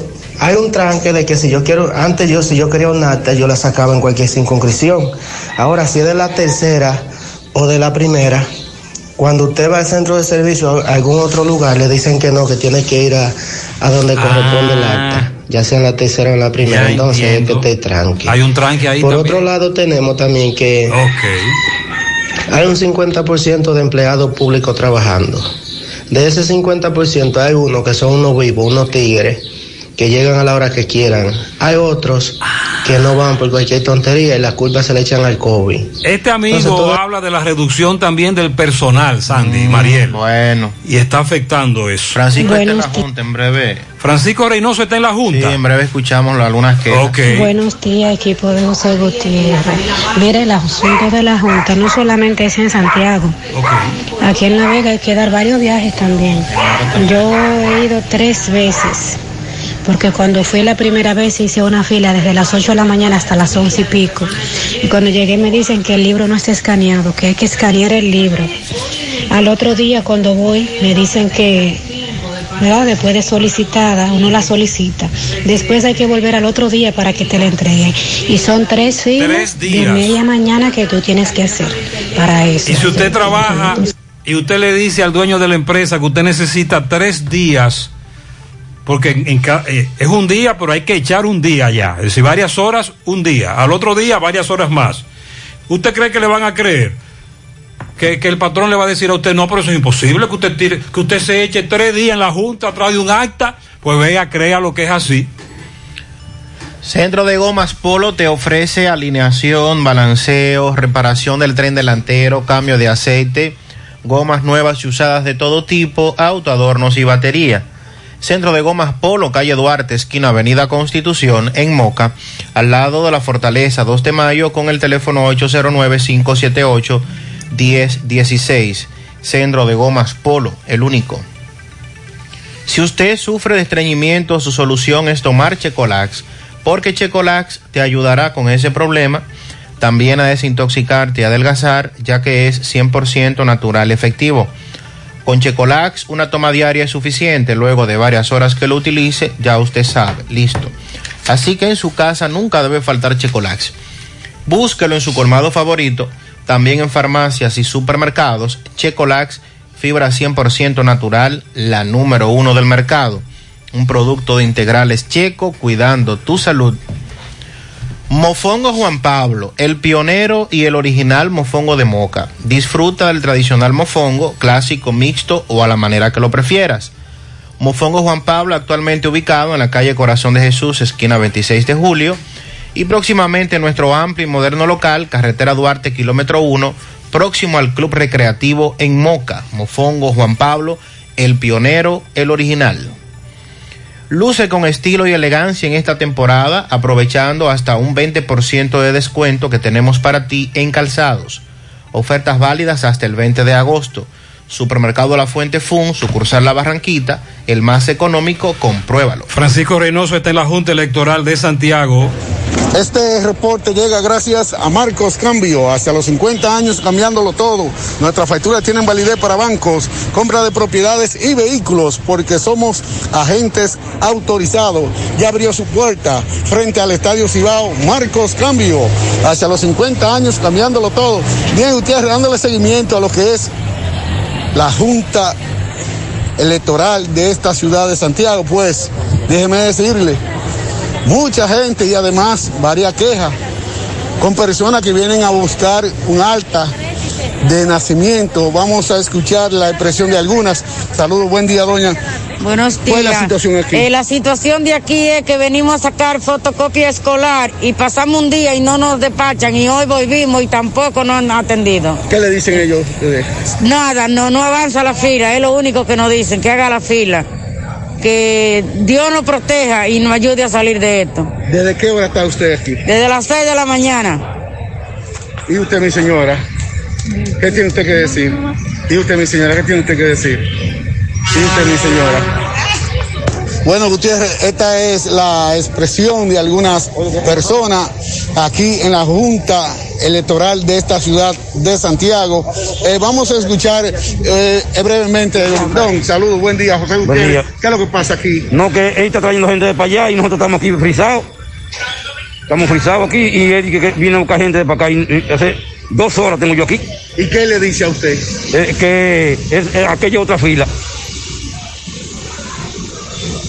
hay un tranque de que si yo quiero, antes yo, si yo quería un acta, yo la sacaba en cualquier circunscripción. Ahora, si es de la tercera o de la primera, cuando usted va al centro de servicio, a algún otro lugar, le dicen que no, que tiene que ir a donde corresponde el acta, ya sea en la tercera o en la primera. Ya entonces es que esté tranque. Hay un tranque ahí. Por también. Otro lado, tenemos también que hay un 50% de empleados públicos trabajando. De ese 50% hay unos que son unos vivos, unos tigres, que llegan a la hora que quieran. Hay otros que no van por cualquier tontería y las culpas se le echan al COVID. Este amigo habla de la reducción también del personal, Sandy, Mariel. Bueno. Y está afectando eso. Francisco está en la Junta, en breve. Francisco Reynoso está en la Junta. Sí, en breve escuchamos algunas quejas. Okay. Buenos días, equipo de José Gutiérrez. Mire, el asunto de la Junta no solamente es en Santiago. Okay. Aquí en La Vega hay que dar varios viajes también. Yo he ido 3 veces. Porque cuando fui la primera vez hice una fila desde las 8 de la mañana hasta las 11 y pico. Y cuando llegué me dicen que el libro no está escaneado, que hay que escanear el libro. Al otro día cuando voy me dicen que, ¿verdad?, después de solicitada, uno la solicita. Después hay que volver al otro día para que te la entreguen. Y son 3 filas de media mañana que tú tienes que hacer para eso. Y si usted trabaja y usted le dice al dueño de la empresa que usted necesita 3 días... Porque es un día, pero hay que echar un día ya. Es decir, varias horas, un día. Al otro día, varias horas más. ¿Usted cree que le van a creer? Que el patrón le va a decir a usted, no, pero eso es imposible, que usted tire, que usted se eche 3 días en la Junta atrás de un acta. Pues vea, crea lo que es así. Centro de Gomas Polo te ofrece alineación, balanceo, reparación del tren delantero, cambio de aceite, gomas nuevas y usadas de todo tipo, auto, adornos y batería. Centro de Gomas Polo, calle Duarte, esquina Avenida Constitución, en Moca, al lado de la Fortaleza, 2 de Mayo, con el teléfono 809-578-1016. Centro de Gomas Polo, el único. Si usted sufre de estreñimiento, su solución es tomar Checolax, porque Checolax te ayudará con ese problema, también a desintoxicarte y adelgazar, ya que es 100% natural efectivo. Con Checolax, una toma diaria es suficiente. Luego de varias horas que lo utilice, ya usted sabe, listo. Así que en su casa nunca debe faltar Checolax. Búsquelo en su colmado favorito, también en farmacias y supermercados. Checolax, fibra 100% natural, la número 1 del mercado. Un producto de Integrales Checo, cuidando tu salud. Mofongo Juan Pablo, el pionero y el original mofongo de Moca. Disfruta del tradicional mofongo, clásico, mixto o a la manera que lo prefieras. Mofongo Juan Pablo, actualmente ubicado en la calle Corazón de Jesús, esquina 26 de Julio, y próximamente en nuestro amplio y moderno local, carretera Duarte, kilómetro 1, próximo al Club Recreativo en Moca. Mofongo Juan Pablo, el pionero, el original. Luce con estilo y elegancia en esta temporada, aprovechando hasta un 20% de descuento que tenemos para ti en calzados. Ofertas válidas hasta el 20 de agosto. Supermercado La Fuente Fun, sucursal La Barranquita, el más económico, compruébalo. Francisco Reynoso está en la Junta Electoral de Santiago. Este reporte llega gracias a Marcos Cambio. Hacia los 50 años cambiándolo todo. Nuestras facturas tienen validez para bancos, compra de propiedades y vehículos, porque somos agentes autorizados. Ya abrió su puerta frente al Estadio Cibao, Marcos Cambio. Hacia los 50 años cambiándolo todo. Bien, ustedes dándole seguimiento a lo que es la Junta Electoral de esta ciudad de Santiago. Pues déjeme decirle, mucha gente y además varias quejas con personas que vienen a buscar un acta de nacimiento. Vamos a escuchar la expresión de algunas. Saludos, buen día, doña. Buenos días. ¿Cuál es la situación aquí? La situación de aquí es que venimos a sacar fotocopia escolar y pasamos un día y no nos despachan, y hoy volvimos y tampoco nos han atendido. ¿Qué le dicen ellos? Nada, no avanza la fila, es lo único que nos dicen, que haga la fila. que Dios nos proteja y nos ayude a salir de esto. ¿Desde qué hora está usted aquí? Desde las 6 de la mañana. ¿Y usted, mi señora? ¿Qué tiene usted que decir? ¿Y usted, mi señora? ¿Qué tiene usted que decir? ¿Y usted, mi señora? Bueno, Gutiérrez, esta es la expresión de algunas personas aquí en la Junta Electoral de esta ciudad de Santiago. Vamos a escuchar brevemente. Don, saludos, buen día, José Gutiérrez. Buen día. ¿Qué es lo que pasa aquí? No, que él está trayendo gente de para allá y nosotros estamos aquí frisados. Estamos frisados aquí y él que viene a buscar gente de para acá y hace 2 horas tengo yo aquí. ¿Y qué le dice a usted? Que es aquella otra fila.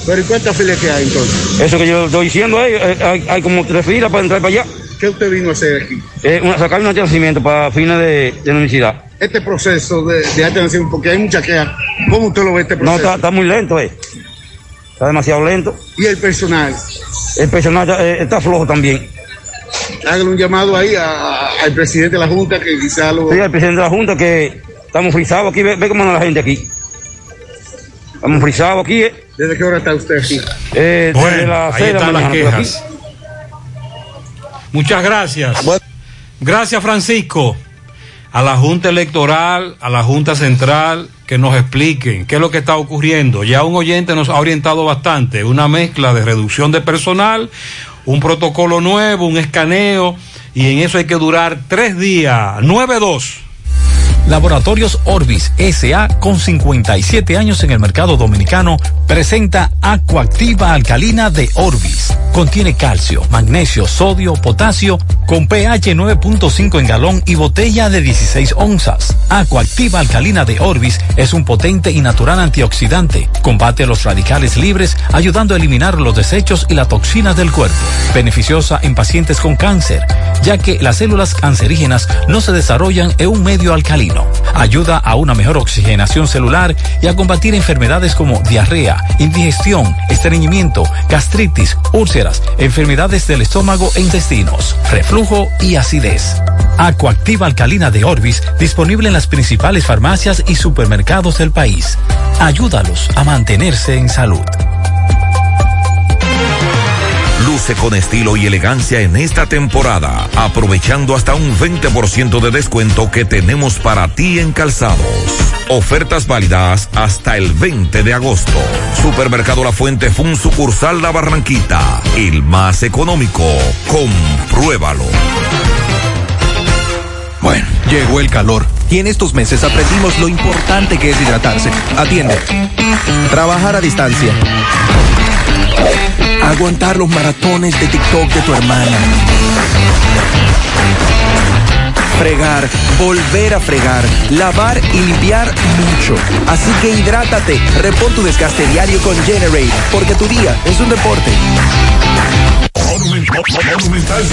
¿Pero y cuántas filas que hay entonces? Eso que yo estoy diciendo, hay como 3 filas para entrar para allá. ¿Qué usted vino a hacer aquí? Sacar un nacimiento para fines de universidad. Este proceso de nacimiento, porque hay mucha queja. ¿Cómo usted lo ve este proceso? No, está muy lento, Está demasiado lento. ¿Y el personal? El personal está flojo también. Háganle un llamado ahí al presidente de la Junta que quizá lo... Sí, al presidente de la Junta que estamos frisados aquí. Ve cómo anda la gente aquí. Estamos frisados aquí, ¿Desde qué hora está usted aquí? Bueno, ahí están las quejas. Muchas gracias. Gracias, Francisco. A la Junta Electoral, a la Junta Central, que nos expliquen qué es lo que está ocurriendo. Ya un oyente nos ha orientado bastante. Una mezcla de reducción de personal, un protocolo nuevo, un escaneo, y en eso hay que durar 3 días. 9-2. Laboratorios Orbis S.A. con 57 años en el mercado dominicano presenta Acuactiva Alcalina de Orbis. Contiene calcio, magnesio, sodio, potasio con pH 9.5 en galón y botella de 16 onzas. Acuactiva Alcalina de Orbis es un potente y natural antioxidante. Combate los radicales libres ayudando a eliminar los desechos y las toxinas del cuerpo. Beneficiosa en pacientes con cáncer, ya que las células cancerígenas no se desarrollan en un medio alcalino. Ayuda a una mejor oxigenación celular y a combatir enfermedades como diarrea, indigestión, estreñimiento, gastritis, úlceras, enfermedades del estómago e intestinos, reflujo y acidez. Acuactiva Alcalina de Orbis, disponible en las principales farmacias y supermercados del país. Ayúdalos a mantenerse en salud. Luce con estilo y elegancia en esta temporada, aprovechando hasta un 20% de descuento que tenemos para ti en calzados. Ofertas válidas hasta el 20 de agosto. Supermercado La Fuente Fun sucursal La Barranquita, el más económico. Compruébalo. Bueno, llegó el calor y en estos meses aprendimos lo importante que es hidratarse. Atiende. Trabajar a distancia. Aguantar los maratones de TikTok de tu hermana. Fregar, volver a fregar, lavar y limpiar mucho. Así que hidrátate, repon tu desgaste diario con Generate, porque tu día es un deporte. Monumental 10.13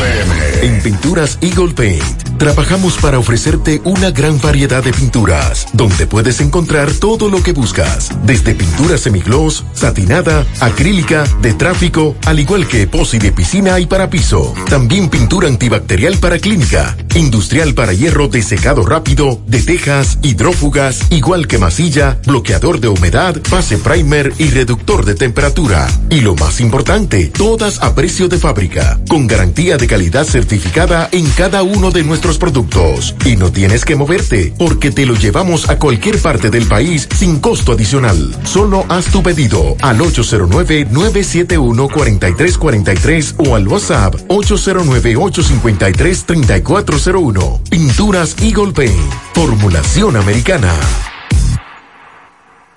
pm. En Pinturas Eagle Paint trabajamos para ofrecerte una gran variedad de pinturas, donde puedes encontrar todo lo que buscas, desde pintura semigloss, satinada, acrílica, de tráfico, al igual que epoxi de piscina y para piso. También pintura antibacterial para clínica, industrial para hierro de secado rápido, de tejas, hidrófugas, igual que masilla, bloqueador de humedad, base primer y reductor de temperatura. Y lo más importante, todas a precio de fábrica, con garantía de calidad certificada en cada uno de nuestros productos. Y no tienes que moverte, porque te lo llevamos a cualquier parte del país sin costo adicional. Solo haz tu pedido al 809-971-4343 o al WhatsApp 809-853-3401. Pinturas Eagle Paint, formulación americana.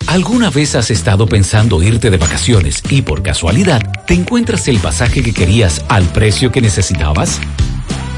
¿Alguna vez has estado pensando irte de vacaciones y por casualidad te encuentras el pasaje que querías al precio que necesitabas?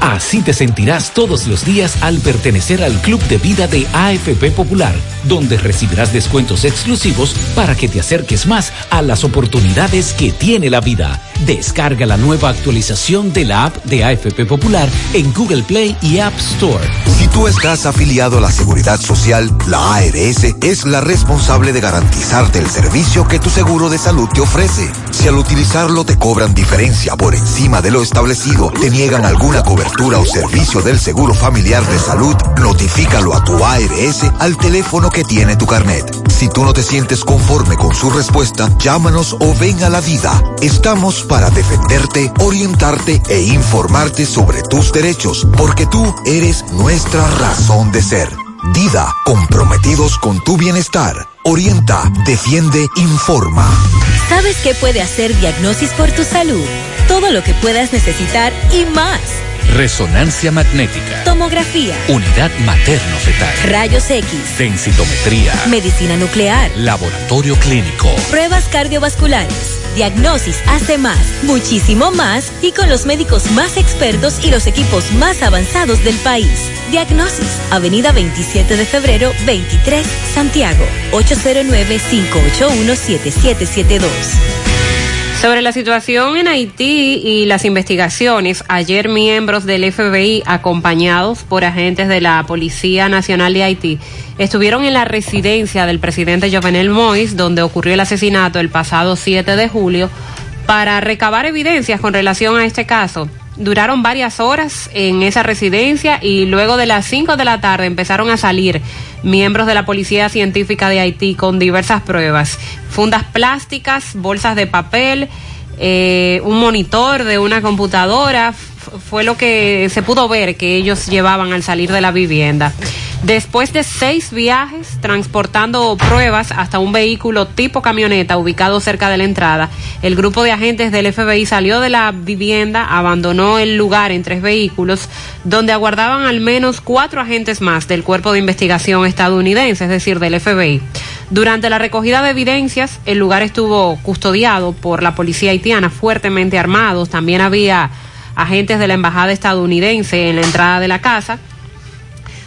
Así te sentirás todos los días al pertenecer al Club de Vida de AFP Popular, donde recibirás descuentos exclusivos para que te acerques más a las oportunidades que tiene la vida. Descarga la nueva actualización de la app de AFP Popular en Google Play y App Store. Si tú estás afiliado a la Seguridad Social, la ARS es la responsable de garantizarte el servicio que tu seguro de salud te ofrece. Si al utilizarlo te cobran diferencia por encima de lo establecido, te niegan alguna cobertura cobertura o servicio del Seguro Familiar de Salud, notifícalo a tu ARS al teléfono que tiene tu carnet. Si tú no te sientes conforme con su respuesta, llámanos o ven a La Vida. Estamos para defenderte, orientarte e informarte sobre tus derechos, porque tú eres nuestra razón de ser. Dida, comprometidos con tu bienestar. Orienta, defiende, informa. ¿Sabes qué puede hacer Diagnosis por tu salud? Todo lo que puedas necesitar y más. Resonancia magnética, tomografía, unidad materno-fetal, rayos X, densitometría, medicina nuclear, laboratorio clínico, pruebas cardiovasculares. Diagnosis hace más, muchísimo más, y con los médicos más expertos y los equipos más avanzados del país. Diagnosis, Avenida 27 de Febrero, 23, Santiago, 809-581-7772. Sobre la situación en Haití y las investigaciones, ayer miembros del FBI, acompañados por agentes de la Policía Nacional de Haití, estuvieron en la residencia del presidente Jovenel Moïse, donde ocurrió el asesinato el pasado 7 de julio, para recabar evidencias con relación a este caso. Duraron varias horas en esa residencia y luego de las 5 de la tarde empezaron a salir miembros de la Policía Científica de Haití con diversas pruebas, fundas plásticas, bolsas de papel, un monitor de una computadora, fue lo que se pudo ver que ellos llevaban al salir de la vivienda. Después de 6 viajes transportando pruebas hasta un vehículo tipo camioneta ubicado cerca de la entrada, el grupo de agentes del FBI salió de la vivienda, abandonó el lugar en 3 vehículos, donde aguardaban al menos 4 agentes más del cuerpo de investigación estadounidense, es decir, del FBI. Durante la recogida de evidencias, el lugar estuvo custodiado por la policía haitiana, fuertemente armados. También había agentes de la embajada estadounidense en la entrada de la casa,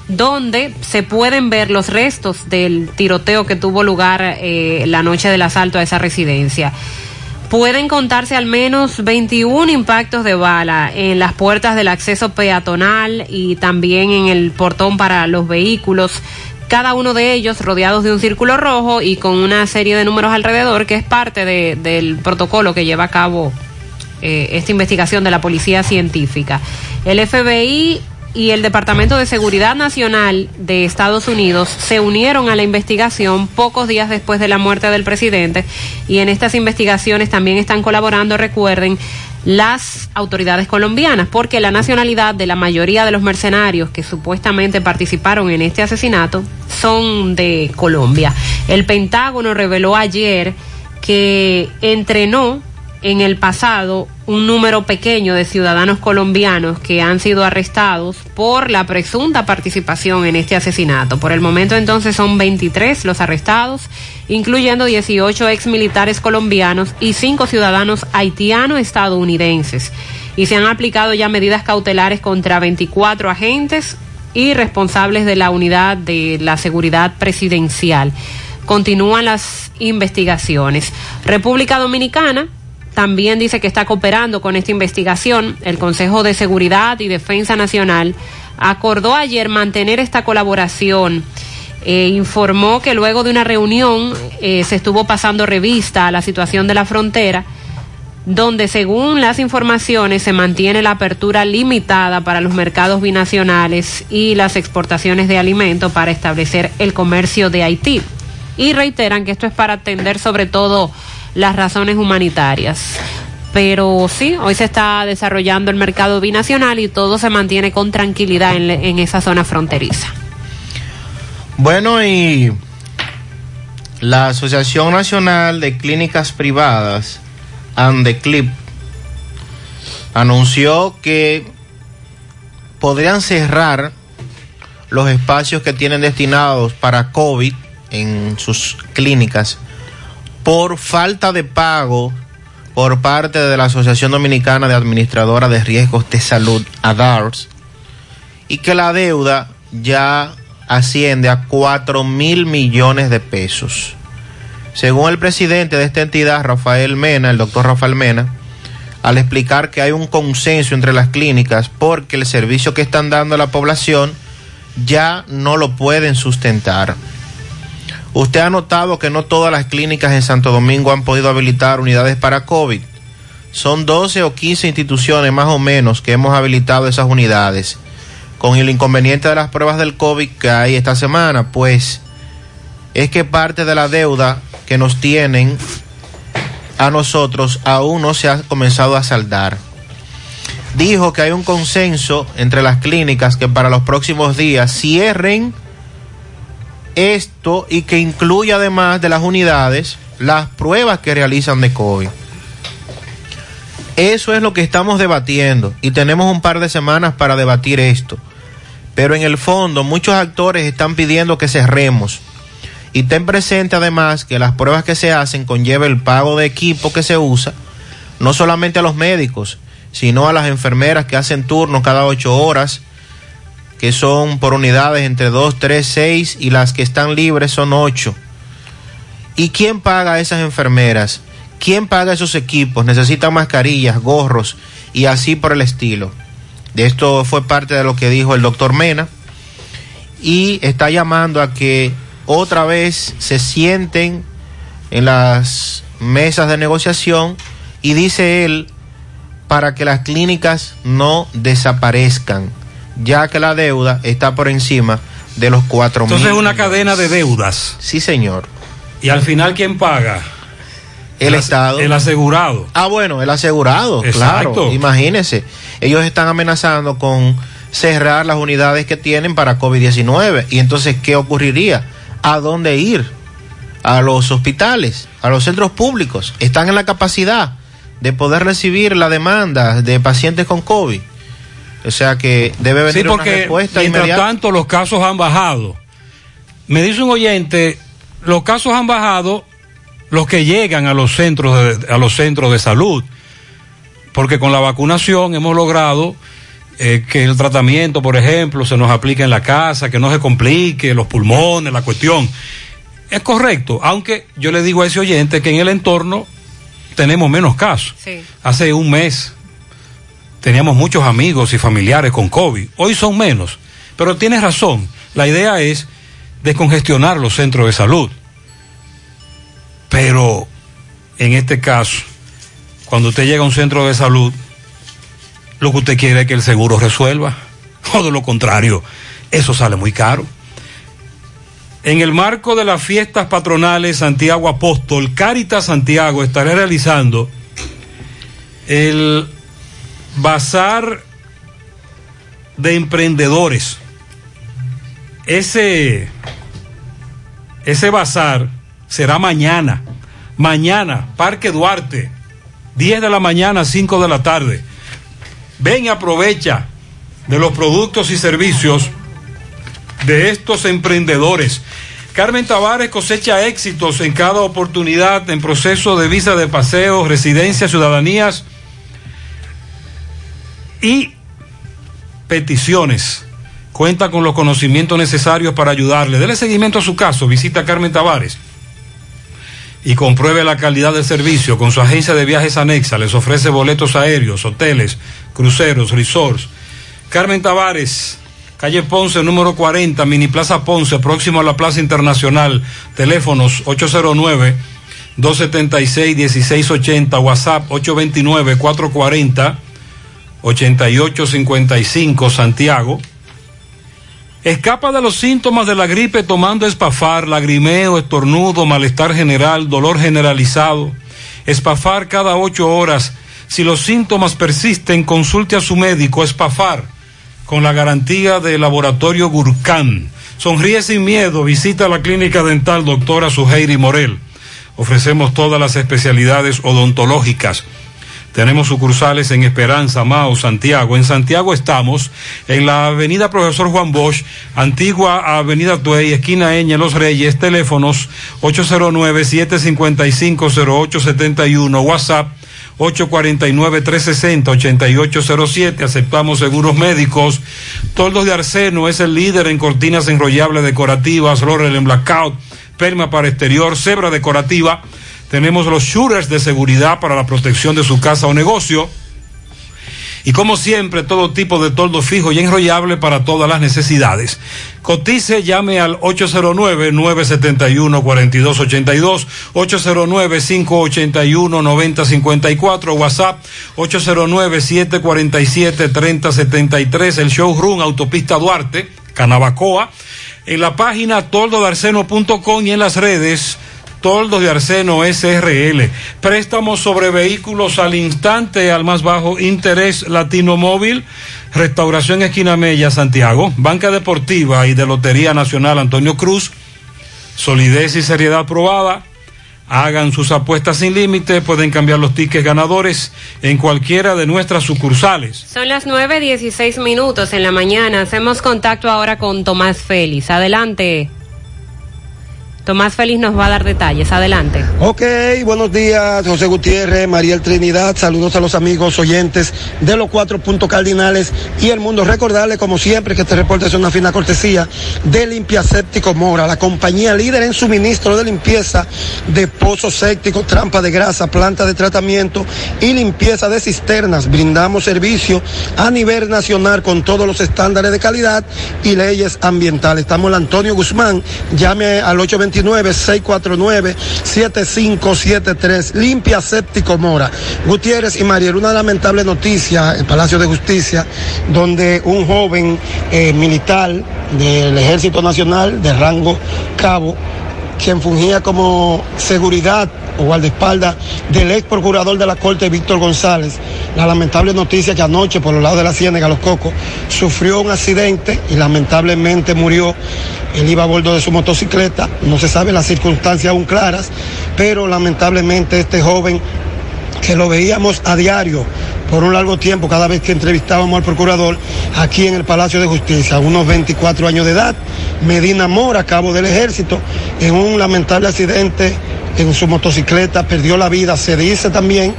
donde se pueden ver los restos del tiroteo que tuvo lugar la noche del asalto a esa residencia. Pueden contarse al menos 21 impactos de bala en las puertas del acceso peatonal y también en el portón para los vehículos, cada uno de ellos rodeados de un círculo rojo y con una serie de números alrededor, que es parte del protocolo que lleva a cabo esta investigación de la Policía Científica. El FBI y el Departamento de Seguridad Nacional de Estados Unidos se unieron a la investigación pocos días después de la muerte del presidente, y en estas investigaciones también están colaborando, recuerden, las autoridades colombianas, porque la nacionalidad de la mayoría de los mercenarios que supuestamente participaron en este asesinato son de Colombia. El Pentágono reveló ayer que entrenó en el pasado un número pequeño de ciudadanos colombianos que han sido arrestados por la presunta participación en este asesinato. Por el momento entonces son 23 los arrestados, incluyendo 18 exmilitares colombianos y 5 ciudadanos haitiano-estadounidenses. Y se han aplicado ya medidas cautelares contra 24 agentes y responsables de la unidad de la seguridad presidencial. Continúan las investigaciones. República Dominicana también dice que está cooperando con esta investigación. El Consejo de Seguridad y Defensa Nacional acordó ayer mantener esta colaboración. Informó que luego de una reunión se estuvo pasando revista a la situación de la frontera, donde según las informaciones se mantiene la apertura limitada para los mercados binacionales y las exportaciones de alimentos para establecer el comercio de Haití. Y reiteran que esto es para atender sobre todo las razones humanitarias. Pero sí, hoy se está desarrollando el mercado binacional y todo se mantiene con tranquilidad en esa zona fronteriza. Bueno, y la Asociación Nacional de Clínicas Privadas, ANDECLIP, anunció que podrían cerrar los espacios que tienen destinados para COVID en sus clínicas por falta de pago por parte de la Asociación Dominicana de Administradoras de Riesgos de Salud, ADARS, y que la deuda ya asciende a 4,000 millones de pesos. Según el presidente de esta entidad, Rafael Mena, el doctor Rafael Mena, al explicar que hay un consenso entre las clínicas porque el servicio que están dando a la población ya no lo pueden sustentar. Usted ha notado que no todas las clínicas en Santo Domingo han podido habilitar unidades para COVID. son 12 o 15 instituciones más o menos que hemos habilitado esas unidades, con el inconveniente de las pruebas del COVID que hay esta semana. Pues es que parte de la deuda que nos tienen a nosotros aún no se ha comenzado a saldar. Dijo que hay un consenso entre las clínicas que para los próximos días cierren esto y que incluya, además de las unidades, las pruebas que realizan de COVID. Eso es lo que estamos debatiendo y tenemos un par de semanas para debatir esto. Pero en el fondo muchos actores están pidiendo que cerremos. Y ten presente además que las pruebas que se hacen conlleva el pago de equipo que se usa, no solamente a los médicos, sino a las enfermeras que hacen turnos cada 8 horas, que son por unidades entre 2, 3, 6 y las que están libres son 8. ¿Y quién paga a esas enfermeras? ¿Quién paga esos equipos? Necesitan mascarillas, gorros y así por el estilo. De esto fue parte de lo que dijo el doctor Mena y está llamando a que otra vez se sienten en las mesas de negociación, y dice él, para que las clínicas no desaparezcan, ya que la deuda está por encima de los 4.000. Entonces es una cadena de deudas. Sí, señor. ¿Y al final quién paga? El Estado. El asegurado. Ah, bueno, el asegurado. Exacto. Claro, imagínense. Ellos están amenazando con cerrar las unidades que tienen para COVID-19. Y entonces, ¿qué ocurriría? ¿A dónde ir? A los hospitales, a los centros públicos. ¿Están en la capacidad de poder recibir la demanda de pacientes con COVID? O sea que debe venir una respuesta inmediata. Mientras tanto, los casos han bajado. Me dice un oyente, los casos han bajado los que llegan a los centros de salud, porque con la vacunación hemos logrado que el tratamiento, por ejemplo, se nos aplique en la casa, que no se complique los pulmones, la cuestión. Es correcto, aunque yo le digo a ese oyente que en el entorno tenemos menos casos. Sí. Hace un mes teníamos muchos amigos y familiares con COVID. Hoy son menos, pero tienes razón. La idea es descongestionar los centros de salud. Pero en este caso, cuando usted llega a un centro de salud, lo que usted quiere es que el seguro resuelva, o de lo contrario, eso sale muy caro. En el marco de las fiestas patronales Santiago Apóstol, Cáritas Santiago estará realizando el Bazar de Emprendedores. Ese bazar será mañana, Parque Duarte, 10 de la mañana, 5 de la tarde. Ven y aprovecha de los productos y servicios de estos emprendedores. Carmen Tavares cosecha éxitos en cada oportunidad en proceso de visa de paseo, residencia, ciudadanías y peticiones. Cuenta con los conocimientos necesarios para ayudarle. Dele seguimiento a su caso. Visita a Carmen Tavares y compruebe la calidad del servicio con su agencia de viajes anexa. Les ofrece boletos aéreos, hoteles, cruceros, resorts. Carmen Tavares, calle Ponce, número 40, Mini Plaza Ponce, próximo a la Plaza Internacional. Teléfonos 809-276-1680, WhatsApp 829-440-8855, Santiago. Escapa de los síntomas de la gripe tomando Espafar, lagrimeo, estornudo, malestar general, dolor generalizado. Espafar cada 8 horas. Si los síntomas persisten, consulte a su médico. Espafar, con la garantía de Laboratorio Gurkhan. Sonríe sin miedo. Visita la clínica dental doctora Suheiri Morel. Ofrecemos todas las especialidades odontológicas. Tenemos sucursales en Esperanza, Mao, Santiago. En Santiago estamos en la avenida Profesor Juan Bosch, antigua avenida Tuey, esquina Eña, Los Reyes. Teléfonos 809-755-0871, WhatsApp 849-360-8807. Aceptamos seguros médicos. Toldos de Arseno es el líder en cortinas enrollables decorativas, Laurel en blackout, perma para exterior, cebra decorativa. Tenemos los shooters de seguridad para la protección de su casa o negocio. Y como siempre, todo tipo de toldo fijo y enrollable para todas las necesidades. Cotice, llame al 809-971-4282, 809-581-9054, WhatsApp 809-747-3073, el showroom Autopista Duarte, Canabacoa, en la página toldodearseno.com y en las redes Toldos de Arseno SRL. Préstamos sobre vehículos al instante, al más bajo interés. Latino Móvil, Restauración Esquina Mella, Santiago. Banca Deportiva y de Lotería Nacional Antonio Cruz. Solidez y seriedad probada. Hagan sus apuestas sin límite, pueden cambiar los tickets ganadores en cualquiera de nuestras sucursales. Son las 9:16 en la mañana. Hacemos contacto ahora con Tomás Félix. Adelante. Tomás Félix nos va a dar detalles. Adelante. Ok, buenos días, José Gutiérrez, Mariel Trinidad. Saludos a los amigos oyentes de los 4 puntos cardinales y el mundo. Recordarles, como siempre, que este reporte es una fina cortesía de Limpiaséptico Mora, la compañía líder en suministro de limpieza de pozos sépticos, trampa de grasa, planta de tratamiento y limpieza de cisternas. Brindamos servicio a nivel nacional con todos los estándares de calidad y leyes ambientales. Estamos en Antonio Guzmán. Llame al 829-649-7573. Limpia Séptico Mora. Gutiérrez y Mariel, una lamentable noticia, el Palacio de Justicia, donde un joven militar del Ejército Nacional de rango cabo, quien fungía como seguridad o guardaespaldas del ex procurador de la Corte, Víctor González. La lamentable noticia que anoche, por los lados de la Ciénega, Los Cocos, sufrió un accidente y lamentablemente murió. Él iba a bordo de su motocicleta, no se sabe las circunstancias aún claras, pero lamentablemente este joven, que lo veíamos a diario por un largo tiempo, cada vez que entrevistábamos al procurador aquí en el Palacio de Justicia, unos 24 años de edad, Medina Mora, cabo del Ejército, en un lamentable accidente en su motocicleta, perdió la vida. Se dice también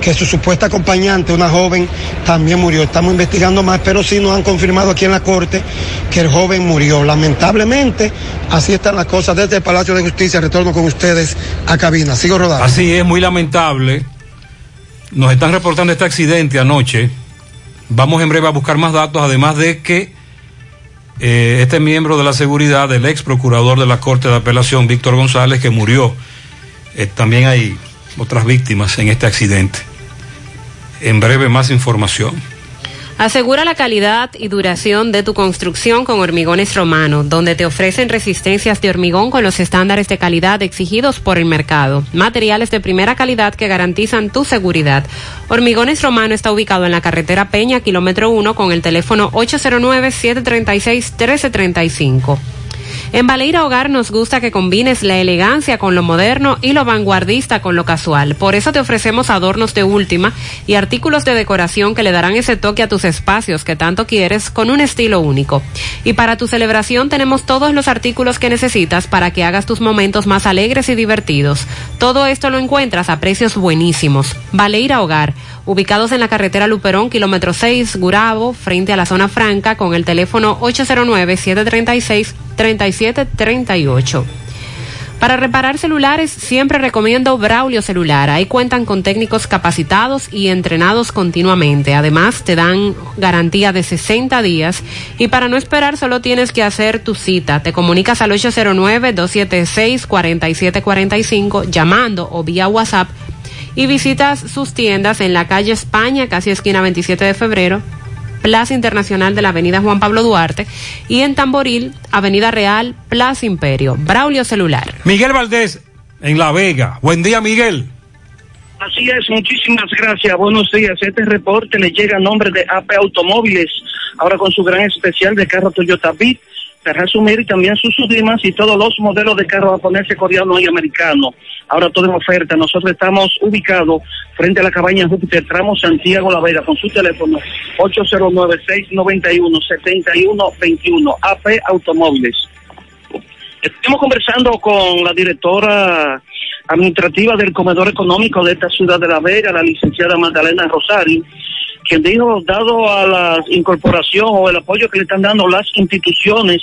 que su supuesta acompañante, una joven, también murió. Estamos investigando más, pero sí nos han confirmado aquí en la corte que el joven murió. Lamentablemente, así están las cosas desde el Palacio de Justicia. Retorno con ustedes a cabina. Sigo rodando. Así es, muy lamentable. Nos están reportando este accidente anoche. Vamos en breve a buscar más datos, además de que este miembro de la seguridad, del ex procurador de la Corte de Apelación, Víctor González, que murió, también hay otras víctimas en este accidente. En breve más información. Asegura la calidad y duración de tu construcción con Hormigones Romano, donde te ofrecen resistencias de hormigón con los estándares de calidad exigidos por el mercado. Materiales de primera calidad que garantizan tu seguridad. Hormigones Romano está ubicado en la carretera Peña, kilómetro 1, con el teléfono 809-736-1335. En Valeira Hogar nos gusta que combines la elegancia con lo moderno y lo vanguardista con lo casual. Por eso te ofrecemos adornos de última y artículos de decoración que le darán ese toque a tus espacios que tanto quieres, con un estilo único. Y para tu celebración tenemos todos los artículos que necesitas para que hagas tus momentos más alegres y divertidos. Todo esto lo encuentras a precios buenísimos. Valeira Hogar, ubicados en la carretera Luperón, kilómetro 6, Gurabo, frente a la zona franca, con el teléfono 809-736-3738. Para reparar celulares, siempre recomiendo Braulio Celular. Ahí cuentan con técnicos capacitados y entrenados continuamente. Además, te dan garantía de 60 días. Y para no esperar, solo tienes que hacer tu cita. Te comunicas al 809-276-4745, llamando o vía WhatsApp, y visitas sus tiendas en la calle España, casi esquina 27 de febrero, Plaza Internacional de la Avenida Juan Pablo Duarte, y en Tamboril, Avenida Real, Plaza Imperio. Braulio Celular. Miguel Valdés, en La Vega. Buen día, Miguel. Así es, muchísimas gracias. Buenos días. Este reporte le llega a nombre de AP Automóviles, ahora con su gran especial de carro Toyota Beat, para resumir, también sus sublimas y todos los modelos de carro japonés, coreano y americano. Ahora todo en oferta. Nosotros estamos ubicados frente a la cabaña Júpiter, tramo Santiago La Vega, con su teléfono 809-691-7121. AP Automóviles. Estamos conversando con la directora administrativa del comedor económico de esta ciudad de La Vega, la licenciada Magdalena Rosario, quien dijo, dado a la incorporación o el apoyo que le están dando las instituciones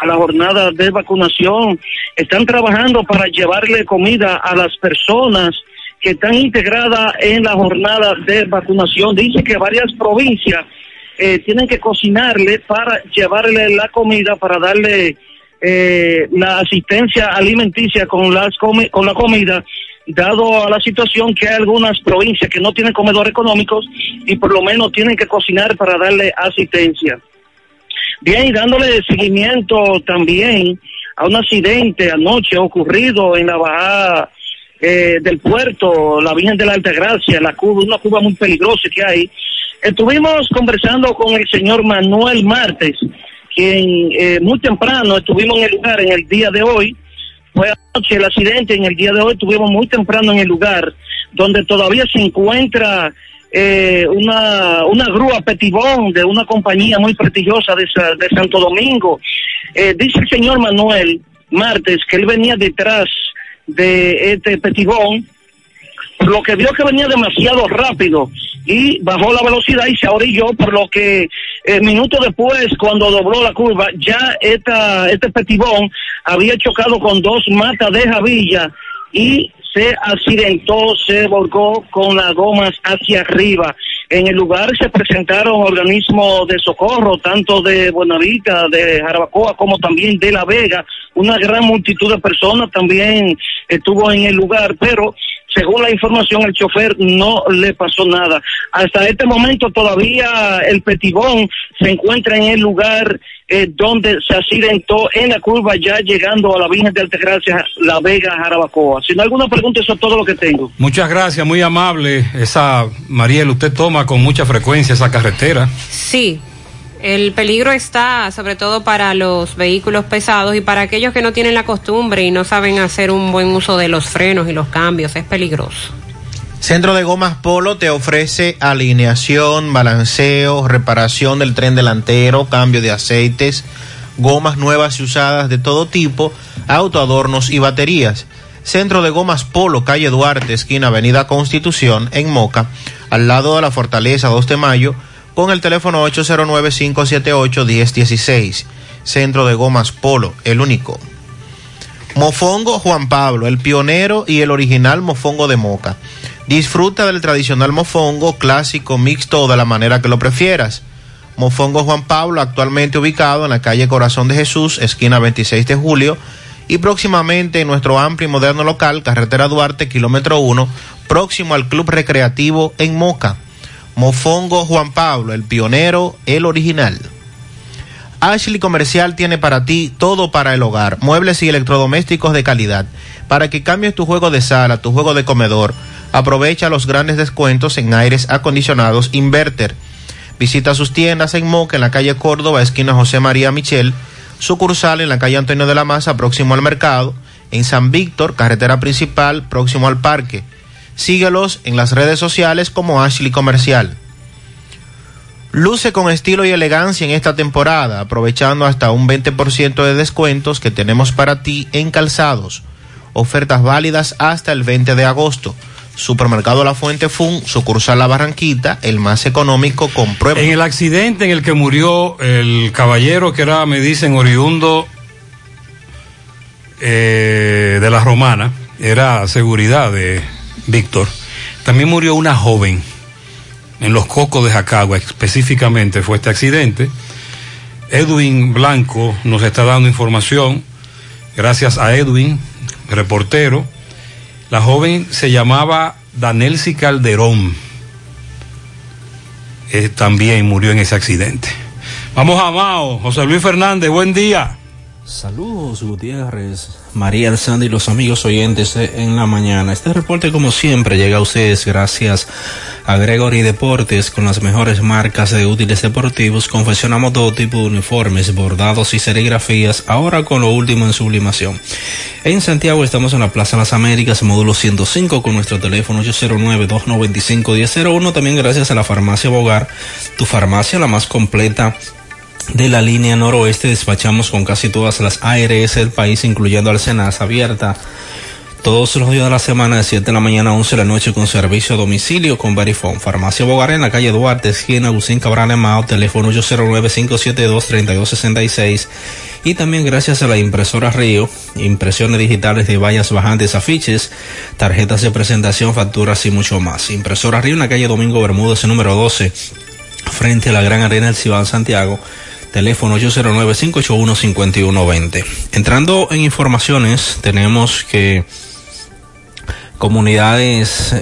a la jornada de vacunación, están trabajando para llevarle comida a las personas que están integradas en la jornada de vacunación. Dice que varias provincias tienen que cocinarle para llevarle la comida, para darle la asistencia alimenticia con la comida, dado a la situación que hay algunas provincias que no tienen comedores económicos y por lo menos tienen que cocinar para darle asistencia. Bien, y dándole seguimiento también a un accidente anoche ocurrido en la bajada del puerto, la Virgen de la Altagracia, la curva, una curva muy peligrosa que hay. Estuvimos conversando con el señor Manuel Martes, quien muy temprano estuvimos en el lugar en el día de hoy. Fue anoche el accidente, en el día de hoy estuvimos muy temprano en el lugar, donde todavía se encuentra una grúa Petibón de una compañía muy prestigiosa de Santo Domingo. Dice el señor Manuel Martes que él venía detrás de este Petibón, lo que vio que venía demasiado rápido y bajó la velocidad y se orilló, por lo que minutos después, cuando dobló la curva, ya este Petibón había chocado con dos matas de javilla y se accidentó, se volcó con las gomas hacia arriba. En el lugar se presentaron organismos de socorro, tanto de Buenavista, de Jarabacoa, como también de La Vega. Una gran multitud de personas también estuvo en el lugar, pero según la información, el chofer no le pasó nada. Hasta este momento todavía el Petibón se encuentra en el lugar donde se accidentó en la curva, ya llegando a la Virgen de Altagracia, La Vega, Jarabacoa. Si no hay alguna pregunta, eso es todo lo que tengo. Muchas gracias, muy amable. Esa, Mariel, usted toma con mucha frecuencia esa carretera. Sí. El peligro está sobre todo para los vehículos pesados y para aquellos que no tienen la costumbre y no saben hacer un buen uso de los frenos y los cambios. Es peligroso. Centro de Gomas Polo te ofrece alineación, balanceo, reparación del tren delantero, cambio de aceites, gomas nuevas y usadas de todo tipo, autoadornos y baterías. Centro de Gomas Polo, calle Duarte, esquina Avenida Constitución, en Moca, al lado de la Fortaleza 2 de Mayo, con el teléfono 809-578-1016. Centro de Gomas Polo, el único. Mofongo Juan Pablo, el pionero y el original mofongo de Moca. Disfruta del tradicional mofongo, clásico, mixto o de la manera que lo prefieras. Mofongo Juan Pablo, actualmente ubicado en la calle Corazón de Jesús, esquina 26 de Julio, y próximamente en nuestro amplio y moderno local, carretera Duarte, kilómetro 1, próximo al Club Recreativo en Moca. Mofongo Juan Pablo, el pionero, el original. Ashley Comercial tiene para ti todo para el hogar, muebles y electrodomésticos de calidad. Para que cambies tu juego de sala, tu juego de comedor, aprovecha los grandes descuentos en aires acondicionados Inverter. Visita sus tiendas en Moca, en la calle Córdoba, esquina José María Michel, sucursal en la calle Antonio de la Maza, próximo al mercado, en San Víctor, carretera principal, próximo al parque. Síguelos en las redes sociales como Ashley Comercial. Luce con estilo y elegancia en esta temporada, aprovechando hasta un 20% de descuentos que tenemos para ti en calzados. Ofertas válidas hasta el 20 de agosto. Supermercado La Fuente Fun, sucursal La Barranquita, el más económico, comprueba. En el accidente en el que murió el caballero que era, me dicen, oriundo de La Romana, era seguridad de Víctor, también murió una joven en Los Cocos de Jacagua, específicamente fue este accidente. Edwin Blanco nos está dando información, gracias a Edwin, reportero. La joven se llamaba Danelsi Calderón, también murió en ese accidente. Vamos a Mao, José Luis Fernández, buen día. Saludos, Gutiérrez, María, Sandy y los amigos oyentes en la mañana. Este reporte, como siempre, llega a ustedes gracias a Gregory Deportes, con las mejores marcas de útiles deportivos. Confeccionamos todo tipo de uniformes, bordados y serigrafías, ahora con lo último en sublimación. En Santiago estamos en la Plaza Las Américas, módulo 105, con nuestro teléfono 809-295-1001. También gracias a la farmacia Bogar, tu farmacia la más completa de la línea noroeste. Despachamos con casi todas las ARS del país, incluyendo al Senasa, abierta todos los días de la semana de 7 de la mañana a 11 de la noche con servicio a domicilio con Verifone. Farmacia Bogaré en la calle Duarte, esquina Agustín Cabral Emao, teléfono 809-572-3266. Y también gracias a la impresora Río, impresiones digitales de vallas bajantes, afiches, tarjetas de presentación, facturas y mucho más. Impresora Río en la calle Domingo Bermúdez, número 12, frente a la Gran Arena del Cibao Santiago. Teléfono 809-581-5120. Entrando en informaciones, tenemos que comunidades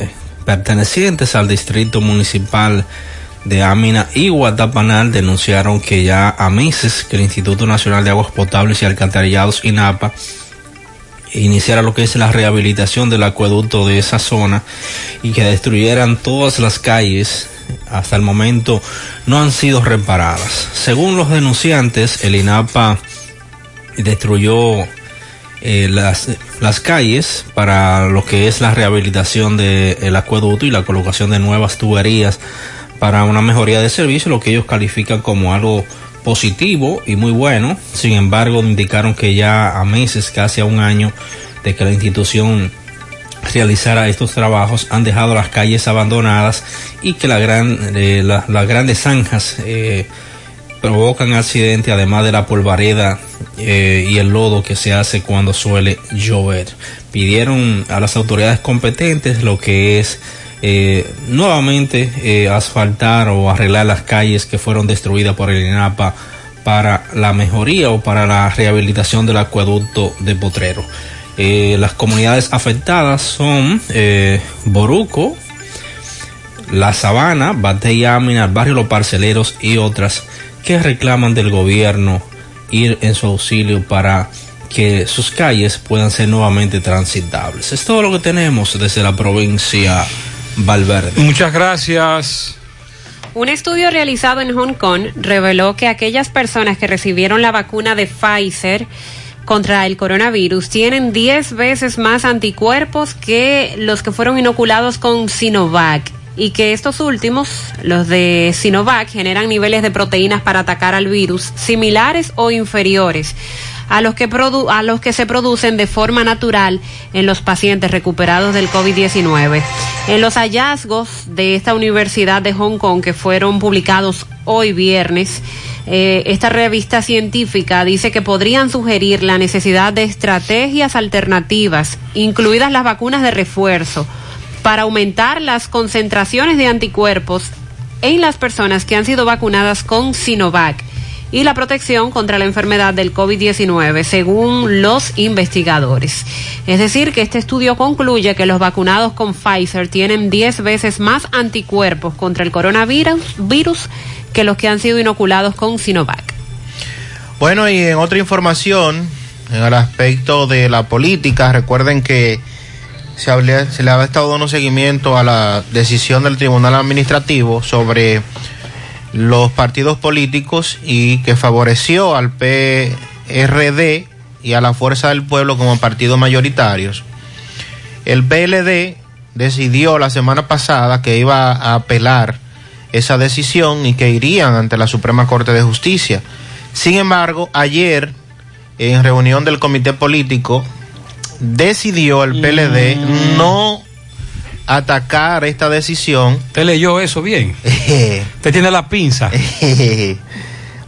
pertenecientes al distrito municipal de Amina y Guatapanal denunciaron que ya a meses que el Instituto Nacional de Aguas Potables y Alcantarillados, INAPA, iniciara lo que es la rehabilitación del acueducto de esa zona y que destruyeran todas las calles. Hasta el momento no han sido reparadas. Según los denunciantes, el INAPA destruyó las calles para lo que es la rehabilitación del acueducto y la colocación de nuevas tuberías para una mejoría de servicio, lo que ellos califican como algo positivo y muy bueno. Sin embargo, indicaron que ya a meses, casi a un año de que la institución realizara estos trabajos, han dejado las calles abandonadas y que las grandes zanjas provocan accidentes, además de la polvareda y el lodo que se hace cuando suele llover. Pidieron a las autoridades competentes lo que es nuevamente asfaltar o arreglar las calles que fueron destruidas por el INAPA para la mejoría o para la rehabilitación del acueducto de Potrero. Las comunidades afectadas son Boruco, La Sabana, Batey, Amina, Barrio Los Parceleros y otras que reclaman del gobierno ir en su auxilio para que sus calles puedan ser nuevamente transitables. Es todo lo que tenemos desde la provincia Valverde. Muchas gracias. Un estudio realizado en Hong Kong reveló que aquellas personas que recibieron la vacuna de Pfizer contra el coronavirus tienen 10 veces más anticuerpos que los que fueron inoculados con Sinovac, y que estos últimos, los de Sinovac, generan niveles de proteínas para atacar al virus similares o inferiores a los que se producen de forma natural en los pacientes recuperados del COVID-19. En los hallazgos de esta Universidad de Hong Kong, que fueron publicados hoy viernes, esta revista científica dice que podrían sugerir la necesidad de estrategias alternativas, incluidas las vacunas de refuerzo, para aumentar las concentraciones de anticuerpos en las personas que han sido vacunadas con Sinovac y la protección contra la enfermedad del COVID-19, según los investigadores. Es decir, que este estudio concluye que los vacunados con Pfizer tienen 10 veces más anticuerpos contra el coronavirus que los que han sido inoculados con Sinovac. Bueno, y en otra información, en el aspecto de la política, recuerden que se le ha estado dando seguimiento a la decisión del Tribunal Administrativo sobre los partidos políticos y que favoreció al PRD y a la Fuerza del Pueblo como partidos mayoritarios. El PLD decidió la semana pasada que iba a apelar esa decisión y que irían ante la Suprema Corte de Justicia. Sin embargo, ayer, en reunión del Comité Político, decidió el PLD no atacar esta decisión. ¿Te leyó eso bien? Te tiene la pinza.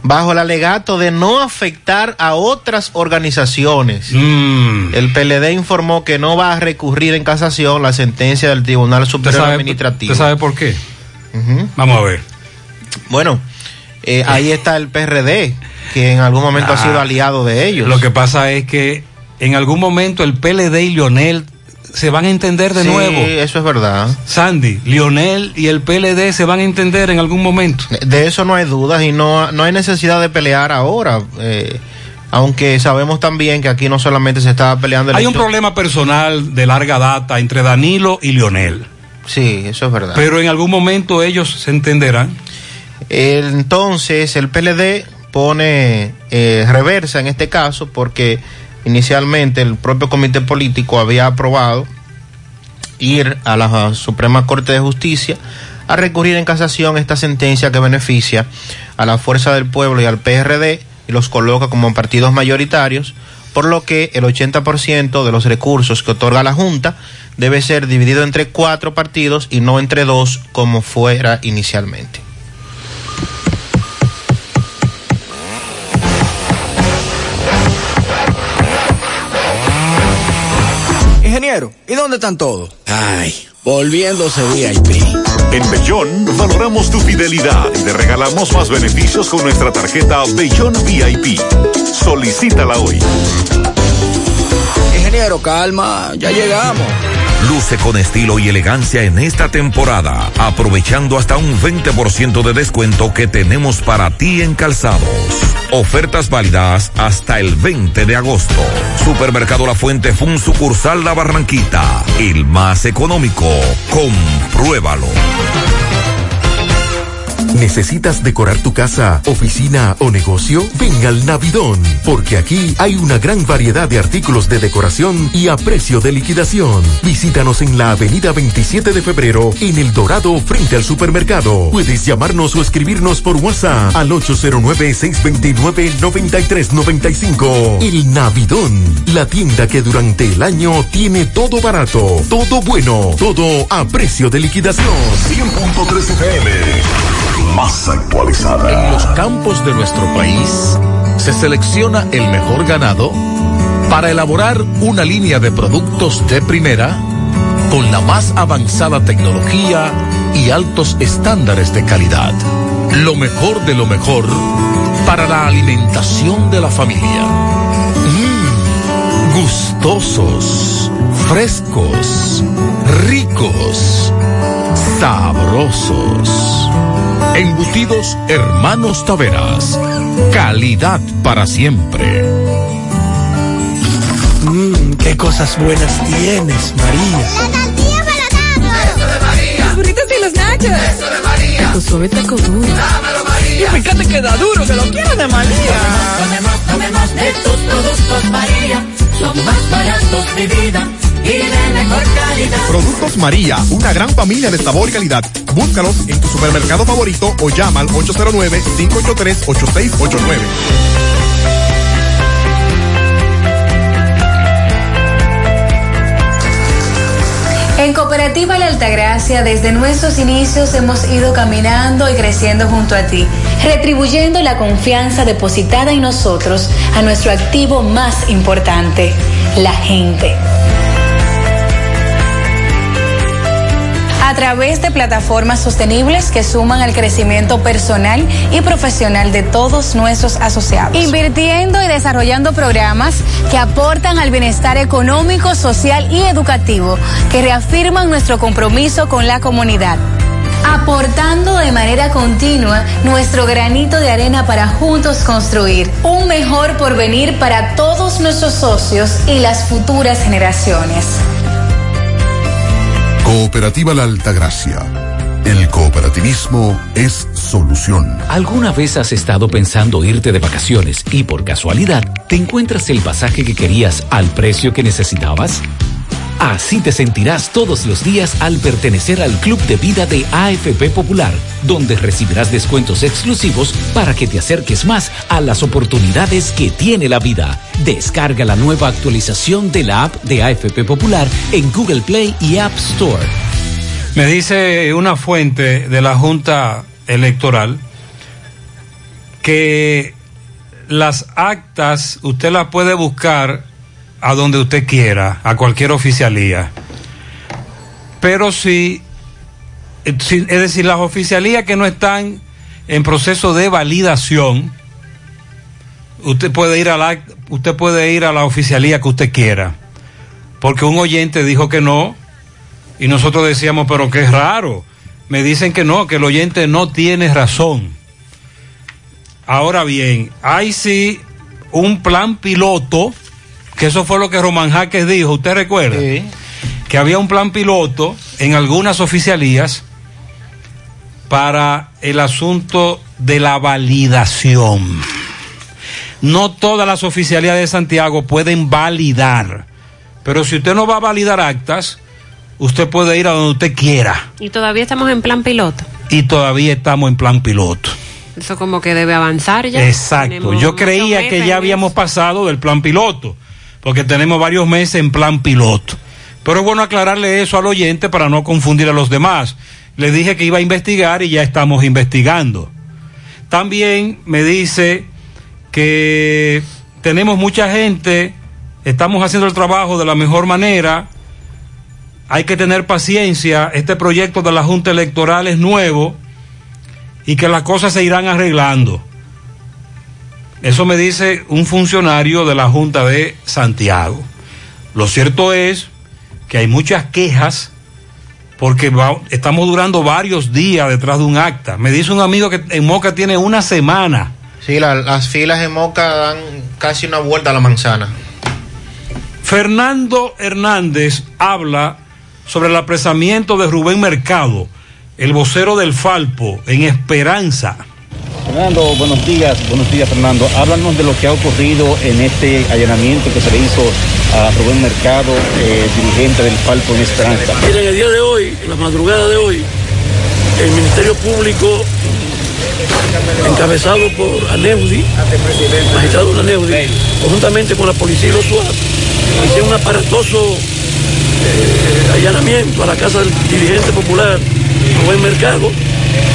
Bajo el alegato de no afectar a otras organizaciones. El PLD informó que no va a recurrir en casación la sentencia del Tribunal Superior Administrativo. ¿Usted sabe por qué? Vamos a ver. Bueno, ahí está el PRD, que en algún momento ha sido aliado de ellos. Lo que pasa es que en algún momento el PLD y Lionel se van a entender de nuevo. Sí, eso es verdad. Sandy, Lionel y el PLD se van a entender en algún momento. De eso no hay dudas y no hay necesidad de pelear ahora. Aunque sabemos también que aquí no solamente se estaba peleando. Hay un problema personal de larga data entre Danilo y Lionel. Sí, eso es verdad. Pero en algún momento ellos se entenderán. Entonces, el PLD pone reversa en este caso porque inicialmente el propio comité político había aprobado ir a la Suprema Corte de Justicia a recurrir en casación esta sentencia que beneficia a la Fuerza del Pueblo y al PRD y los coloca como partidos mayoritarios por lo que el 80% de los recursos que otorga la Junta debe ser dividido entre 4 partidos y no entre 2 como fuera inicialmente. Ingeniero, ¿y dónde están todos? Ay, volviéndose VIP. En Bellón valoramos tu fidelidad y te regalamos más beneficios con nuestra tarjeta Bellón VIP. Solicítala hoy. Ingeniero, calma, ya llegamos. Luce con estilo y elegancia en esta temporada, aprovechando hasta un 20% de descuento que tenemos para ti en calzados. Ofertas válidas hasta el 20 de agosto. Supermercado La Fuente Fun, sucursal La Barranquita, el más económico. Compruébalo. ¿Necesitas decorar tu casa, oficina o negocio? Ven al Navidón, porque aquí hay una gran variedad de artículos de decoración y a precio de liquidación. Visítanos en la avenida 27 de febrero, en El Dorado, frente al supermercado. Puedes llamarnos o escribirnos por WhatsApp al 809-629-9395. El Navidón, la tienda que durante el año tiene todo barato, todo bueno, todo a precio de liquidación. 100.3 FM. Más actualizada. En los campos de nuestro país se selecciona el mejor ganado para elaborar una línea de productos de primera con la más avanzada tecnología y altos estándares de calidad. Lo mejor de lo mejor para la alimentación de la familia. Gustosos, frescos, ricos, sabrosos. Embutidos Hermanos Taveras. Calidad para siempre. Qué cosas buenas tienes, María. La tortilla para María. Eso de María. Los burritos y los nachos. Eso de María. Taco suave, taco duro. Dámelo, María. Y fíjate que da duro, que lo quiero de María. Tomemos de tus productos, María. Son más baratos, mi vida. Y de mejor calidad. Productos María, una gran familia de sabor y calidad. Búscalos en tu supermercado favorito o llama al 809-583-8689. En Cooperativa La Altagracia, desde nuestros inicios hemos ido caminando y creciendo junto a ti, retribuyendo la confianza depositada en nosotros a nuestro activo más importante, la gente. A través de plataformas sostenibles que suman al crecimiento personal y profesional de todos nuestros asociados. Invirtiendo y desarrollando programas que aportan al bienestar económico, social y educativo, que reafirman nuestro compromiso con la comunidad. Aportando de manera continua nuestro granito de arena para juntos construir un mejor porvenir para todos nuestros socios y las futuras generaciones. Cooperativa La Altagracia. El cooperativismo es solución. ¿Alguna vez has estado pensando irte de vacaciones y por casualidad te encuentras el pasaje que querías al precio que necesitabas? Así te sentirás todos los días al pertenecer al Club de Vida de AFP Popular, donde recibirás descuentos exclusivos para que te acerques más a las oportunidades que tiene la vida. Descarga la nueva actualización de la app de AFP Popular en Google Play y App Store. Me dice una fuente de la Junta Electoral que las actas usted las puede buscar a donde usted quiera, a cualquier oficialía, pero si es decir, las oficialías que no están en proceso de validación, usted puede ir a la oficialía que usted quiera, porque un oyente dijo que no, y nosotros decíamos, pero qué raro, me dicen que no, que el oyente no tiene razón. Ahora bien, hay sí un plan piloto, que eso fue lo que Román Jaques dijo, ¿usted recuerda? Sí. Que había un plan piloto en algunas oficialías para el asunto de la validación. No todas las oficialías de Santiago pueden validar, pero si usted no va a validar actas, usted puede ir a donde usted quiera. Y todavía estamos en plan piloto. Eso como que debe avanzar ya. Exacto. Tenemos, yo creía que ya habíamos pasado del plan piloto, porque tenemos varios meses en plan piloto. Pero es bueno aclararle eso al oyente para no confundir a los demás. Le dije que iba a investigar y ya estamos investigando. También me dice que tenemos mucha gente, estamos haciendo el trabajo de la mejor manera, hay que tener paciencia, este proyecto de la Junta Electoral es nuevo y que las cosas se irán arreglando. Eso me dice un funcionario de la Junta de Santiago. Lo cierto es que hay muchas quejas porque estamos durando varios días detrás de un acta. Me dice un amigo que en Moca tiene una semana. Sí, las filas en Moca dan casi una vuelta a la manzana. Fernando Hernández habla sobre el apresamiento de Rubén Mercado, el vocero del Falpo, en Esperanza. Fernando, buenos días Fernando. Háblanos de lo que ha ocurrido en este allanamiento que se le hizo a Rubén Mercado, dirigente del Falpo en Esperanza. Mira, en el día de hoy, en la madrugada de hoy, el Ministerio Público, encabezado por Aneudi, magistrado Aneudi, conjuntamente con la policía y los SWAT, hicieron un aparatoso allanamiento a la casa del dirigente popular Rubén Mercado.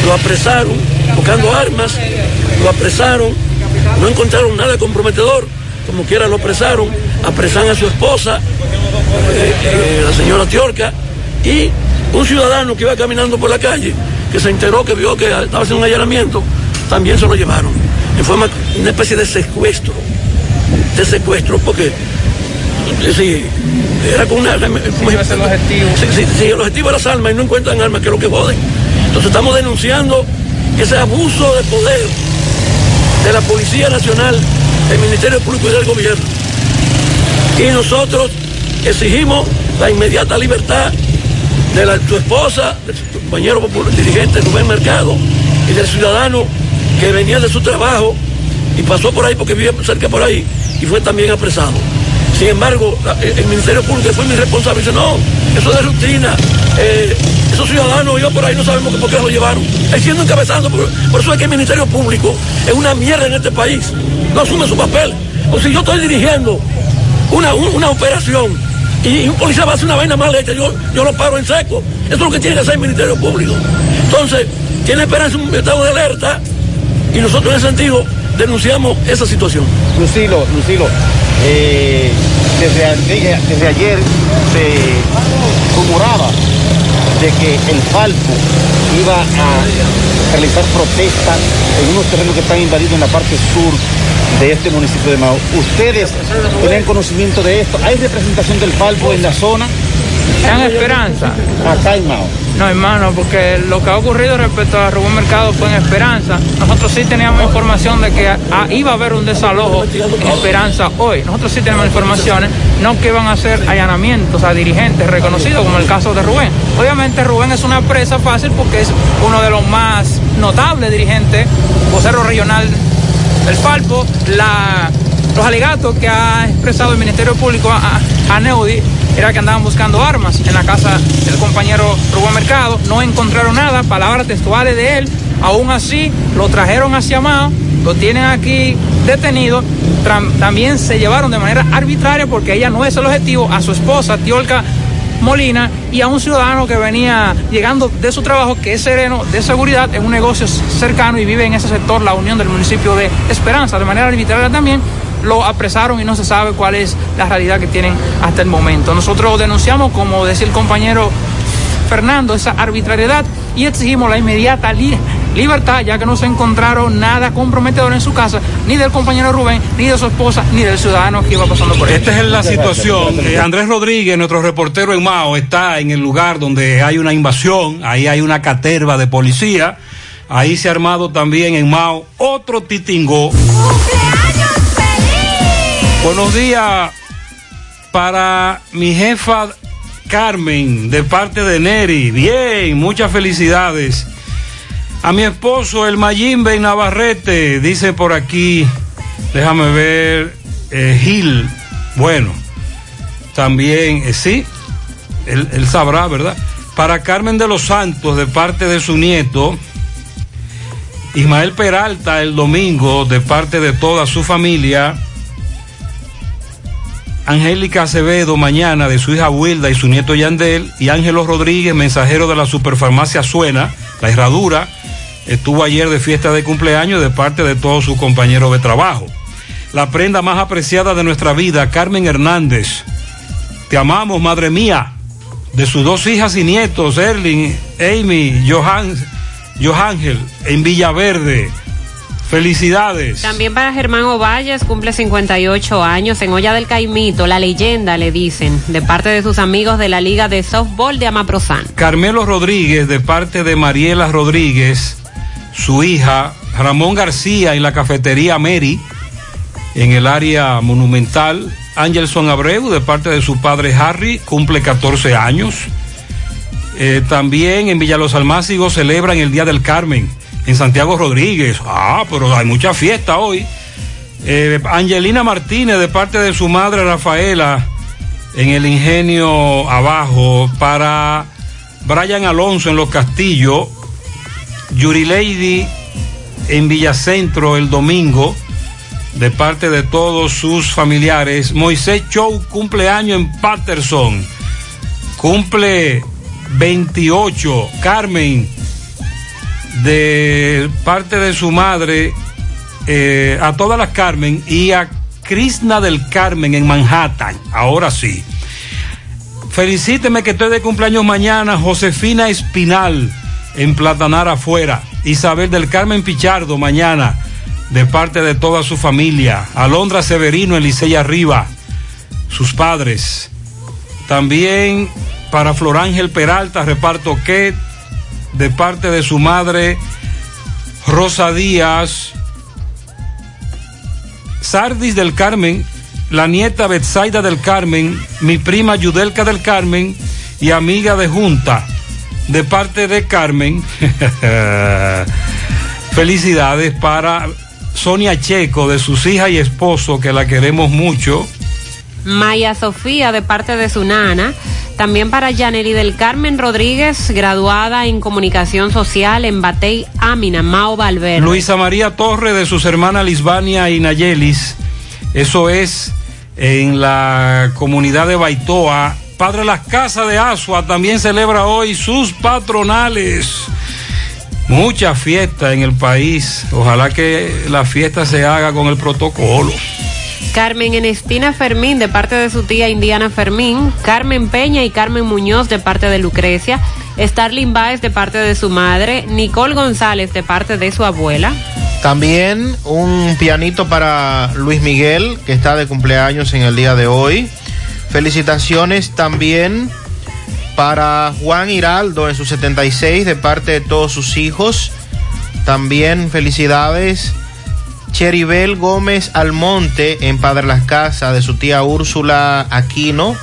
Lo apresaron, tocando armas, lo apresaron, no encontraron nada comprometedor, como quiera lo apresaron, apresan a su esposa, la señora Tiorca, y un ciudadano que iba caminando por la calle, que se enteró, que vio que estaba haciendo un allanamiento, también se lo llevaron. En forma, una especie de secuestro, porque sí, era con una arma. Sí, el objetivo era las armas y no encuentran armas, que es lo que joden. Entonces estamos denunciando ese abuso de poder de la Policía Nacional, del Ministerio Público y del Gobierno. Y nosotros exigimos la inmediata libertad de su esposa, de su compañero popular, dirigente Rubén Mercado, y del ciudadano que venía de su trabajo y pasó por ahí porque vive cerca por ahí y fue también apresado. Sin embargo, el Ministerio Público fue mi responsable y dice, no, eso es de rutina, esos ciudadanos iban por ahí, no sabemos por qué los llevaron. Siendo encabezando, por eso es que el Ministerio Público es una mierda en este país, no asume su papel. O si yo estoy dirigiendo una operación y un policía va a hacer una vaina mal hecha, yo lo paro en seco. Eso es lo que tiene que hacer el Ministerio Público. Entonces, tiene esperanza un estado de alerta y nosotros en ese sentido denunciamos esa situación. Lucilo. Desde ayer se rumoraba de que el Falpo iba a realizar protestas en unos terrenos que están invadidos en la parte sur de este municipio de Mao. ¿Ustedes tienen conocimiento de esto? ¿Hay representación del Falpo en la zona? En Esperanza. Acá en Mao. No, hermano, porque lo que ha ocurrido respecto a Rubén Mercado fue en Esperanza. Nosotros sí teníamos información de que iba a haber un desalojo en Esperanza hoy. Nosotros sí tenemos informaciones, no que iban a hacer allanamientos a dirigentes reconocidos, como el caso de Rubén. Obviamente Rubén es una presa fácil porque es uno de los más notables dirigentes, vocero regional del Falpo. Los alegatos que ha expresado el Ministerio Público a Neudi era que andaban buscando armas en la casa del compañero Rubén Mercado, no encontraron nada, palabras textuales de él, aún así lo trajeron hacia Mao, lo tienen aquí detenido, también se llevaron de manera arbitraria porque ella no es el objetivo, a su esposa Tiolca Molina y a un ciudadano que venía llegando de su trabajo, que es sereno de seguridad en un negocio cercano y vive en ese sector, la Unión del municipio de Esperanza, de manera arbitraria también. Lo apresaron y no se sabe cuál es la realidad que tienen hasta el momento. Nosotros denunciamos, como decía el compañero Fernando, esa arbitrariedad y exigimos la inmediata libertad, ya que no se encontraron nada comprometedor en su casa, ni del compañero Rubén, ni de su esposa, ni del ciudadano que iba pasando por ahí. Esta es la situación. Andrés Rodríguez, nuestro reportero en Mao, está en el lugar donde hay una invasión, ahí hay una caterva de policía, ahí se ha armado también en Mao otro titingó. ¡Cumpleaños! Buenos días para mi jefa Carmen, de parte de Neri. Bien, muchas felicidades. A mi esposo, el Mayimbe Navarrete, dice por aquí, déjame ver, Gil. Bueno, también, sí, él sabrá, ¿verdad? Para Carmen de los Santos, de parte de su nieto. Ismael Peralta el domingo, de parte de toda su familia. Angélica Acevedo mañana, de su hija Wilda y su nieto Yandel. Y Ángelo Rodríguez, mensajero de la Superfarmacia Suena, La Herradura, estuvo ayer de fiesta de cumpleaños de parte de todos sus compañeros de trabajo. La prenda más apreciada de nuestra vida, Carmen Hernández. Te amamos, madre mía. De sus dos hijas y nietos, Erling, Amy, Johángel, en Villaverde. Felicidades. También para Germán Ovalles, cumple 58 años en Olla del Caimito, la leyenda le dicen, de parte de sus amigos de la Liga de Softball de Amaprozán. Carmelo Rodríguez, de parte de Mariela Rodríguez, su hija. Ramón García en la cafetería Mary, en el área monumental. Angelson Abreu, de parte de su padre Harry, cumple 14 años. También en Villa Los Almácigos celebran el Día del Carmen. En Santiago Rodríguez, pero hay mucha fiesta hoy. Angelina Martínez, de parte de su madre Rafaela, en el Ingenio Abajo. Para Brian Alonso en Los Castillos. Yuri Lady en Villacentro el domingo, de parte de todos sus familiares. Moisés Chow, cumpleaños en Patterson, cumple 28. Carmen, de parte de su madre, a todas las Carmen y a Krishna del Carmen en Manhattan. Ahora sí, felicíteme que estoy de cumpleaños mañana. Josefina Espinal en Platanar Afuera. Isabel del Carmen Pichardo mañana, de parte de toda su familia. Alondra Severino en Licey Arriba, sus padres. También para Florángel Peralta, reparto que, de parte de su madre Rosa Díaz. Sardis del Carmen, la nieta Betsaida del Carmen, mi prima Yudelka del Carmen y amiga de Junta, de parte de Carmen. Felicidades para Sonia Checo, de sus hijas y esposo, que la queremos mucho. Maya Sofía, de parte de su nana. También para Yaneli del Carmen Rodríguez, graduada en Comunicación Social en Batey Amina, Mao Valverde. Luisa María Torres, de sus hermanas Lisbania y Nayelis. Eso es en la comunidad de Baitoa. Padre Las Casas de Asua también celebra hoy sus patronales. Mucha fiesta en el país. Ojalá que la fiesta se haga con el protocolo. Carmen Enestina Fermín, de parte de su tía Indiana Fermín. Carmen Peña y Carmen Muñoz, de parte de Lucrecia. Starlin Báez, de parte de su madre. Nicole González, de parte de su abuela. También un pianito para Luis Miguel, que está de cumpleaños en el día de hoy. Felicitaciones también para Juan Hiraldo en sus 76, de parte de todos sus hijos. También felicidades Cheribel Gómez Almonte en Padre Las Casas, de su tía Úrsula Aquino.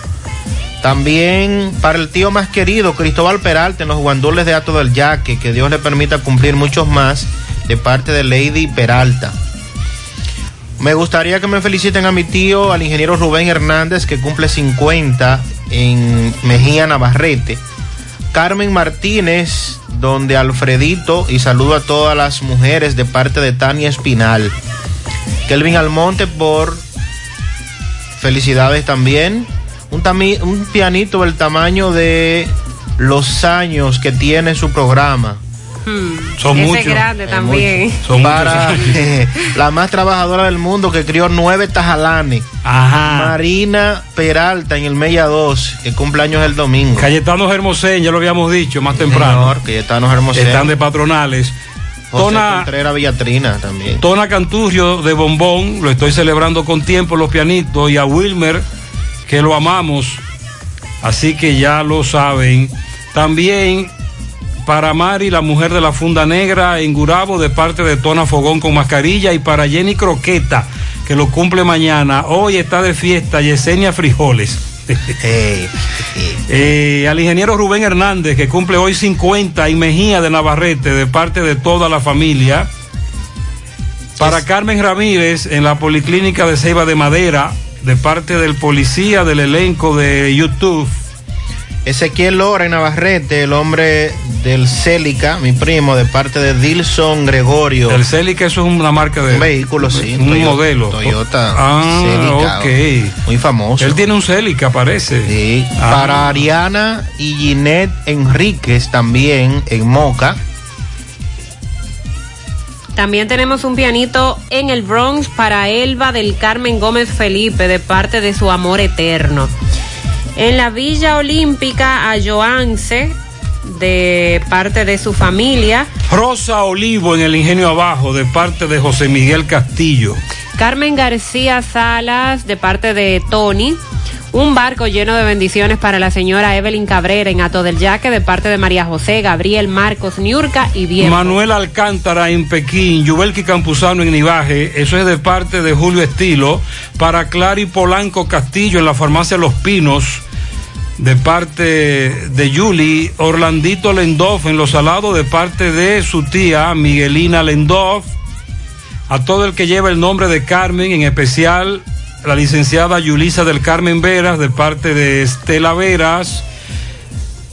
También para el tío más querido, Cristóbal Peralta, en los Guandules de Hato del Yaque, que Dios le permita cumplir muchos más, de parte de Lady Peralta. Me gustaría que me feliciten a mi tío, al ingeniero Rubén Hernández, que cumple 50 en Mejía Navarrete. Carmen Martínez, donde Alfredito, y saludo a todas las mujeres de parte de Tania Espinal. Kelvin Almonte, por felicidades también. Un pianito del tamaño de los años que tiene su programa. Son ese muchos. Grande también. Muchos. Son para muchos. La más trabajadora del mundo, que crió 9 tajalanes. Ajá. Marina Peralta en el Mella 2, que cumpleaños el domingo. Cayetanos Hermosén, ya lo habíamos dicho más temprano. Señor, Cayetanos Hermosén. Están de patronales. José Contreras Villatrina también. Tona Canturrio de Bombón, lo estoy celebrando con tiempo, los pianitos. Y a Wilmer, que lo amamos. Así que ya lo saben. También para Mari, la mujer de la Funda Negra en Gurabo, de parte de Tona Fogón con mascarilla. Y para Jenny Croqueta, que lo cumple mañana. Hoy está de fiesta Yesenia Frijoles. Al ingeniero Rubén Hernández, que cumple hoy 50 en Mejía de Navarrete, de parte de toda la familia. Para Carmen Ramírez en la Policlínica de Ceiba de Madera, de parte del policía del elenco de YouTube. Ezequiel Lora en Navarrete, el hombre del Celica, mi primo, de parte de Dilson Gregorio. El Celica, eso es una marca de... Un vehículo, sí. Un Toyota, modelo. Toyota. Ah, Celica, ok. Muy famoso. Él tiene un Celica, parece. Sí. Ah. Para Ariana y Ginette Enríquez, también en Moca. También tenemos un pianito en el Bronx para Elba del Carmen Gómez Felipe, de parte de su amor eterno. En la Villa Olímpica, a Joance, de parte de su familia. Rosa Olivo en el Ingenio Abajo, de parte de José Miguel Castillo. Carmen García Salas, de parte de Tony. Un barco lleno de bendiciones para la señora Evelyn Cabrera en Hato del Yaque, de parte de María José, Gabriel, Marcos, Niurka y Viejo. Manuel Alcántara en Pekín, Yubelki Campuzano en Nivaje, eso es de parte de Julio Estilo. Para Clary Polanco Castillo en la farmacia Los Pinos, de parte de Yuli. Orlandito Lendoff en Los Salados, de parte de su tía Miguelina Lendoff. A todo el que lleva el nombre de Carmen, en especial la licenciada Yulisa del Carmen Veras, de parte de Estela Veras.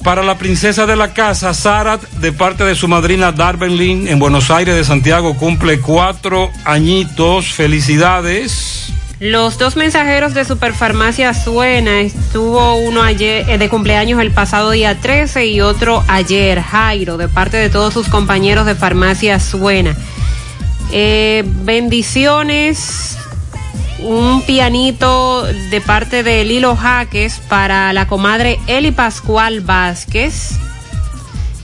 Para la princesa de la casa, Sarat, de parte de su madrina Darbenlin, en Buenos Aires de Santiago, cumple 4 añitos. Felicidades. Los dos mensajeros de Superfarmacia Suena, estuvo uno ayer de cumpleaños el pasado día 13 y otro ayer, Jairo, de parte de todos sus compañeros de Farmacia Suena. Bendiciones. Un pianito de parte de Lilo Jaques para la comadre Eli Pascual Vázquez.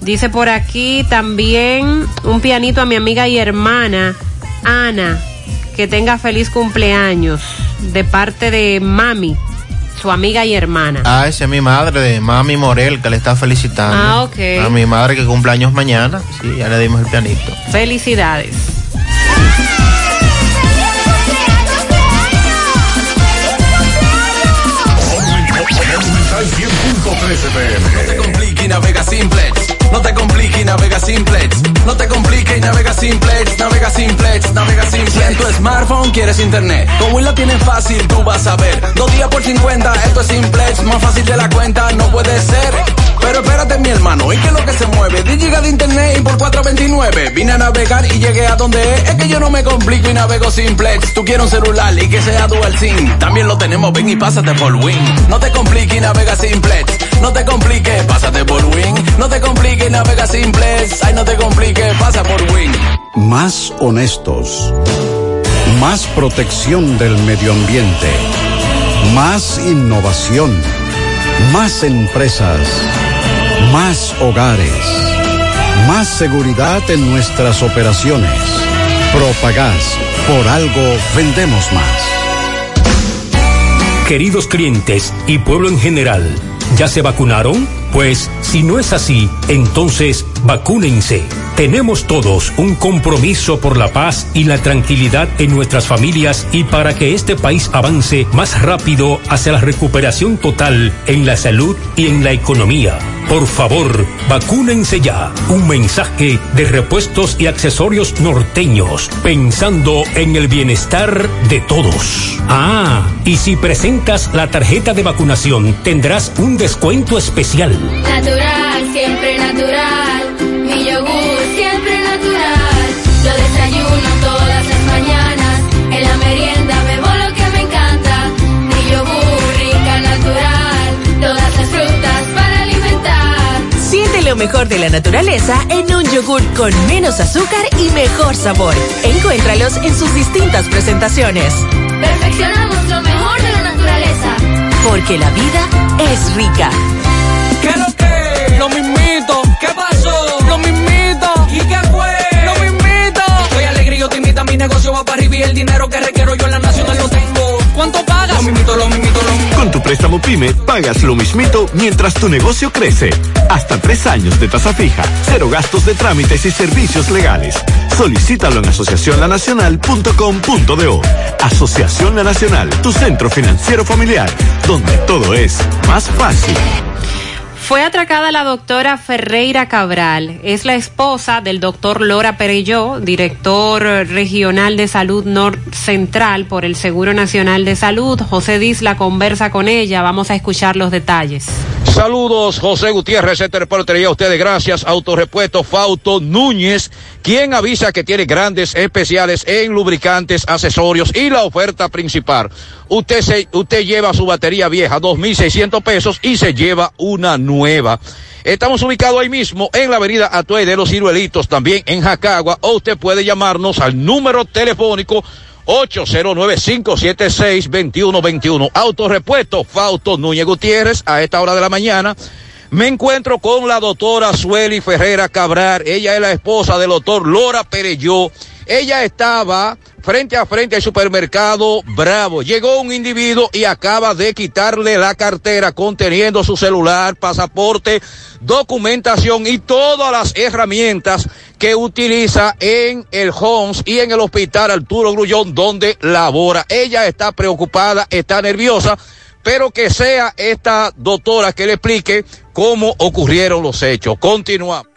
Dice por aquí también un pianito a mi amiga y hermana Ana, que tenga feliz cumpleaños, de parte de Mami, su amiga y hermana. Ah, esa es mi madre, de Mami Morel, que le está felicitando. Ah, ok. A mi madre, que cumpleaños mañana. Sí, ya le dimos el pianito. Felicidades. No te compliques y navega simplex. No te compliques y navega simplex. No te compliques y navega simplex. Navega simplex, navega simplex. Si en tu smartphone quieres internet, como él la tiene fácil, tú vas a ver. 2 días por $50, esto es simplex. Más fácil de la cuenta, no puede ser. Pero espérate, mi hermano, ¿y qué es lo que se mueve? 10 gigas de internet y por $4.29. Vine a navegar y llegué a donde es. Es que yo no me complico y navego simplex. Tú quieres un celular y que sea dual SIM. También lo tenemos, ven y pásate por Win. No te compliques y navega simplex. No te compliques, pásate por Win. No te compliques y navega simplex. Ay, no te compliques, pasa por Win. Más honestos. Más protección del medio ambiente. Más innovación. Más empresas. Más hogares, más seguridad en nuestras operaciones. Propagás, por algo vendemos más. Queridos clientes y pueblo en general, ¿ya se vacunaron? Pues, si no es así, entonces vacúnense. Tenemos todos un compromiso por la paz y la tranquilidad en nuestras familias y para que este país avance más rápido hacia la recuperación total en la salud y en la economía. Por favor, vacúnense ya. Un mensaje de Repuestos y Accesorios Norteños, pensando en el bienestar de todos. Ah, y si presentas la tarjeta de vacunación, tendrás un descuento especial. Natural, siempre natural. Mi yogur. Lo mejor de la naturaleza en un yogur con menos azúcar y mejor sabor. Encuéntralos en sus distintas presentaciones. Perfeccionamos lo mejor de la naturaleza. Porque la vida es rica. ¿Qué es lo que? Lo mismito. ¿Qué pasó? Lo mismito. ¿Y qué fue? Lo mismito. Estoy alegre y yo te invito, mi negocio va para arriba y el dinero que requiero yo en la nacional lo tengo. ¿Cuánto pagas? Lo mismito, lo mismito, lo mismito. Con tu préstamo PYME, pagas lo mismito mientras tu negocio crece. Hasta 3 años de tasa fija, 0 gastos de trámites y servicios legales. Solicítalo en asociacionlanacional.com.do. Asociación La Nacional, tu centro financiero familiar, donde todo es más fácil. Fue atracada la doctora Ferreira Cabral, es la esposa del doctor Lora Perelló, director regional de salud norcentral por el Seguro Nacional de Salud. José Disla conversa con ella, vamos a escuchar los detalles. Saludos, José Gutiérrez, este reporte a ustedes, gracias. Autorepuesto Fausto Núñez, quien avisa que tiene grandes especiales en lubricantes, accesorios y la oferta principal. Usted lleva su batería vieja, 2.600 pesos, y se lleva una nueva. Estamos ubicados ahí mismo en la avenida Atuey de los Ciruelitos, también en Jacagua, o usted puede llamarnos al número telefónico 809-576-2121. Autorepuesto Fausto Núñez Gutiérrez. A esta hora de la mañana me encuentro con la doctora Sueli Ferreira Cabral. Ella es la esposa del doctor Lora Perelló. Ella estaba frente a frente al supermercado Bravo. Llegó un individuo y acaba de quitarle la cartera conteniendo su celular, pasaporte, documentación y todas las herramientas que utiliza en el Homs y en el hospital Arturo Grullón, donde labora. Ella está preocupada, está nerviosa, pero que sea esta doctora que le explique cómo ocurrieron los hechos. Continuamos.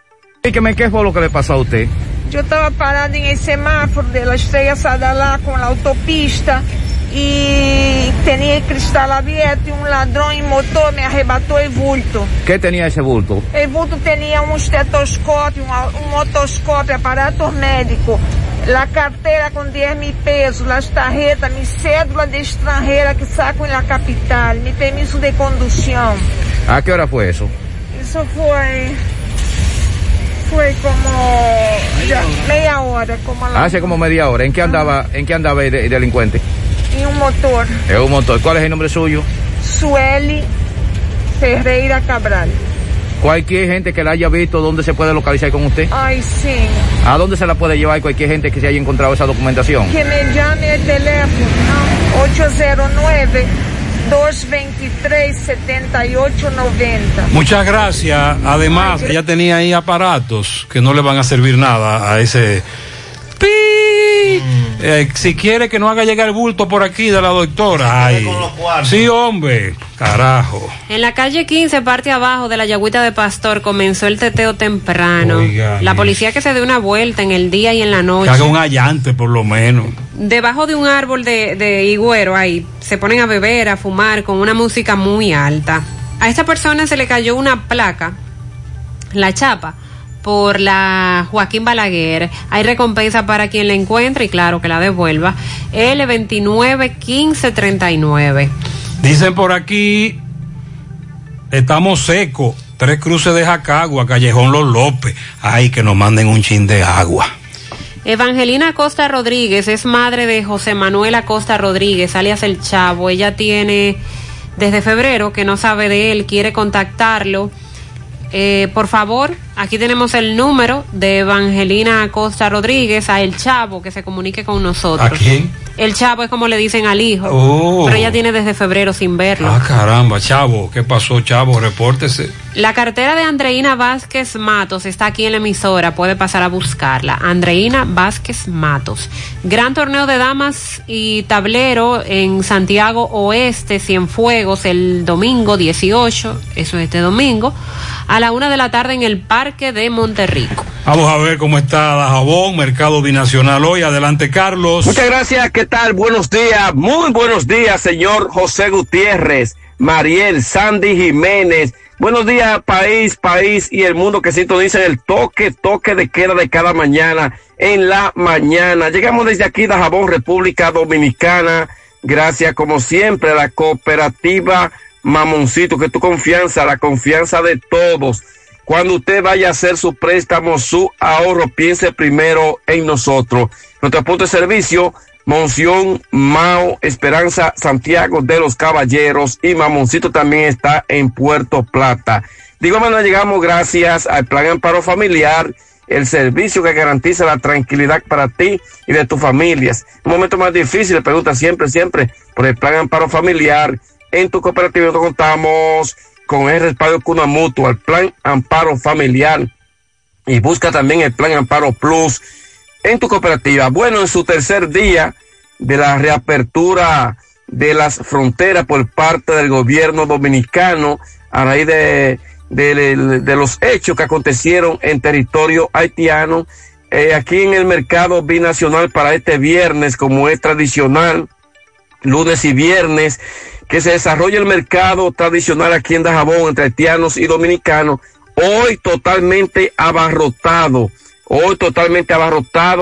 Dígame, ¿qué fue lo que le pasó a usted? Yo estaba parada en el semáforo de la Estrella Sadalá con la autopista y tenía el cristal abierto y un ladrón en motor me arrebató el bulto. ¿Qué tenía ese bulto? El bulto tenía un estetoscopio, un otoscopio, aparato médico, la cartera con 10.000 pesos, las tarjetas, mi cédula de extranjera que saco en la capital, mi permiso de conducción. ¿A qué hora fue eso? Eso fue como ya, media hora. Hace como media hora. ¿En qué andaba el delincuente? En un motor. En un motor. ¿Cuál es el nombre suyo? Sueli Ferreira Cabral. Cualquier gente que la haya visto, ¿dónde se puede localizar con usted? Ay, sí. ¿A dónde se la puede llevar cualquier gente que se haya encontrado esa documentación? Que me llame el teléfono, ¿no? 809 223-7890. Muchas gracias. Además, ella tenía ahí aparatos que no le van a servir nada a ese pi. Si quiere que no haga llegar el bulto por aquí de la doctora. Ay, sí, hombre, carajo. En la calle 15, parte abajo de la Yagüita de Pastor, comenzó el teteo temprano. Oiga, la policía que se dé una vuelta en el día y en la noche. Que haga un allante por lo menos. Debajo de un árbol de higuero ahí, se ponen a beber, a fumar con una música muy alta. A esta persona se le cayó una placa, la chapa, por la Joaquín Balaguer. Hay recompensa para quien la encuentre y claro que la devuelva. L291539. Dicen por aquí, estamos secos, 3 cruces de Jacagua, Callejón Los López. Ay, que nos manden un chin de agua. Evangelina Acosta Rodríguez es madre de José Manuel Acosta Rodríguez, alias El Chavo. Ella tiene desde febrero que no sabe de él, quiere contactarlo. Por favor, aquí tenemos el número de Evangelina Acosta Rodríguez, a El Chavo, que se comunique con nosotros. ¿A quién? El Chavo es como le dicen al hijo. Oh. Pero ella tiene desde febrero sin verlo. Ah, caramba, Chavo, ¿qué pasó, Chavo? Repórtese. La cartera de Andreina Vázquez Matos está aquí en la emisora, puede pasar a buscarla. Andreina Vázquez Matos. Gran torneo de damas y tablero en Santiago Oeste, Cienfuegos, el domingo 18, eso es este domingo, a la 1:00 p.m. en el Parque de Monterrico. Vamos a ver cómo está Dajabón, mercado binacional hoy. Adelante, Carlos. Muchas gracias, ¿qué tal? Buenos días, muy buenos días, señor José Gutiérrez, Mariel, Sandy Jiménez. Buenos días, país y el mundo que sintoniza el toque de queda de cada mañana en la mañana. Llegamos desde aquí, Dajabón, República Dominicana. Gracias, como siempre, a la cooperativa Mamoncito, que tu confianza, la confianza de todos. Cuando usted vaya a hacer su préstamo, su ahorro, piense primero en nosotros. Nuestro punto de servicio, Monción, Mao, Esperanza, Santiago de los Caballeros, y Mamoncito también está en Puerto Plata. Digo, bueno, llegamos gracias al Plan Amparo Familiar, el servicio que garantiza la tranquilidad para ti y de tus familias. Un momento más difícil, pregunta siempre por el Plan Amparo Familiar. En tu cooperativa nosotros contamos con el respaldo Cuna Mutua, el Plan Amparo Familiar, y busca también el Plan Amparo Plus en tu cooperativa. Bueno, en su tercer día de la reapertura de las fronteras por parte del gobierno dominicano, a raíz de de los hechos que acontecieron en territorio haitiano, aquí en el mercado binacional para este viernes, como es tradicional, lunes y viernes, que se desarrolla el mercado tradicional aquí en Dajabón entre haitianos y dominicanos, hoy totalmente abarrotado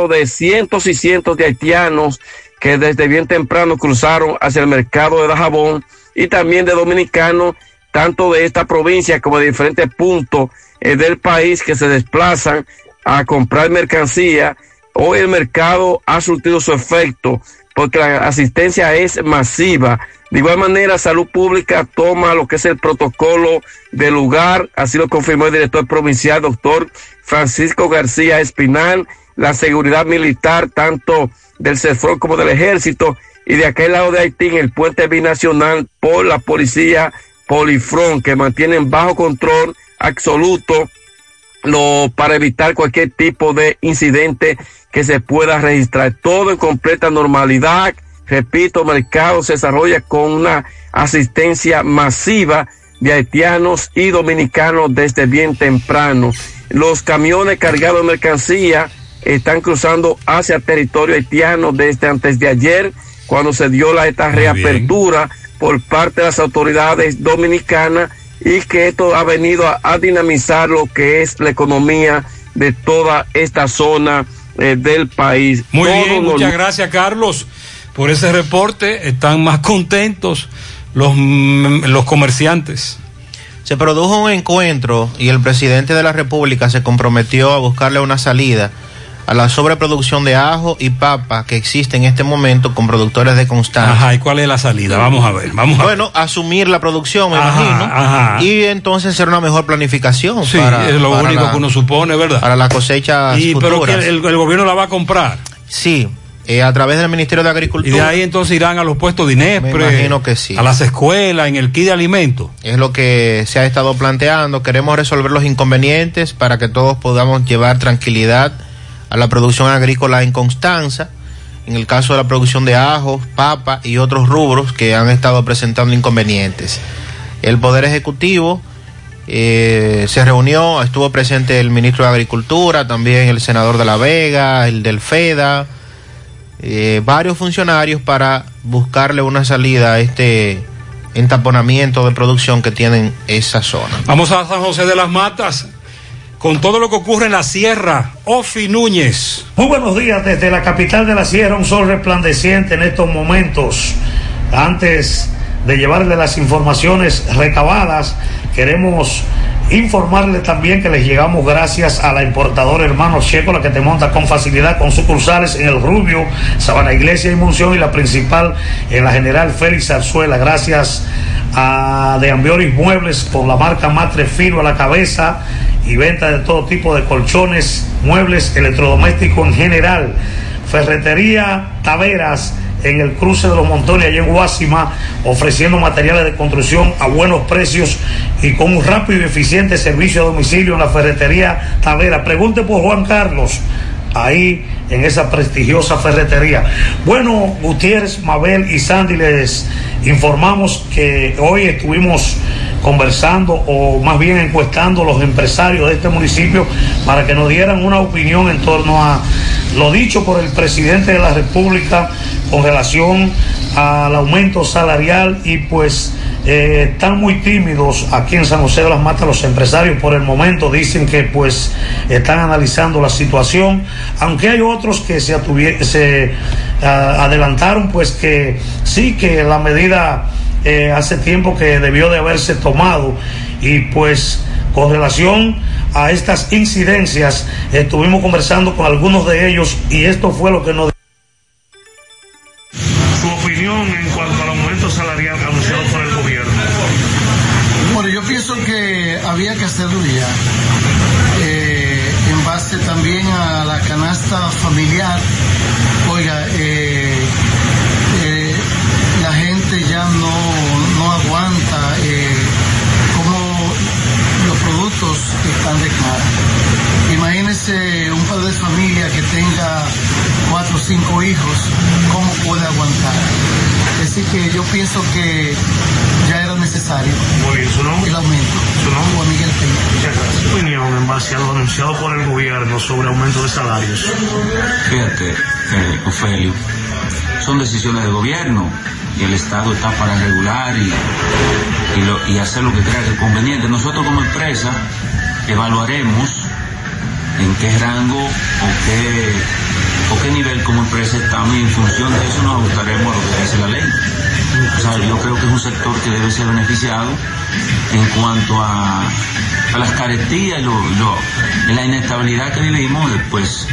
de cientos y cientos de haitianos que desde bien temprano cruzaron hacia el mercado de Dajabón, y también de dominicanos, tanto de esta provincia como de diferentes puntos del país, que se desplazan a comprar mercancía. Hoy el mercado ha surtido su efecto porque la asistencia es masiva. De igual manera, Salud Pública toma lo que es el protocolo del lugar, así lo confirmó el director provincial, doctor Francisco García Espinal. La seguridad militar, tanto del CEFRON como del Ejército, y de aquel lado de Haití, en el puente binacional, por la policía Polifrón, que mantienen bajo control absoluto para evitar cualquier tipo de incidente que se pueda registrar. Todo en completa normalidad. Repito, el mercado se desarrolla con una asistencia masiva de haitianos y dominicanos desde bien temprano. Los camiones cargados de mercancía están cruzando hacia territorio haitiano desde antes de ayer, cuando se dio esta reapertura por parte de las autoridades dominicanas, y que esto ha venido a dinamizar lo que es la economía de toda esta zona del país. Muy bien, muchas gracias, Carlos, por ese reporte. Están más contentos los comerciantes. Se produjo un encuentro y el presidente de la República se comprometió a buscarle una salida a la sobreproducción de ajo y papa que existe en este momento con productores de Constanza. Ajá, ¿y cuál es la salida? Vamos a ver. Bueno, asumir la producción, me imagino. Y entonces hacer una mejor planificación. Sí, es lo único que uno supone, ¿verdad? Para las cosechas futuras. Pero que el gobierno la va a comprar. Sí, a través del Ministerio de Agricultura. Y de ahí entonces irán a los puestos de INESPRE. Me imagino que sí. A las escuelas, en el kit de alimentos. Es lo que se ha estado planteando. Queremos resolver los inconvenientes para que todos podamos llevar tranquilidad a la producción agrícola en Constanza, en el caso de la producción de ajos, papas y otros rubros que han estado presentando inconvenientes. El Poder Ejecutivo se reunió, estuvo presente el ministro de Agricultura, también el senador de La Vega, el del FEDA, varios funcionarios para buscarle una salida a este entaponamiento de producción que tienen esa zona. Vamos a San José de las Matas con todo lo que ocurre en la sierra. Ofi Núñez. Muy buenos días desde la capital de la sierra, un sol resplandeciente en estos momentos. Antes de llevarle las informaciones recabadas, queremos informarle también que les llegamos gracias a la importadora Hermanos Checo, la que te monta con facilidad con sucursales en El Rubio, Sabana Iglesia y Monción, y la principal en la General Félix Arzuela. Gracias a De Ambioris Muebles por la marca Matre Fino a la cabeza y venta de todo tipo de colchones, muebles, electrodomésticos en general. Ferretería Taveras en el cruce de los Montones, allá en Guásima, ofreciendo materiales de construcción a buenos precios y con un rápido y eficiente servicio a domicilio en la Ferretería Taveras. Pregunte por Juan Carlos, ahí en esa prestigiosa ferretería. Bueno, Gutiérrez, Mabel y Sandy, les informamos que hoy estuvimos conversando, o más bien encuestando, los empresarios de este municipio para que nos dieran una opinión en torno a lo dicho por el presidente de la República con relación al aumento salarial, y pues están muy tímidos aquí en San José de las Matas los empresarios por el momento. Dicen que pues están analizando la situación, aunque hay otros que se adelantaron pues que sí, que la medida hace tiempo que debió de haberse tomado. Y pues con relación a estas incidencias estuvimos conversando con algunos de ellos, y esto fue lo que nos... Su opinión en cuanto al aumento salarial anunciado por el gobierno. Bueno, yo pienso que había que hacerlo ya, en base también a la canasta familiar. Oiga, la gente ya no aguanta cómo los productos están de cara. Imagínese un padre de familia que tenga 4 o 5 hijos, cómo puede aguantar. Es Así que yo pienso que ya era necesario. Muy bien, ¿su nombre? El aumento. ¿Su nombre? Juan Miguel Peña. Muchas gracias. ¿Su opinión en base a lo anunciado por el gobierno sobre aumento de salarios? Fíjate, Ofelio, son decisiones del gobierno y el Estado está para regular y hacer lo que crea que es conveniente. Nosotros como empresa evaluaremos en qué rango o qué nivel como empresa estamos y en función de eso nos ajustaremos a lo que dice la ley. O sea, yo creo que es un sector que debe ser beneficiado en cuanto a las caretías y la inestabilidad que vivimos. Después,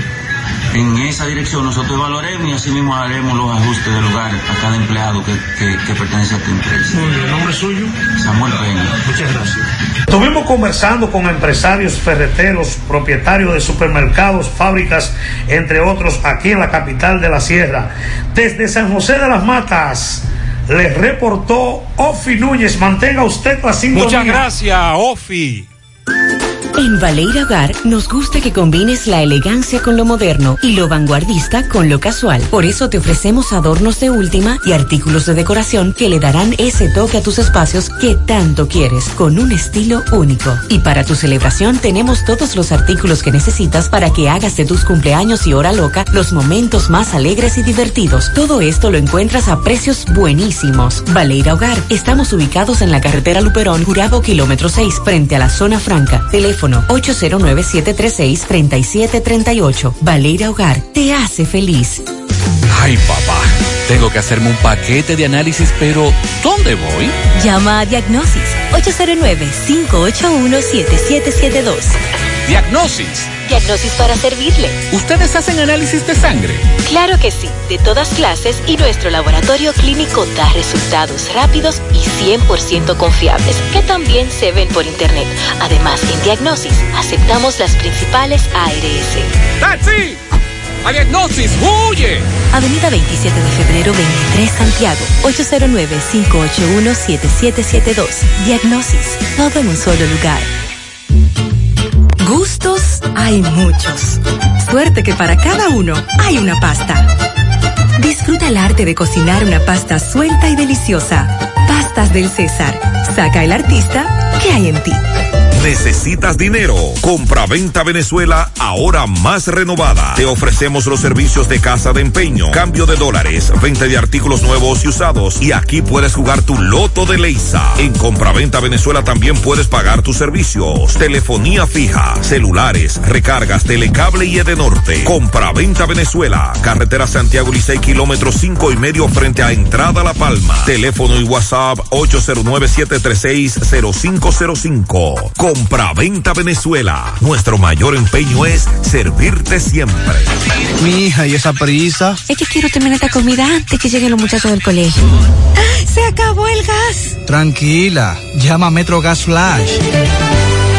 en esa dirección nosotros evaluaremos y así mismo haremos los ajustes de lugar a cada empleado que pertenece a esta empresa. Muy bien, ¿el nombre suyo? Samuel Peña. Muchas gracias. Estuvimos conversando con empresarios ferreteros, propietarios de supermercados, fábricas, entre otros, aquí en la capital de la Sierra. Desde San José de las Matas, les reportó Ofi Núñez. Mantenga usted la sintonía. Muchas gracias, Ofi. En Valeira Hogar nos gusta que combines la elegancia con lo moderno y lo vanguardista con lo casual. Por eso te ofrecemos adornos de última y artículos de decoración que le darán ese toque a tus espacios que tanto quieres, con un estilo único. Y para tu celebración tenemos todos los artículos que necesitas para que hagas de tus cumpleaños y hora loca los momentos más alegres y divertidos. Todo esto lo encuentras a precios buenísimos. Valeira Hogar, estamos ubicados en la carretera Luperón, Gurabo, kilómetro 6, frente a la zona franca. Teléfono 809-736-3738. Valeira Hogar te hace feliz. Ay, papá, tengo que hacerme un paquete de análisis, pero ¿dónde voy? Llama a Diagnosis 809-581-7772. Diagnosis. Diagnosis para servirle. ¿Ustedes hacen análisis de sangre? Claro que sí, de todas clases, y nuestro laboratorio clínico da resultados rápidos y 100% confiables, que también se ven por internet. Además, en Diagnosis aceptamos las principales ARS. ¡Taxi! ¡A Diagnosis, huye! Avenida 27 de Febrero 23, Santiago, 809-581-7772. Diagnosis, todo en un solo lugar. Gustos hay muchos. Suerte que para cada uno hay una pasta. Disfruta el arte de cocinar una pasta suelta y deliciosa. Pastas del César. Saca el artista que hay en ti. ¿Necesitas dinero? Compraventa Venezuela, ahora más renovada. Te ofrecemos los servicios de casa de empeño, cambio de dólares, venta de artículos nuevos y usados. Y aquí puedes jugar tu loto de Leisa. En Compraventa Venezuela también puedes pagar tus servicios: telefonía fija, celulares, recargas, telecable y Edenorte. Compraventa Venezuela, carretera Santiago Licey, kilómetro 5.5 frente a Entrada La Palma. Teléfono y WhatsApp 809-736-0505. Compraventa Venezuela. Nuestro mayor empeño es servirte siempre. Mija, ¿y esa prisa? Es que quiero terminar esta comida antes que lleguen los muchachos del colegio. ¡Ah, se acabó el gas! Tranquila, llama a Metro Gas Flash.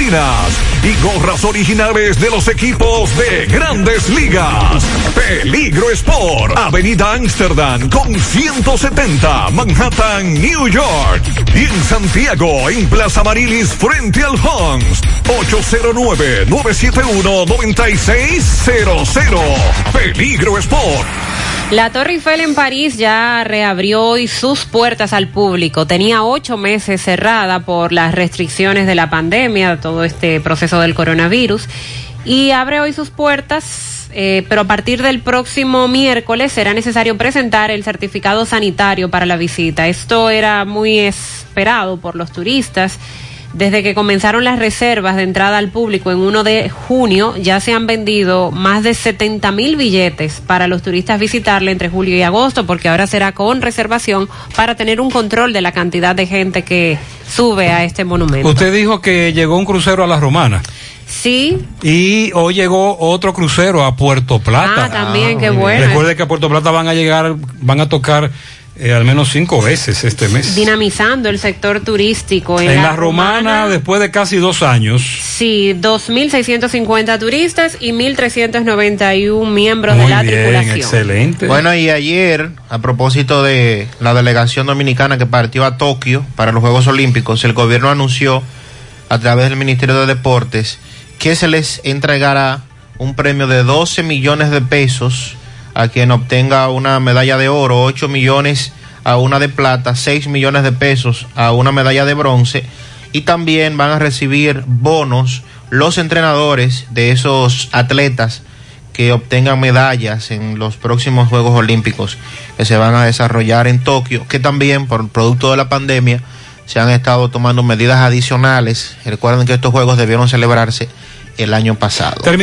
y gorras originales de los equipos de Grandes Ligas. Peligro Sport, Avenida Amsterdam con 170, Manhattan, New York. Y en Santiago, en Plaza Marilis frente al Hans, 809-971-9600. Peligro Sport. La Torre Eiffel en París ya reabrió hoy sus puertas al público. Tenía 8 meses cerrada por las restricciones de la pandemia, todo este proceso del coronavirus, y abre hoy sus puertas, pero a partir del próximo miércoles será necesario presentar el certificado sanitario para la visita. Esto era muy esperado por los turistas Desde que comenzaron las reservas de entrada al público en 1 de junio, ya se han vendido más de 70,000 billetes para los turistas visitarle entre julio y agosto, porque ahora será con reservación para tener un control de la cantidad de gente que sube a este monumento. Usted dijo que llegó un crucero a La Romana. Sí. Y hoy llegó otro crucero a Puerto Plata. Ah, también, qué bueno. Recuerde que a Puerto Plata van a tocar... al menos 5 veces este mes. Dinamizando el sector turístico. En La Romana, después de casi 2 años. Sí, 2.650 turistas y 1.391 miembros de la tripulación. Excelente. Bueno, y ayer, a propósito de la delegación dominicana que partió a Tokio para los Juegos Olímpicos, el gobierno anunció a través del Ministerio de Deportes que se les entregará un premio de 12 millones de pesos a quien obtenga una medalla de oro, 8 millones a una de plata, 6 millones de pesos a una medalla de bronce, y también van a recibir bonos los entrenadores de esos atletas que obtengan medallas en los próximos Juegos Olímpicos que se van a desarrollar en Tokio, que también por producto de la pandemia se han estado tomando medidas adicionales. Recuerden que estos Juegos debieron celebrarse el año pasado.